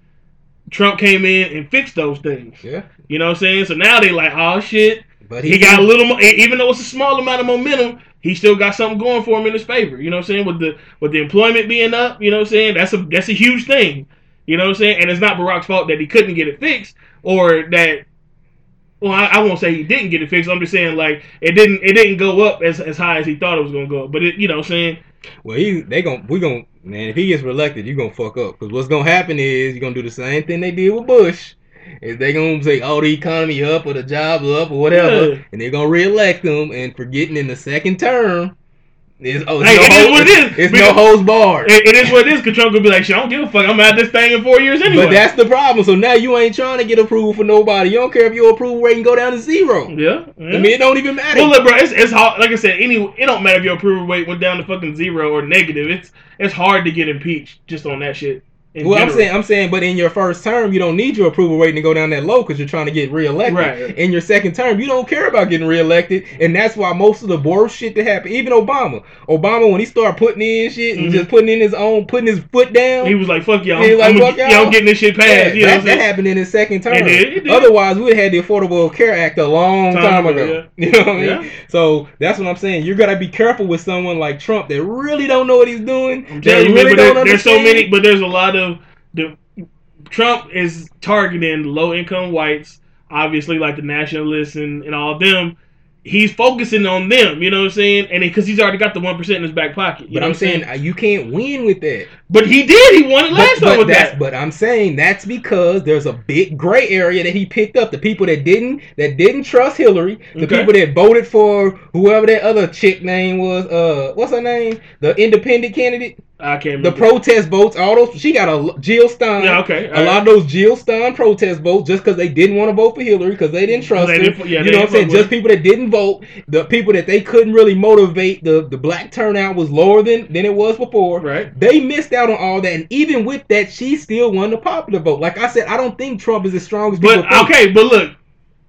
Trump came in and fixed those things. Yeah. You know what I'm saying? So now they like, oh shit. But he, he got a little. Even though it's a small amount of momentum, he still got something going for him in his favor. You know what I'm saying? With the with the employment being up. You know what I'm saying? That's a that's a huge thing. You know what I'm saying? And it's not Barack's fault that he couldn't get it fixed, or that. Well, I, I won't say he didn't get it fixed. I'm just saying, like, it didn't it didn't go up as as high as he thought it was gonna go up. But it, you know, what I'm saying. Well, he they gonna we gonna man. If he gets reelected, you are gonna fuck up, because what's gonna happen is you are gonna do the same thing they did with Bush. Is they gonna say, oh, the economy up or the jobs up or whatever, yeah. and they're gonna reelect him, and forgetting in the second term. It's, oh, it's hey, no it is what it is. It's because no holds barred. It, it is what it is. Because Trump could be like, shit, I don't give a fuck. I'm out this thing in four years anyway. But that's the problem. So now you ain't trying to get approved for nobody. You don't care if your approval rate can go down to zero. Yeah, yeah. I mean, it don't even matter. Well, look, bro, it's, it's hard. Like I said, any it don't matter if your approval rate went down to fucking zero or negative. It's it's hard to get impeached just on that shit. Well, general. I'm saying, I'm saying, but in your first term, you don't need your approval rating to go down that low because you're trying to get reelected. Right. In your second term, you don't care about getting reelected, and that's why most of the worst shit that happened, even Obama, Obama when he started putting in shit and mm-hmm. just putting in his own, putting his foot down, he was like, "Fuck y'all, he was like, I'm, fuck y'all. Yeah, I'm getting this shit passed." Yeah, you know that, that happened in his second term. It did, it did. Otherwise, we would have had the Affordable Care Act a long time, time ago. ago. Yeah. You know what yeah. I mean? So that's what I'm saying. You're gotta be careful with someone like Trump that really don't know what he's doing. I'm telling you, really don't there, there's so many, but there's a lot of. The Trump is targeting low-income whites, obviously, like the nationalists and, and all of them. He's focusing on them, you know what I'm saying? And because he's already got the one percent in his back pocket. You but know I'm saying, saying you can't win with that. But he did. He won it last but, time but with that. But I'm saying that's because there's a big gray area that he picked up. The people that didn't that didn't trust Hillary, the okay. people that voted for whoever that other chick name was. Uh, what's her name? The independent candidate. I can't remember. The protest votes, all those. She got a Jill Stein. Yeah, okay. All a right. lot of those Jill Stein protest votes just because they didn't want to vote for Hillary because they didn't trust they her. Didn't, yeah, you know what I'm saying? Just people that didn't vote, the people that they couldn't really motivate, the, the black turnout was lower than, than it was before. Right. They missed out on all that. And even with that, she still won the popular vote. Like I said, I don't think Trump is as strong as people but, think. Okay, but look,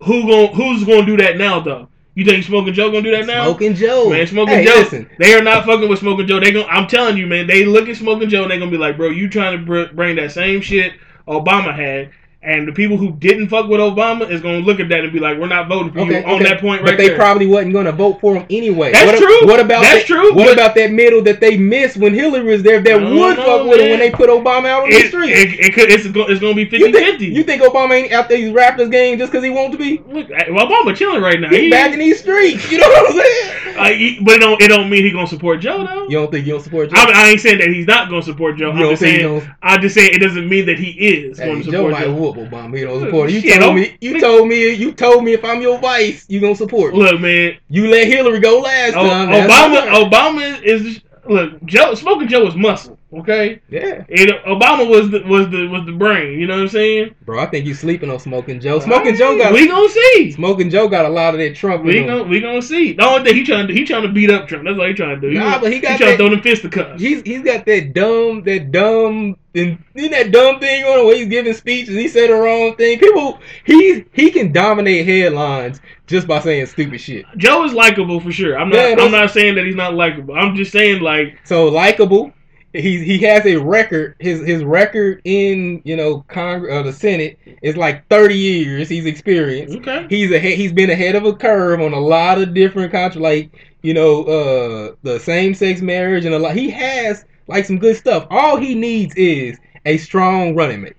who gonna, who's going to do that now, though? You think Smoking Joe gonna do that now? Smoking Joe, man, Smoking hey, Joe. Listen. They are not fucking with Smoking Joe. They gonna, I'm telling you, man. They look at Smoking Joe and they gonna be like, bro, you trying to br- bring that same shit Obama had, and the people who didn't fuck with Obama is gonna look at that and be like, we're not voting for okay, you okay. on that point, right? But they there. probably wasn't gonna vote for him anyway. That's what, true. What about that's that, true? What but, about that middle that they missed when Hillary was there? That would know, fuck man. with him when they put Obama out on it, the street. It, it could. It's, it's gonna be fifty-fifty. You think, you think Obama ain't out there these Raptors game just because he wants to be? Look, Obama chilling right now. He's he, back in these streets. You know what I'm saying? Uh, he, but it don't, it don't mean he gonna support Joe though. You don't think he gonna support Joe? I, mean, I ain't saying that he's not gonna support Joe. You I'm just saying. I'm just saying it doesn't mean that he is hey, gonna support Joe. Joe. Obama, you don't support. You Shit, told me. You told me. You told me if I'm your vice, you gonna support me. Look, man. You let Hillary go last o- time. Obama. Obama is look. Joe, Smoking Joe was muscle. Okay. Yeah. And Obama was the was the was the brain. You know what I'm saying? Bro, I think you sleeping on Smoking Joe. Smoking right. Joe got. We gonna see. Smoking Joe got a lot of that Trump. We gonna we gonna see. The only thing he trying to he trying to beat up Trump. That's all he trying to do. He nah, was, but he got he trying that, to throw them fisticuffs. He's he's got that dumb that dumb. And then that dumb thing on where he's giving speeches, he said the wrong thing. People, he he can dominate headlines just by saying stupid shit. Joe is likable for sure. I'm not. Yeah, I'm not saying that he's not likable. I'm just saying like so likable. He he has a record. His his record in you know Congress or the Senate is like thirty years. He's experienced. Okay. He's a he's been ahead of a curve on a lot of different contra- like you know uh, the same sex marriage and a lot. He has. Like some good stuff. All he needs is a strong running mate.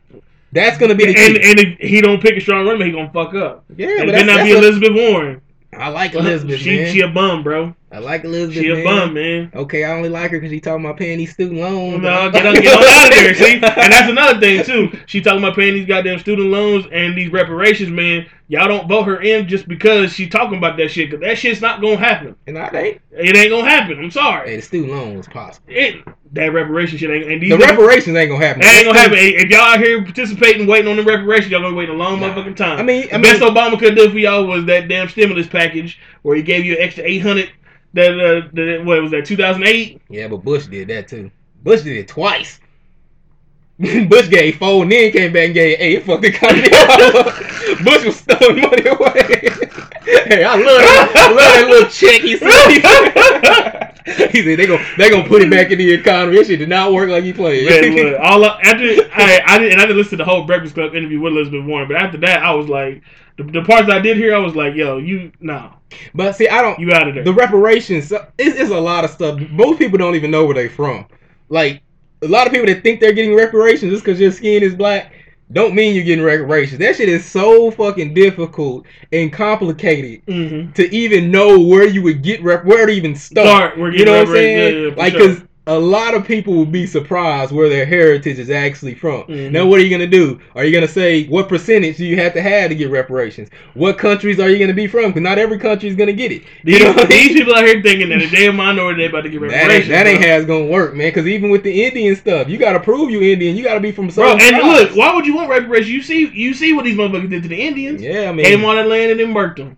That's gonna be the and, key. And if he don't pick a strong running mate, he gonna fuck up. Yeah, and but then that'd be Elizabeth Warren. I like Elizabeth. She man. she a bum, bro. I like Elizabeth. She a man. bum, man. Okay, I only like her because she talking about paying these student loans. No, get on, get on out of there, see. And that's another thing too. She talking about paying these goddamn student loans and these reparations, man. Y'all don't vote her in just because she talking about that shit. Cause that shit's not gonna happen. And I ain't. It ain't gonna happen. I'm sorry. Hey, the student loan was possible. It, that reparation shit ain't. And these the reparations ain't gonna happen. That ain't gonna happen. If y'all out here participating, waiting on the reparations, y'all gonna wait a long nah. motherfucking time. I mean, I the best mean, Obama could do for y'all was that damn stimulus package where he gave you an extra eight hundred. That uh, that what was that? Two thousand eight. Yeah, but Bush did that too. Bush did it twice. Bush gave four and then came back and gave eight. Hey, fuck the country. Bush was throwing money away. Hey, I love that, I love that little check he said. He said they gonna they gonna put it back in the economy. This shit did not work like he played. Man, look, all I, after I I didn't I didn't listen to the whole Breakfast Club interview with Elizabeth Warren, but after that I was like the, the parts I did hear I was like yo you no. Nah. But see I don't you out of there. The reparations it's, it's a lot of stuff. Most people don't even know where they from. Like. A lot of people that think they're getting reparations just because your skin is black don't mean you're getting reparations. That shit is so fucking difficult and complicated mm-hmm. to even know where you would get rep- where to even start. start you know what I'm saying? Yeah, yeah, like, because sure. a lot of people will be surprised where their heritage is actually from. Mm-hmm. Now, what are you going to do? Are you going to say what percentage do you have to have to get reparations? What countries are you going to be from? Because not every country is going to get it. These, you know? These people out here thinking that if they're a minority, they're about to get reparations. That ain't, that ain't how it's going to work, man. Because even with the Indian stuff, you got to prove you Indian. You got to be from some. Bro, and house. Look, why would you want reparations? You see, you see what these motherfuckers did to the Indians. Yeah, I mean, they wanted land and then burnt them.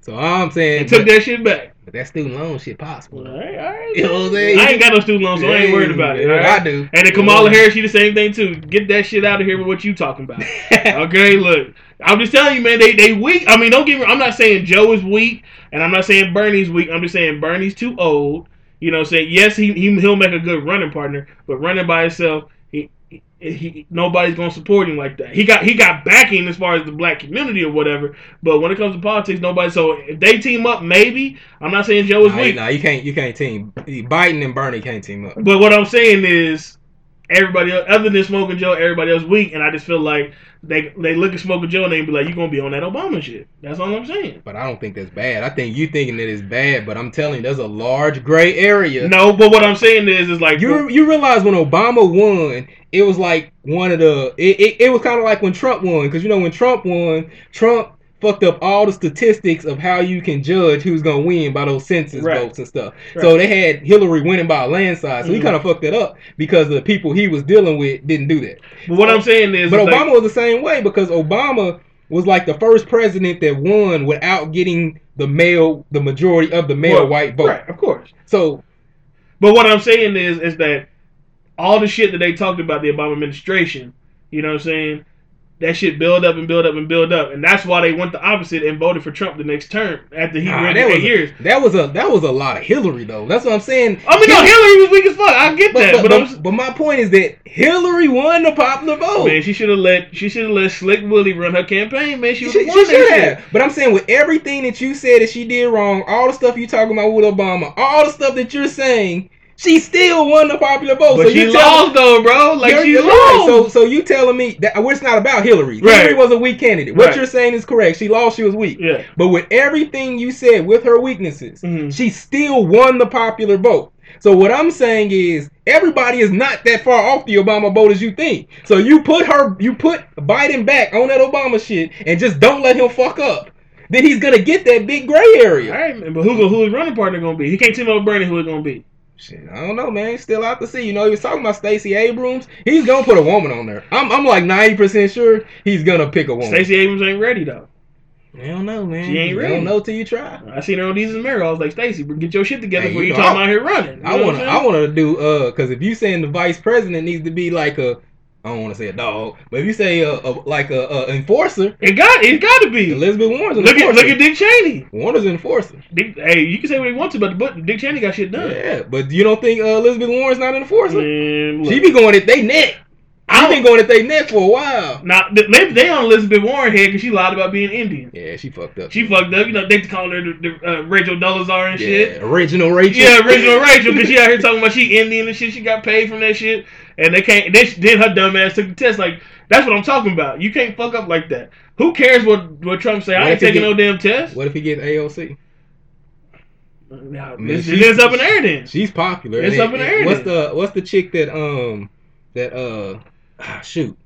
So I'm saying, and took that shit back. But that student loan shit possible. All right, all right. You know what I'm saying? I ain't got no student loan, so yeah, I ain't worried about it. Right? I do. And then Kamala yeah. Harris, she the same thing too. Get that shit out of here with what you talking about. Okay, look. I'm just telling you, man, they they weak. I mean, don't get me wrong. I'm not saying Joe is weak, and I'm not saying Bernie's weak. I'm just saying Bernie's too old. You know what I'm saying? Yes, he, he, he'll make a good running partner, but running by himself, he, he, he nobody's going to support him like that. He got he got backing as far as the black community or whatever, but when it comes to politics, nobody. So if they team up, maybe. I'm not saying Joe is nah, weak. No, nah, you can't you can't team. Biden and Bernie can't team up. But what I'm saying is, everybody else, other than Smoking Joe, everybody else weak. And I just feel like they they look at Smoking Joe and they be like, you're going to be on that Obama shit. That's all I'm saying. But I don't think that's bad. I think you thinking that it's bad, but I'm telling you, there's a large gray area. No, but what I'm saying is, is like... You you realize when Obama won, it was like one of the... It, it, it was kind of like when Trump won, because, you know, when Trump won, Trump fucked up all the statistics of how you can judge who's going to win by those census right. votes and stuff. Right. So they had Hillary winning by a landslide. So mm-hmm. he kind of fucked it up because the people he was dealing with didn't do that. But what so, I'm saying is... But is Obama like, was the same way, because Obama was like the first president that won without getting the male, the majority of the male well, white vote. Right, of course. So, but what I'm saying is, is that all the shit that they talked about the Obama administration, you know what I'm saying? That shit build up and build up and build up, and that's why they went the opposite and voted for Trump the next term after he nah, ran eight a, years. That was a that was a lot of Hillary though. That's what I'm saying. I mean, Hillary, no, Hillary was weak as fuck. I get but, that, but but, but, but my point is that Hillary won the popular vote. Man, she should have let she should have let Slick Willie run her campaign. Man, she, she, she should have. But I'm saying with everything that you said that she did wrong, all the stuff you talking about with Obama, all the stuff that you're saying. She still won the popular vote. But so you she lost, me, though, bro. Like, she lost. Right. So, so you telling me that well, it's not about Hillary. Right. Hillary was a weak candidate. What right. you're saying is correct. She lost. She was weak. Yeah. But with everything you said, with her weaknesses, mm-hmm. she still won the popular vote. So what I'm saying is everybody is not that far off the Obama vote as you think. So you put her, you put Biden back on that Obama shit and just don't let him fuck up. Then he's going to get that big gray area. All right, man. But who who his running partner going to be? He can't tell me Bernie who it's going to be. Shit, I don't know, man. Still out to see. You know, he was talking about Stacey Abrams. He's gonna put a woman on there. I'm, I'm like ninety percent sure he's gonna pick a woman. Stacey Abrams ain't ready though. I don't know, man. She ain't ready. I don't know till you try. I seen her on These and Mirror. I was like, Stacey, get your shit together before hey, you, you know, talking I, out here running. You I wanna, I wanna do uh, cause if you saying the vice president needs to be like a, I don't want to say a dog, but if you say a, a like a, a enforcer, it got it got to be Elizabeth Warren's an look enforcer. At, look at Dick Cheney. Warren's an enforcer. Dick, hey, you can say what you want to, but, but Dick Cheney got shit done. Yeah, but you don't think uh, Elizabeth Warren's not an enforcer? Man, she be going at they neck. I've been going at they neck for a while. Now maybe they on Elizabeth Warren head because she lied about being Indian. Yeah, she fucked up. She fucked up. You know they call her the, the uh, Rachel Dolezal and yeah, shit. Original Rachel. Yeah, original Rachel because she out here talking about she Indian and shit. She got paid from that shit. And they can't. They, then her dumb ass took the test. Like that's what I'm talking about. You can't fuck up like that. Who cares what, what Trump say? What I ain't taking get, no damn test. What if he gets A O C? Now, I mean, this, she, it's up in the air then. She's popular. It's up in the air. What's the What's the chick that um that uh ah, shoot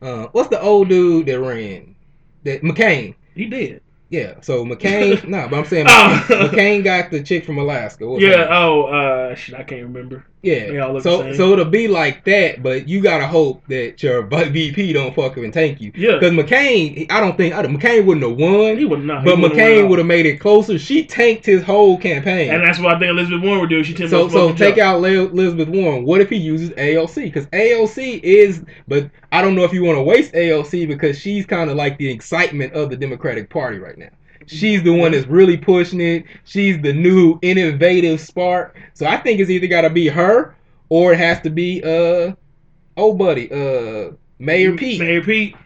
uh what's the old dude that ran that McCain? He did. Yeah. So McCain. nah, but I'm saying McCain, oh. McCain got the chick from Alaska. What yeah. Oh, uh, shit, I can't remember. Yeah, so so it'll be like that, but you gotta hope that your V P don't fuck up and tank you. Yeah, because McCain, I don't think I, McCain wouldn't have won. He would not. But McCain would have made it closer. She tanked his whole campaign, and that's what I think Elizabeth Warren would do. She tends so to so take out Elizabeth Warren. What if he uses A O C? Because A O C is, but I don't know if you want to waste A O C because she's kind of like the excitement of the Democratic Party right now. She's the one that's really pushing it. She's the new innovative spark. So I think it's either got to be her or it has to be uh oh buddy uh Mayor Pete. Mayor Pete.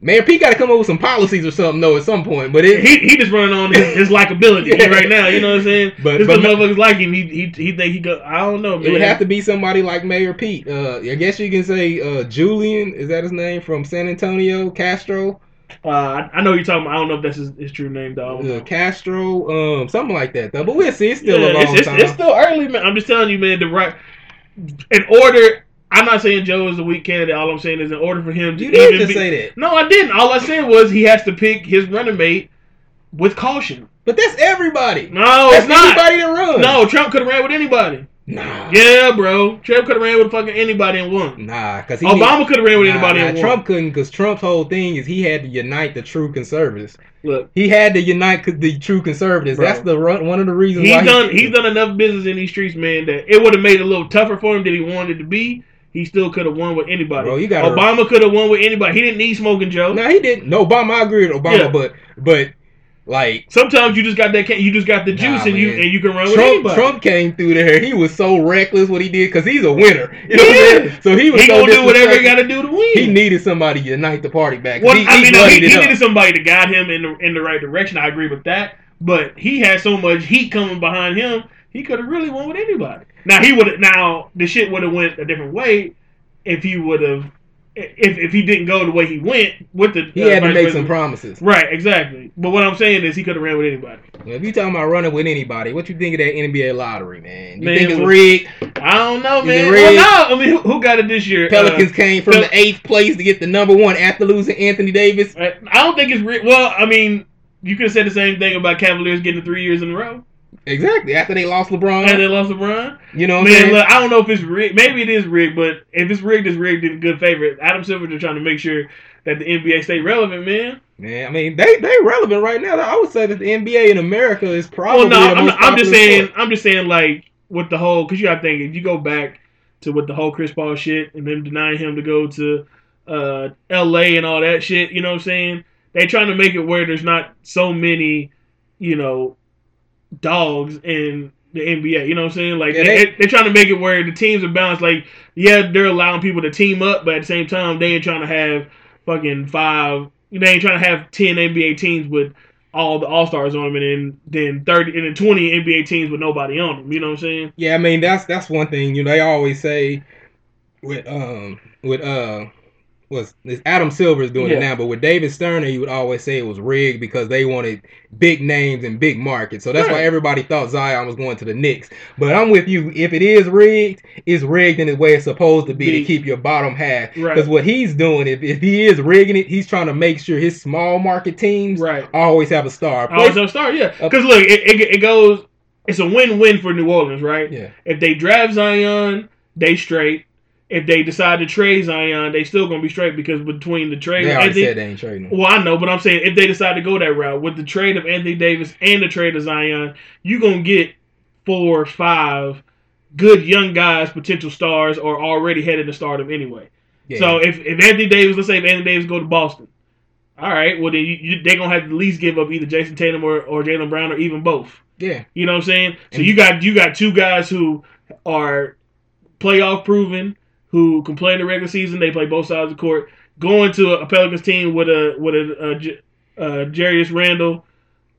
Mayor Pete got to come up with some policies or something though at some point. But it, he he just running on his, his likability yeah. right now. You know what I'm saying? But this but motherfuckers like him. He he he think he go. I don't know. Man. It would have to be somebody like Mayor Pete. Uh, I guess you can say uh Julian. Is that his name from San Antonio? Castro. Uh, I know you're talking about, I don't know if that's his, his true name, dog. Uh, Castro, um, something like that, though. But we'll see. It's still yeah, a long it's, it's, time. It's still early, man. I'm just telling you, man, the right... In order... I'm not saying Joe is a weak candidate. All I'm saying is in order for him to... You didn't even just be, say that. No, I didn't. All I said was he has to pick his running mate with caution. But that's everybody. No, that's it's not. Anybody that runs. No, Trump could have ran with anybody. Nah. Yeah, bro. Trump could have ran with fucking anybody and won. Nah, because Obama could have ran with nah, anybody nah, and won. Trump couldn't, because Trump's whole thing is he had to unite the true conservatives. Look, he had to unite the true conservatives. Bro. That's the one of the reasons. He's why done. He he's done enough business in these streets, man. That it would have made it a little tougher for him than he wanted it to be. He still could have won with anybody. Bro, you got Obama could have won with anybody. He didn't need Smoking Joe. No, nah, he didn't. No, Obama. I agree with Obama, yeah. but but. Like sometimes you just got that, you just got the juice, nah, and you and you can run Trump, with anybody. Trump came through there. He was so reckless what he did because he's a winner. You know yeah. what I mean? So he was he so gonna do whatever he got to do to win. He needed somebody to unite the party back. Well, he, I mean, he, he, he needed somebody to guide him in the in the right direction. I agree with that, but he had so much heat coming behind him. He could have really won with anybody. Now he would. Now the shit would have went a different way if he would have. If if he didn't go the way he went with the, he uh, had to make some promises. Right, exactly. But what I'm saying is he could have ran with anybody. Well, if you talking about running with anybody, what you think of that N B A lottery, man? You man, think it's rigged? I don't know, man. Well, no, I mean, who, who got it this year? Pelicans uh, came from Pel- the eighth place to get the number one after losing Anthony Davis. I don't think it's rigged. Well, I mean, you could have said the same thing about Cavaliers getting it three years in a row. Exactly. After they lost LeBron. After they lost LeBron. You know what man, I mean? Look, I don't know if it's rigged. Maybe it is rigged, but if it's rigged, it's rigged in good favor. Adam Silver just trying to make sure that the N B A stay relevant, man. Man, I mean, they they relevant right now. I would say that the N B A in America is probably well, no, the I'm, most I'm just saying, sport. I'm just saying, like, with the whole, because you got to think, if you go back to with the whole Chris Paul shit and them denying him to go to uh, L A and all that shit, you know what I'm saying? They trying to make it where there's not so many, you know, dogs in the N B A, you know what I'm saying? Like yeah, they, they, they're trying to make it where the teams are balanced. Like, yeah, they're allowing people to team up, but at the same time, they ain't trying to have fucking five. They ain't trying to have ten N B A teams with all the All Stars on them, and then, then thirty and then twenty N B A teams with nobody on them. You know what I'm saying? Yeah, I mean that's that's one thing. You know, they always say with um with uh. Was Adam Silver's doing yeah. it now, but with David Sterner, you would always say it was rigged because they wanted big names and big markets. So that's right. why everybody thought Zion was going to the Knicks. But I'm with you. If it is rigged, it's rigged in the way it's supposed to be big. To keep your bottom half. Because right. what he's doing, if, if he is rigging it, he's trying to make sure his small market teams right. always have a star. Plus, always have a star, yeah. Because look, it, it it goes. It's a win-win for New Orleans, right? Yeah. If they draft Zion, they straight. If they decide to trade Zion, they still gonna be straight because between the trade, they already Anthony, said they ain't trading. Well, I know, but I'm saying if they decide to go that route with the trade of Anthony Davis and the trade of Zion, you gonna get four or five good young guys, potential stars, or already headed to stardom anyway. Yeah. So if, if Anthony Davis, let's say if Anthony Davis go to Boston, all right, well then you, you, they gonna have to at least give up either Jason Tatum or, or Jaylen Brown or even both. Yeah, you know what I'm saying. So and you got you got two guys who are playoff proven. Who can play in the regular season? They play both sides of the court. Going to a Pelicans team with a with a, a, a Jarius Randle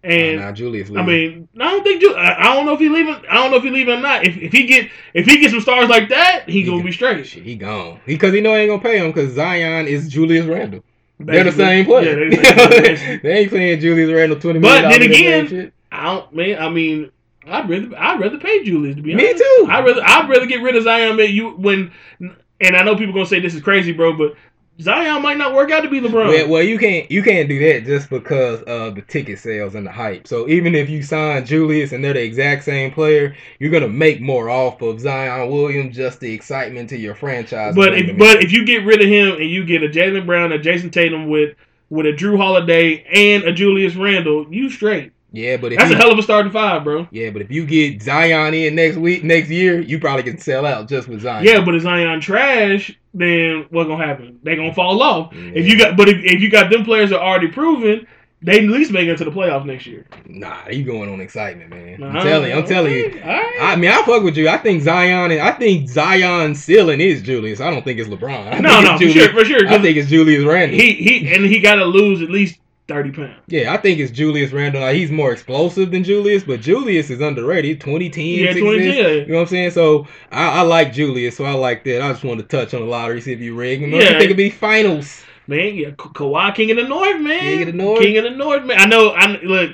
and nah, nah, Julius. Leaving. I mean, I don't think I don't know if he leaving. I don't know if he leaving or not. If if he get if he gets some stars like that, he, he gonna be straight. He gone because he, he know they ain't gonna pay him because Zion is Julius Randle. Basically, they're the same player. Yeah, they, they ain't playing Julius Randle twenty million. But then again, I don't man. I mean. I'd rather I'd rather pay Julius to be honest. Me too. I'd rather I'd rather get rid of Zion. Man, you when and I know people gonna say this is crazy, bro, but Zion might not work out to be LeBron. Well, well you can't you can't do that just because of the ticket sales and the hype. So even if you sign Julius and they're the exact same player, you're gonna make more off of Zion Williams just the excitement to your franchise. But if, but if you get rid of him and you get a Jaylen Brown, a Jason Tatum with with a Drew Holiday and a Julius Randle, you straight. Yeah, but if that's you, a hell of a starting five, bro. Yeah, but if you get Zion in next week, next year, you probably can sell out just with Zion. Yeah, but if Zion trash, then what's gonna happen? They gonna fall off. Yeah. If you got, but if, if you got them players that are already proven, they at least make it to the playoffs next year. Nah, you going on excitement, man. Nah, I'm telling you, I'm okay. telling you. All right. I mean, I fuck with you. I think Zion, and I think Zion's ceiling is Julius. I don't think it's LeBron. I no, no, it's for Julius. sure, for sure. I think it's Julius Randle. He he, and he got to lose at least. Thirty pounds. Yeah, I think it's Julius Randle. Like, he's more explosive than Julius, but Julius is underrated. Twenty teams. Yeah, twenty ten. You know what I'm saying? So I, I like Julius, so I like that. I just wanted to touch on the lottery, see if you rig. You know, yeah. I think it'd be finals. Man, yeah, Kawhi, King of the North, man. King of the North. King of the North, man. I know. I look.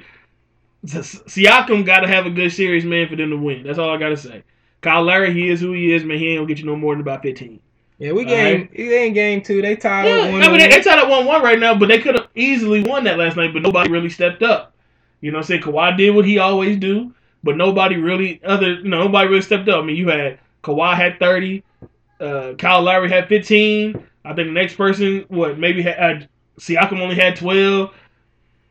Siakam got to have a good series, man, for them to win. That's all I gotta say. Kyle Lowry, he is who he is, man. He ain't gonna get you no more than about fifteen. Yeah, we game. Right. They in game two. They tied yeah, up one. I mean, they, they tied up one one right now, but they could have easily won that last night. But nobody really stepped up. You know, what I'm saying Kawhi did what he always do, but nobody really other. You know, nobody really stepped up. I mean, you had Kawhi had thirty, uh, Kyle Lowry had fifteen. I think the next person, what maybe had, uh, Siakam only had twelve.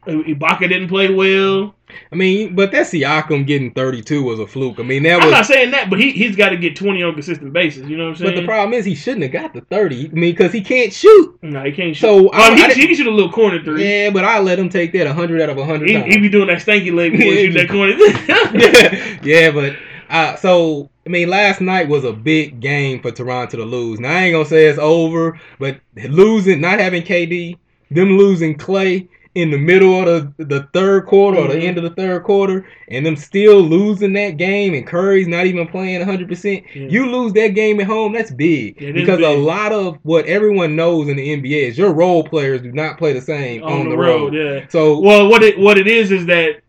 Ibaka didn't play well. I mean, but that Siakam getting thirty-two was a fluke. I mean, that was... I'm not saying that, but he, he's got to get twenty on a consistent basis. You know what I'm saying? But the problem is he shouldn't have got the thirty. I mean, because he can't shoot. No, he can't shoot. So well, I, he, I, he can shoot a little corner three. Yeah, but I let him take that one hundred out of one hundred. He, he be doing that stanky leg before he shoot that corner. yeah, yeah, but... Uh, so, I mean, last night was a big game for Toronto to lose. Now, I ain't going to say it's over, but losing, not having K D, them losing Clay... in the middle of the, the third quarter or the mm-hmm. end of the third quarter, and them still losing that game, and Curry's not even playing one hundred percent, mm-hmm. you lose that game at home, that's big. It because big. A lot of what everyone knows in the N B A is your role players do not play the same on, on the, the road. road. Yeah. So well, what it what it is is that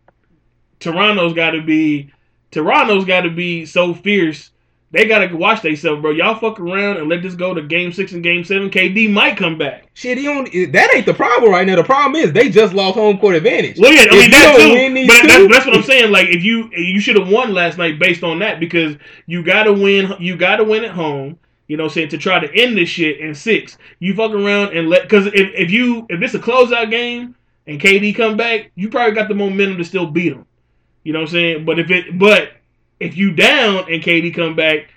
Toronto's got to be Toronto's got to be so fierce. They got to watch themselves, bro. Y'all fuck around and let this go to game six and game seven. K D might come back. Shit, he on, that ain't the problem right now. The problem is they just lost home court advantage. Well, yeah, I mean, that too. But that's, that's what I'm saying. Like, if you you should have won last night based on that, because you got to win You got to win at home, you know what I'm saying, to try to end this shit in six. You fuck around and let – because if, if, you, if it's a closeout game and K D come back, you probably got the momentum to still beat him. You know what I'm saying? But if it – but – if you down and K D come back,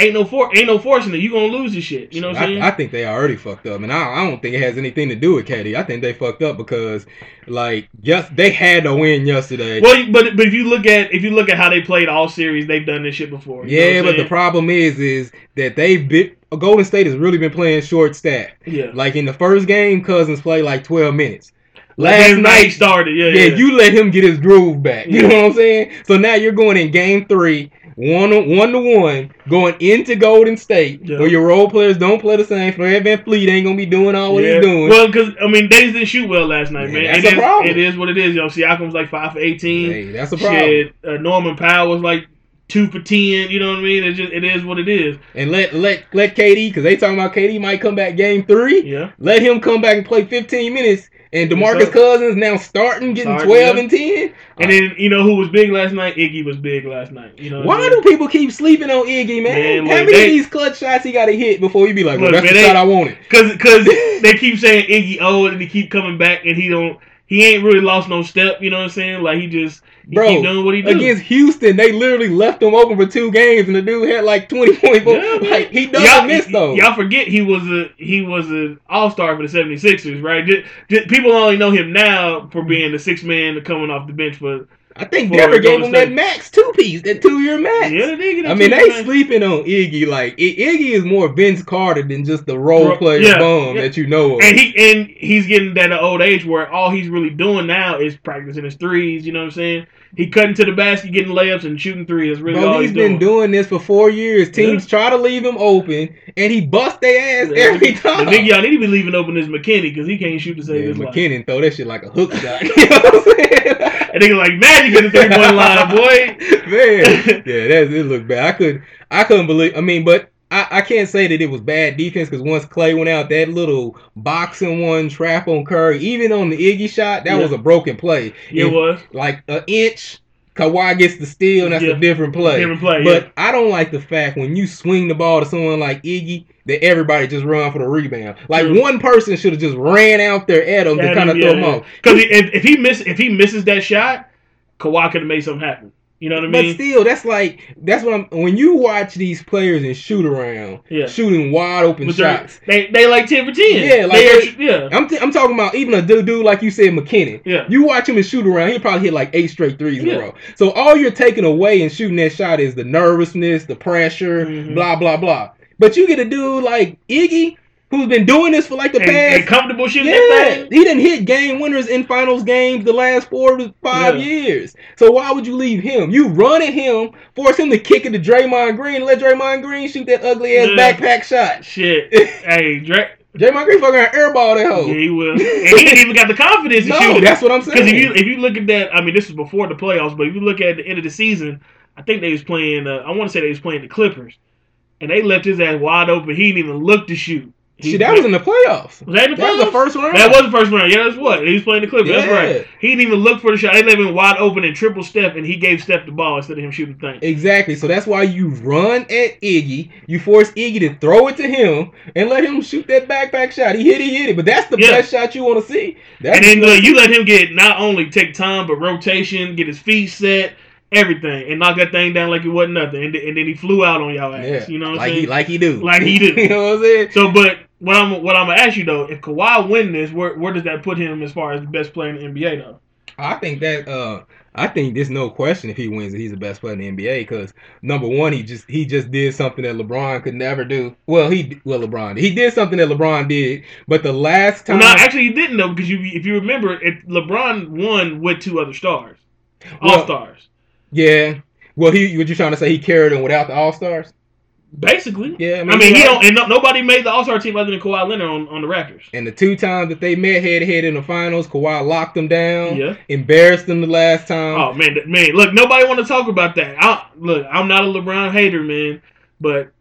ain't no for ain't no forcing it. You gonna lose this shit. You know what I'm saying? I think they already fucked up, and I, I don't think it has anything to do with K D. I think they fucked up because, like, yes, they had to win yesterday. Well, but but if you look at if you look at how they played all series, they've done this shit before. Yeah, but the problem is is that they've been. Golden State has really been playing short staff. Yeah, like in the first game, Cousins played like twelve minutes. Last night started, yeah, yeah. Yeah, you let him get his groove back. You yeah. know what I'm saying? So now you're going in game three, one to one, to one going into Golden State, yeah. where your role players don't play the same. Fred VanVleet ain't going to be doing all what yeah. he's doing. Well, because, I mean, they didn't shoot well last night, man. man. That's it a is, problem. It is what it is, yo. Siakam's like five for eighteen. Hey, that's a problem. Shit, uh, Norman Powell was like two for ten, you know what I mean? It just it is what it is. And let let let K D, because they talking about K D might come back game three. Yeah. Let him come back and play fifteen minutes. And DeMarcus so, Cousins now starting, getting starting, twelve yeah. and ten. And then, you know, who was big last night? Iggy was big last night. You know Why I mean? do people keep sleeping on Iggy, man? man How look, many they, of these clutch shots he got to hit before you be like, well, look, that's man, the they, shot I wanted? Because they keep saying Iggy old, and he keep coming back, and he don't. He ain't really lost no step, you know what I'm saying? Like, he just he Bro, keep doing what he do. Against Houston, they literally left him open for two games, and the dude had like twenty points. Yeah, like, he doesn't y'all, miss, though. Y'all forget he was a he was an all-star for the seventy-sixers, right? Just, just, people only know him now for being the sixth man coming off the bench for – I think Denver gave him that max two-piece, that two-year max. Yeah, they get I mean, they max. Sleeping on Iggy. Like, Iggy is more Vince Carter than just the role player yeah, bum yeah. that you know of. And he and he's getting that old age where all he's really doing now is practicing his threes, you know what I'm saying? He cutting to the basket, getting layups, and shooting threes. That's really Bro, all he's, he's doing. been doing this for four years. Teams yeah. try to leave him open, and he busts their ass yeah. every time. The nigga y'all need to be leaving open is McKinney, because he can't shoot to save yeah, his McKinnon life. McKinnon throw that shit like a hook shot. You know what I'm saying? And they like, man, you get a three-point line, boy. Man, yeah, that's it. Looked bad. I could, I couldn't believe. I mean, but I, I can't say that it was bad defense, because once Clay went out, that little boxing one trap on Curry, even on the Iggy shot, that yeah. was a broken play. Yeah, it was like an inch. Kawhi gets the steal, and that's yeah. a different play. Different play. But yeah. I don't like the fact when you swing the ball to someone like Iggy, that everybody just run for the rebound. Like mm-hmm. one person should have just ran out there at him to kind of yeah, throw him yeah. off. Because if, if he miss, if he misses that shot, Kawhi could have made something happen. You know what I mean? But still, that's like that's what I'm. When you watch these players and shoot around, yeah. shooting wide open shots, they they like ten for ten. Yeah, like they, they, yeah. I'm th- I'm talking about even a dude, dude like you said, McKinnon. Yeah, you watch him and shoot around, he probably hit like eight straight threes yeah. in a row. So all you're taking away and shooting that shot is the nervousness, the pressure, mm-hmm. blah blah blah. But you get a dude like Iggy, who's been doing this for like the and, past and comfortable shooting. Yeah, he didn't hit game winners in finals games the last four to five yeah. years. So why would you leave him? You run at him, force him to kick it to Draymond Green, and let Draymond Green shoot that ugly ass yeah. backpack shot. Shit, hey, Dray. Draymond Green fucking airball that hoe. Yeah, he will. And he didn't even got the confidence to no, shoot it. That's what I'm saying. Because if you if you look at that, I mean, this was before the playoffs, but if you look at the end of the season, I think they was playing. Uh, I want to say they was playing the Clippers, and they left his ass wide open. He didn't even look to shoot. He Shit, that was in the playoffs. Was that in the playoffs? That was the first round. That was the first round. Yeah, that's what. He was playing the Clippers. Yeah. That's right. He didn't even look for the shot. They left him wide open and triple Steph, and he gave Steph the ball instead of him shooting things. Exactly. So that's why you run at Iggy. You force Iggy to throw it to him and let him shoot that backpack shot. He hit it, he hit it. But that's the yeah. best shot you want to see. That's and then look, you let him get not only take time, but rotation, get his feet set. Everything, and knock that thing down like it wasn't nothing, and, and then he flew out on y'all ass. Yeah. You know what I'm like saying? He, like he do, like he do. You know what I'm saying? So, but what I'm what I'm gonna ask you though, if Kawhi win this, where where does that put him as far as the best player in the N B A though? I think that uh, I think there's no question if he wins that he's the best player in the N B A because number one, he just he just did something that LeBron could never do. Well, he well LeBron he did something that LeBron did, but the last time well, no, actually he didn't though because you if you remember, if LeBron won with two other stars, all well, stars. Yeah. Well, he what you trying to say? He carried him without the all stars. Basically, yeah. I mean, I mean he don't, and no, nobody made the All-Star team other than Kawhi Leonard on, on the Raptors. And the two times that they met head-to-head in the finals, Kawhi locked them down. Yeah, embarrassed them the last time. Oh man, man, look, nobody want to talk about that. I, look, I'm not a LeBron hater, man, but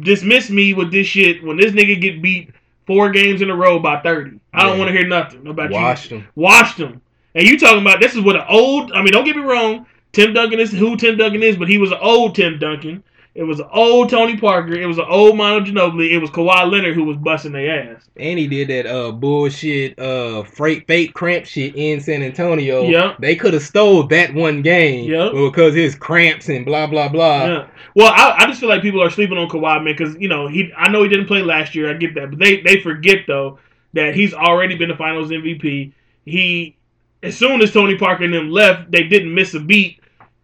dismiss me with this shit when this nigga get beat four games in a row by thirty. I don't want to hear nothing about you. Washed them, washed them, and you talking about this is what an old. I mean, don't get me wrong, Tim Duncan is who Tim Duncan is, but he was an old Tim Duncan. It was an old Tony Parker. It was an old Manu Ginobili. It was Kawhi Leonard who was busting their ass. And he did that uh, bullshit, uh, freight, fake cramp shit in San Antonio. Yep. They could have stole that one game yep. because his cramps and blah, blah, blah. Yeah. Well, I, I just feel like people are sleeping on Kawhi, man, because, you know, he. I know he didn't play last year. I get that. But they, they forget, though, that he's already been the finals M V P. He, as soon as Tony Parker and them left, they didn't miss a beat.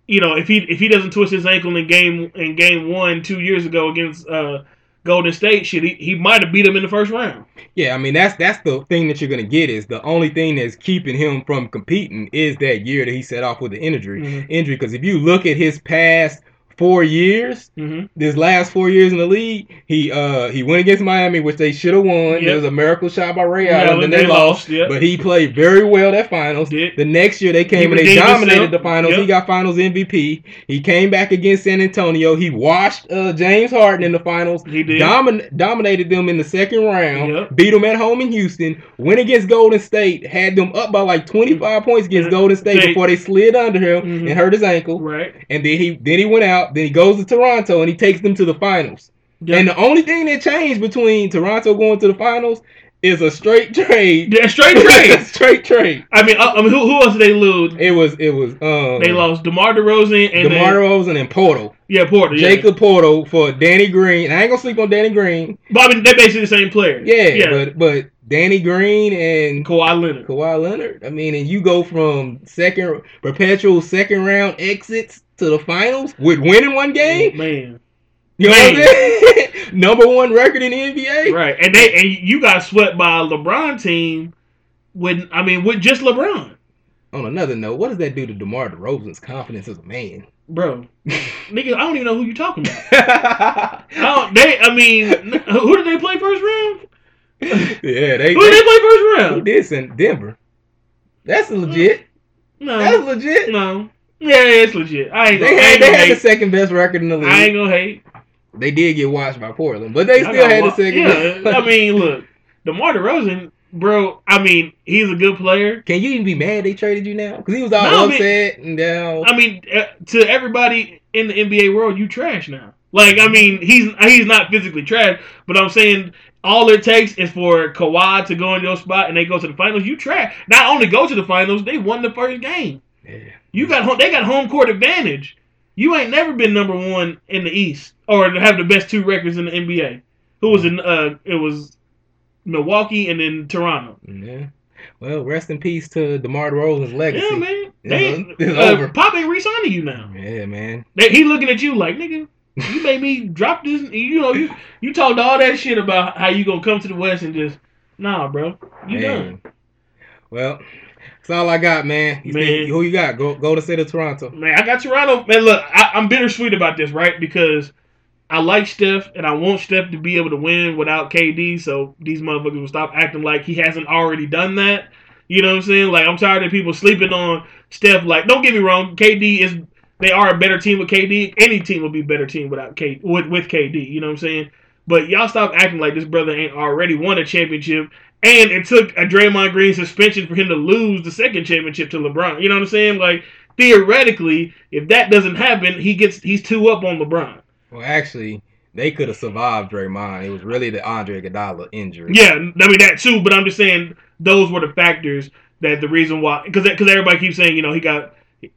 You know, if he if he doesn't twist his ankle in game in game one two years ago against uh, Golden State, shit, he, he might have beat him in the first round. Yeah, I mean that's that's the thing that you're gonna get is the only thing that's keeping him from competing is that year that he set off with the injury mm-hmm. injury. Because if you look at his past four years, mm-hmm. this last four years in the league, he uh, he went against Miami, which they should have won. Yep. There was a miracle shot by Ray Allen, yeah, and they, they lost. lost yep. But he played very well that finals. Did. The next year they came and they dominated himself. the finals. Yep. He got Finals M V P. He came back against San Antonio. He washed uh, James Harden in the finals. He did. Domin- dominated them in the second round. Yep. Beat them at home in Houston. Went against Golden State. Had them up by like twenty-five mm-hmm. points against mm-hmm. Golden State they- before they slid under him mm-hmm. and hurt his ankle. Right. And then he then he went out. Then he goes to Toronto and he takes them to the finals. Yep. And the only thing that changed between Toronto going to the finals is a straight trade. Yeah, straight trade. straight trade. I mean, I, I mean, who who else did they lose? It was it was um. They lost DeMar DeRozan and DeMar DeRozan and Porto. Yeah, Porto. Jacob yeah. Porto for Danny Green. I ain't gonna sleep on Danny Green. But I mean, they're basically the same player. Yeah, yeah. but but. Danny Green and Kawhi Leonard. Kawhi Leonard. I mean, and you go from second perpetual second round exits to the finals with winning one game. Man, you know Man. what I'm saying? Number one record in the N B A. Right, and they and you got swept by a LeBron team. With I mean, with just LeBron. On another note, what does that do to DeMar DeRozan's confidence as a man? Bro, nigga, I don't even know who you're talking about. I don't, they, I mean, who did they play first round? yeah, they. Who did they play first round? Who did in Denver? That's legit. No, that's legit. No, yeah, it's legit. I ain't. They gonna, had, I ain't they had hate. the second best record in the league. I ain't gonna hate. They did get watched by Portland, but they I still had wa- the second. Yeah, best. I mean, look, DeMar DeRozan, bro. I mean, he's a good player. Can you even be mad they traded you now? Because he was all no, upset I mean, and down. I mean, to everybody in the N B A world, you trash now. Like, I mean, he's he's not physically trash, but I'm saying. All it takes is for Kawhi to go in your spot and they go to the finals. You trash. Not only go to the finals, they won the first game. Yeah. You got home, they got home court advantage. You ain't never been number one in the East or have the best two records in the N B A. Who was in? Uh, it was Milwaukee and then Toronto. Yeah. Well, rest in peace to DeMar DeRozan's legacy. Yeah, man. They, it's uh, over. Pop ain't re-signing you now. Yeah, man. They, he looking at you like nigga. You made me drop this. You know, you, you talked all that shit about how you gonna come to the West and just, nah, bro. You man. done. Well, that's all I got, man. You man. Think, who you got? Go go to City of Toronto. Man, I got Toronto. Man, look, I, I'm bittersweet about this, right? Because I like Steph, and I want Steph to be able to win without K D, so these motherfuckers will stop acting like he hasn't already done that. You know what I'm saying? Like, I'm tired of people sleeping on Steph. Like, don't get me wrong. K D is... They are a better team with K D. Any team would be a better team without K, with, with K D. You know what I'm saying? But y'all stop acting like this brother ain't already won a championship. And it took a Draymond Green suspension for him to lose the second championship to LeBron. You know what I'm saying? Like, theoretically, if that doesn't happen, he gets he's two up on LeBron. Well, actually, they could have survived Draymond. It was really the Andre Iguodala injury. Yeah, I mean, that too. But I'm just saying those were the factors that the reason why... Because everybody keeps saying, you know, he got...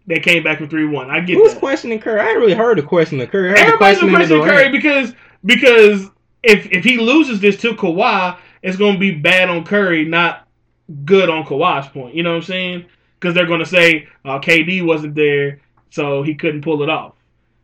They came back from three one. I get Who's that. questioning Curry? I ain't really heard the question of Curry. Everybody's questioning Curry because because if if he loses this to Kawhi, it's going to be bad on Curry, not good on Kawhi's point. You know what I'm saying? because they're going to say uh, K D wasn't there, so he couldn't pull it off.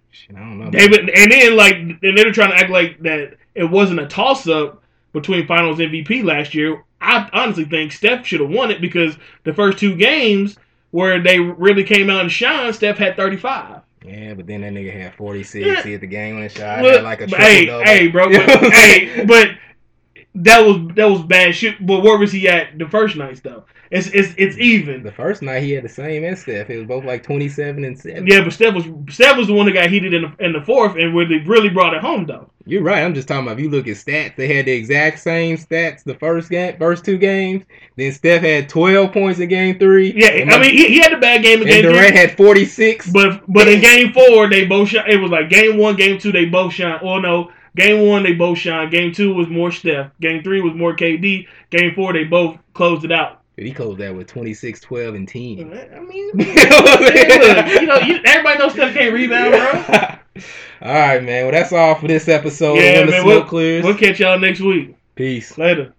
Shit, I don't know. They would, and then like, and they were trying to act like that it wasn't a toss up between Finals M V P last year. I honestly think Steph should have won it because the first two games where they really came out and shined, Steph had thirty-five. Yeah, but then that nigga had forty-six. Yeah. He hit the game winning shot. Well, had like a triple hey, double. Hey, bro, but, hey, but that was that was bad shit. But where was he at the first night though? It's it's it's even. The first night he had the same as Steph. It was both like twenty-seven and seven. Yeah, but Steph was Steph was the one that got heated in the in the fourth and really really brought it home though. You're right. I'm just talking about if you look at stats, they had the exact same stats the first game, first two games. Then Steph had twelve points in game three. Yeah, my, I mean, he, he had a bad game in game three. And Durant had forty-six. But but in game four, they both shot. It was like game one, game two, they both shot. Oh, no. Game one, they both shine. Game two was more Steph. Game three was more K D. Game four, they both closed it out. Dude, he closed that with twenty-six, twelve, and ten. I mean, man, look, you know, you, everybody knows Steph can't rebound, bro. All right, man. Well, that's all for this episode. Yeah, man. We'll, we'll catch y'all next week. Peace. Later.